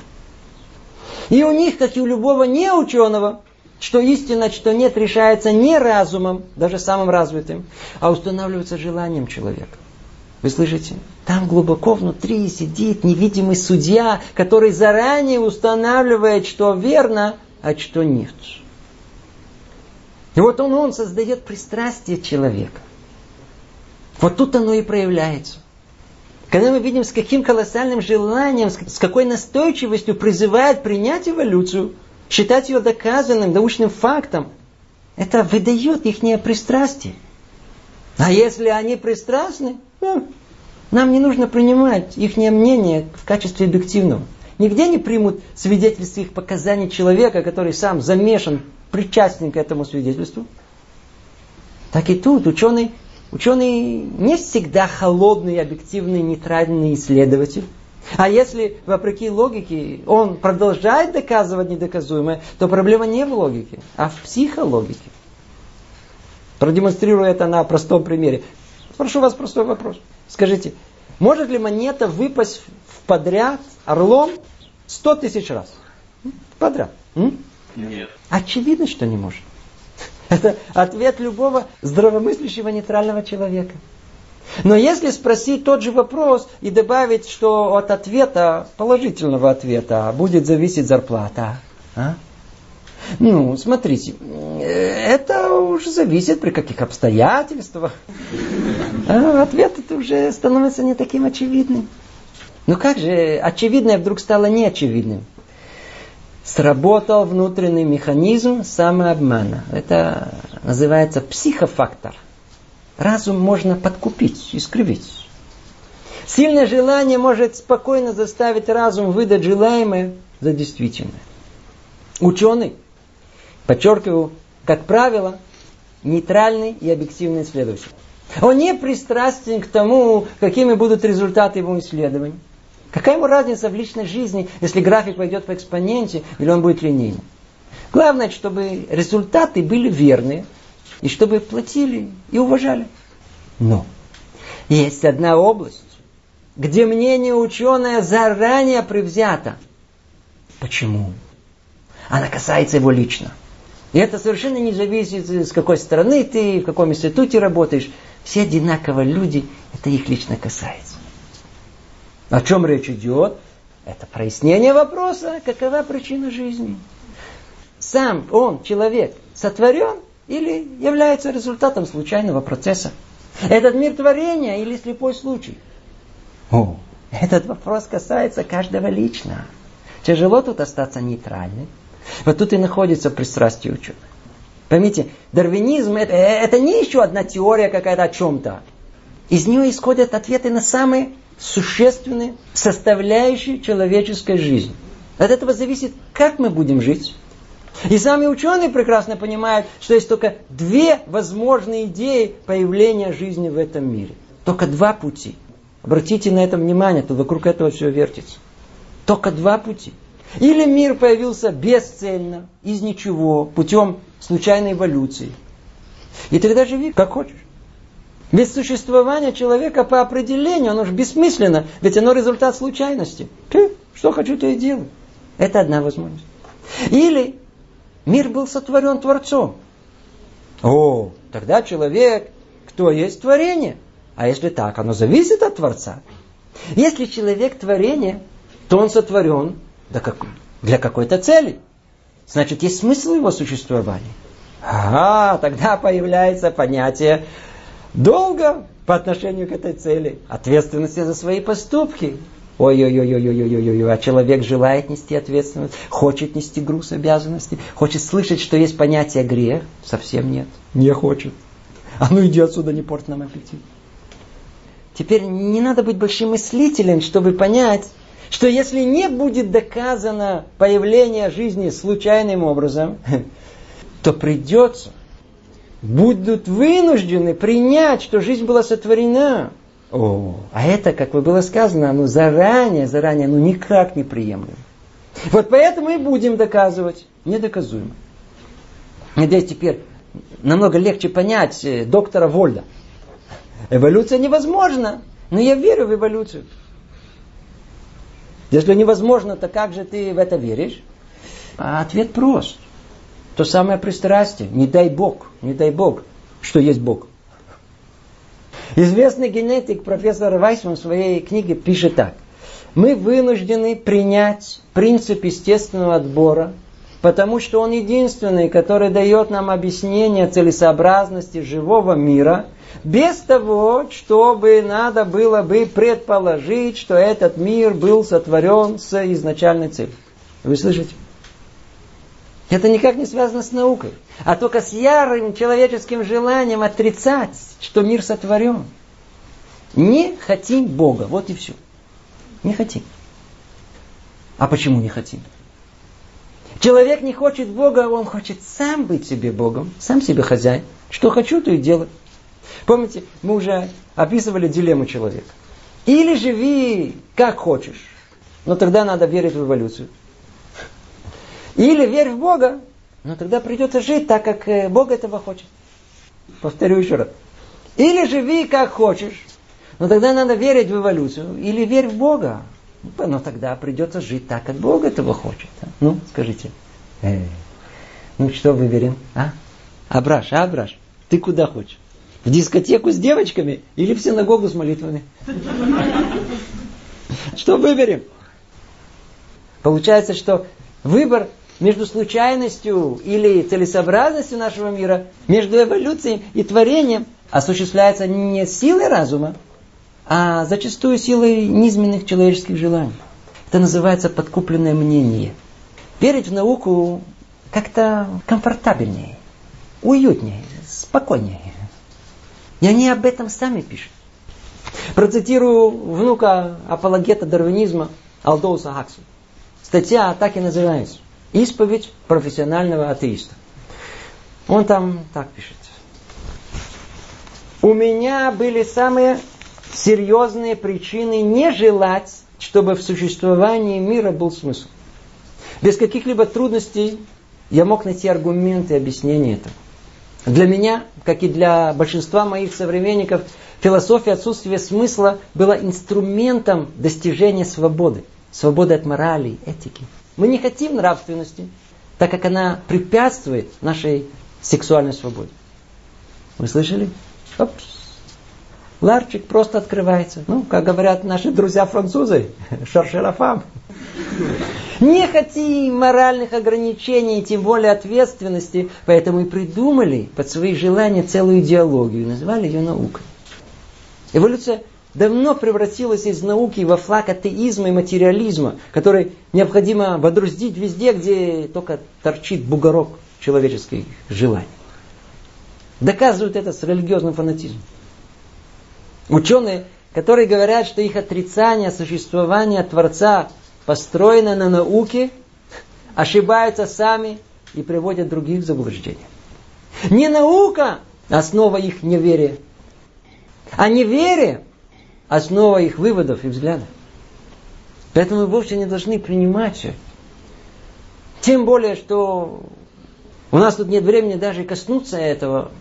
И у них, как и у любого неученого, что истина, что нет, решается не разумом, даже самым развитым, а устанавливается желанием человека. Вы слышите? Там глубоко внутри сидит невидимый судья, который заранее устанавливает, что верно, а что нет. И вот он, он создает пристрастие человека. Вот тут оно и проявляется. Когда мы видим, с каким колоссальным желанием, с какой настойчивостью призывает принять эволюцию, считать ее доказанным, научным фактом, это выдает их пристрастие. А если они пристрастны, ну, нам не нужно принимать их мнение в качестве объективного. Нигде не примут свидетельств их показаний человека, который сам замешан, причастен к этому свидетельству. Так и тут ученый, ученый не всегда холодный, объективный, нейтральный исследователь. А если, вопреки логике, он продолжает доказывать недоказуемое, то проблема не в логике, а в психологике. Продемонстрирую это на простом примере. Прошу вас простой вопрос. Скажите, может ли монета выпасть в подряд орлом сто тысяч раз? Подряд. М? Нет. Очевидно, что не может. Это ответ любого здравомыслящего нейтрального человека. Но если спросить тот же вопрос и добавить, что от ответа, положительного ответа, будет зависеть зарплата. А? Ну, смотрите, это уже зависит при каких обстоятельствах. А ответ уже становится не таким очевидным. Ну как же очевидное вдруг стало неочевидным? Сработал внутренний механизм самообмана. Это называется психофактор. Разум можно подкупить, искривить. Сильное желание может спокойно заставить разум выдать желаемое за действительное. Ученый, подчеркиваю, как правило, нейтральный и объективный исследователь. Он не пристрастен к тому, какими будут результаты его исследований. Какая ему разница в личной жизни, если график пойдет по экспоненте или он будет линейным. Главное, чтобы результаты были верные. И чтобы платили и уважали. Но есть одна область, где мнение ученого заранее превзято. Почему? Она касается его лично. И это совершенно не зависит, с какой стороны ты, в каком институте работаешь. Все одинаково люди, это их лично касается. О чем речь идет? Это прояснение вопроса, какова причина жизни. Сам он, человек, сотворен или является результатом случайного процесса? Этот мир творения или слепой случай? О, этот вопрос касается каждого лично. Тяжело тут остаться нейтральным. Вот тут и находится пристрастие ученых. Поймите, дарвинизм это, это не еще одна теория какая-то о чем-то. Из нее исходят ответы на самые существенные составляющие человеческой жизни. От этого зависит, как мы будем жить. И сами ученые прекрасно понимают, что есть только две возможные идеи появления жизни в этом мире. Только два пути. Обратите на это внимание, то вокруг этого все вертится. Только два пути. Или мир появился бесцельно, из ничего, путем случайной эволюции. И тогда живи как хочешь. Без существования человека по определению, оно же бессмысленно, ведь оно результат случайности. Ты, что хочу, то и делаю. Это одна возможность. Или мир был сотворен Творцом. О, тогда человек, кто есть творение? А если так, оно зависит от Творца. Если человек творение, то он сотворен для какой-то цели. Значит, есть смысл его существования. Ага, тогда появляется понятие долга по отношению к этой цели, ответственности за свои поступки. Ой-ой-ой-ой-ой-ой-ой-ой, а человек желает нести ответственность, хочет нести груз обязанностей, хочет слышать, что есть понятие грех, совсем нет, не хочет. А ну иди отсюда, не порт нам аппетит. Теперь не надо быть большим мыслителем, чтобы понять, что если не будет доказано появление жизни случайным образом, то придется, будут вынуждены принять, что жизнь была сотворена. О, а это, как было сказано, оно заранее, заранее, ну никак не приемлемо. Вот поэтому и будем доказывать недоказуемо. Надеюсь, теперь намного легче понять доктора Вольда. Эволюция невозможна, но я верю в эволюцию. Если невозможно, то как же ты в это веришь? А ответ прост. То самое пристрастие. Не дай Бог, не дай Бог, что есть Бог. Известный генетик профессор Вайсман в своей книге пишет так. Мы вынуждены принять принцип естественного отбора, потому что он единственный, который дает нам объяснение целесообразности живого мира, без того, чтобы надо было бы предположить, что этот мир был сотворен с изначальной целью. Вы слышите? Это никак не связано с наукой, а только с ярым человеческим желанием отрицать, что мир сотворен. Не хотим Бога, вот и все. Не хотим. А почему не хотим? Человек не хочет Бога, он хочет сам быть себе Богом, сам себе хозяин. Что хочу, то и делаю. Помните, мы уже описывали дилемму человека. Или живи как хочешь, но тогда надо верить в эволюцию. Или верь в Бога, но тогда придется жить так, как Бог этого хочет. Повторю еще раз. Или живи как хочешь, но тогда надо верить в эволюцию. Или верь в Бога, но тогда придется жить так, как Бог этого хочет. Ну, скажите. Э-э. Ну, что выберем? А? Абраш, Абраш, ты куда хочешь? В дискотеку с девочками или в синагогу с молитвами? Что выберем? Получается, что выбор между случайностью или целесообразностью нашего мира, между эволюцией и творением, осуществляется не силой разума, а зачастую силой низменных человеческих желаний. Это называется подкупленное мнение. Верить в науку как-то комфортабельнее, уютнее, спокойнее. И они об этом сами пишут. Процитирую внука апологета дарвинизма Олдоса Хаксли. Статья так и называется. «Исповедь профессионального атеиста». Он там так пишет. У меня были самые серьезные причины не желать, чтобы в существовании мира был смысл. Без каких-либо трудностей я мог найти аргументы и объяснения этого. Для меня, как и для большинства моих современников, философия отсутствия смысла была инструментом достижения свободы. Свобода от морали, этики. Мы не хотим нравственности, так как она препятствует нашей сексуальной свободе. Вы слышали? Опс. Ларчик просто открывается. Ну, как говорят наши друзья-французы, шаршерафам. Не хотим моральных ограничений, тем более ответственности, поэтому и придумали под свои желания целую идеологию, назвали ее наукой. Эволюция давно превратилась из науки во флаг атеизма и материализма, который необходимо водрузить везде, где только торчит бугорок человеческих желаний. Доказывают это с религиозным фанатизмом. Ученые, которые говорят, что их отрицание существования Творца построено на науке, ошибаются сами и приводят других в заблуждение. Не наука – основа их неверия, а неверие – основа их выводов и взглядов. Поэтому мы вовсе не должны принимать все. Тем более, что у нас тут нет времени даже коснуться этого.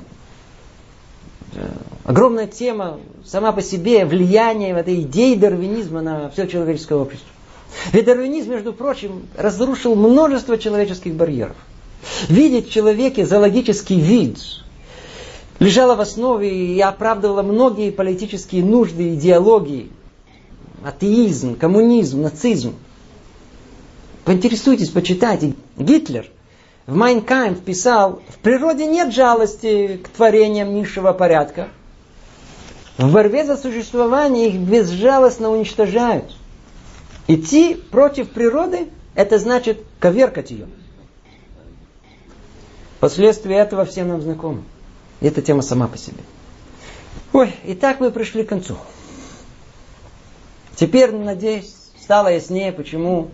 Огромная тема сама по себе, влияние этой идеи дарвинизма на все человеческое общество. Ведь дарвинизм, между прочим, разрушил множество человеческих барьеров. Видеть в человеке зоологический вид лежала в основе и оправдывала многие политические нужды, идеологии, атеизм, коммунизм, нацизм. Поинтересуйтесь, почитайте. Гитлер в «Mein Kampf» писал: в природе нет жалости к творениям низшего порядка. В борьбе за существование их безжалостно уничтожают. Идти против природы – это значит коверкать ее. Последствия этого всем нам знакомы. Эта тема сама по себе. Ой, и так мы пришли к концу. Теперь, надеюсь, стало яснее, почему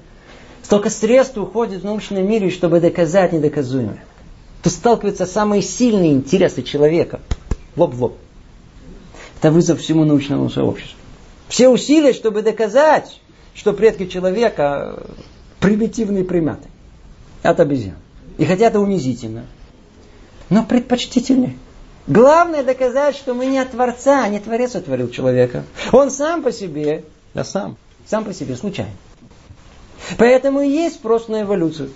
столько средств уходит в научном мире, чтобы доказать недоказуемое. Тут сталкиваются самые сильные интересы человека. Лоб в лоб. Это вызов всему научному сообществу. Все усилия, чтобы доказать, что предки человека примитивные приматы от обезьян. И хотя это унизительно. но предпочтительнее. Главное доказать, что мы не от Творца, а не Творец сотворил человека. Он сам по себе, да сам, сам по себе, случайно. Поэтому есть спрос на эволюцию.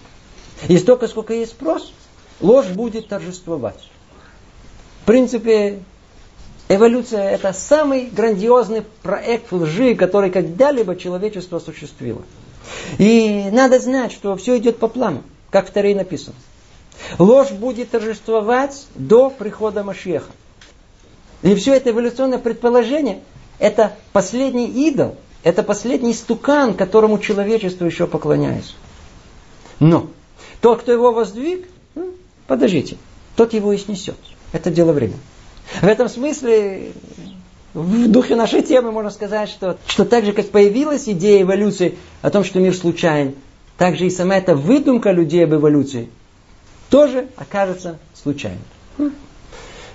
И столько, сколько есть спрос, ложь будет торжествовать. В принципе, эволюция – это самый грандиозный проект лжи, который когда-либо человечество осуществило. И надо знать, что все идет по плану, как в Торе написано. Ложь будет торжествовать до прихода Машиаха. И все это эволюционное предположение – это последний идол, это последний стукан, которому человечество еще поклоняется. Но тот, кто его воздвиг, подождите, тот его и снесет. Это дело времени. В этом смысле, в духе нашей темы можно сказать, что, что так же, как появилась идея эволюции о том, что мир случайен, так же и сама эта выдумка людей об эволюции тоже окажется случайной.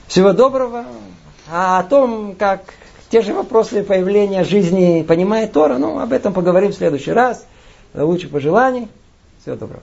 Всего доброго. А о том, как те же вопросы появления жизни понимает Тора, ну, об этом поговорим в следующий раз. Лучших пожеланий. Всего доброго.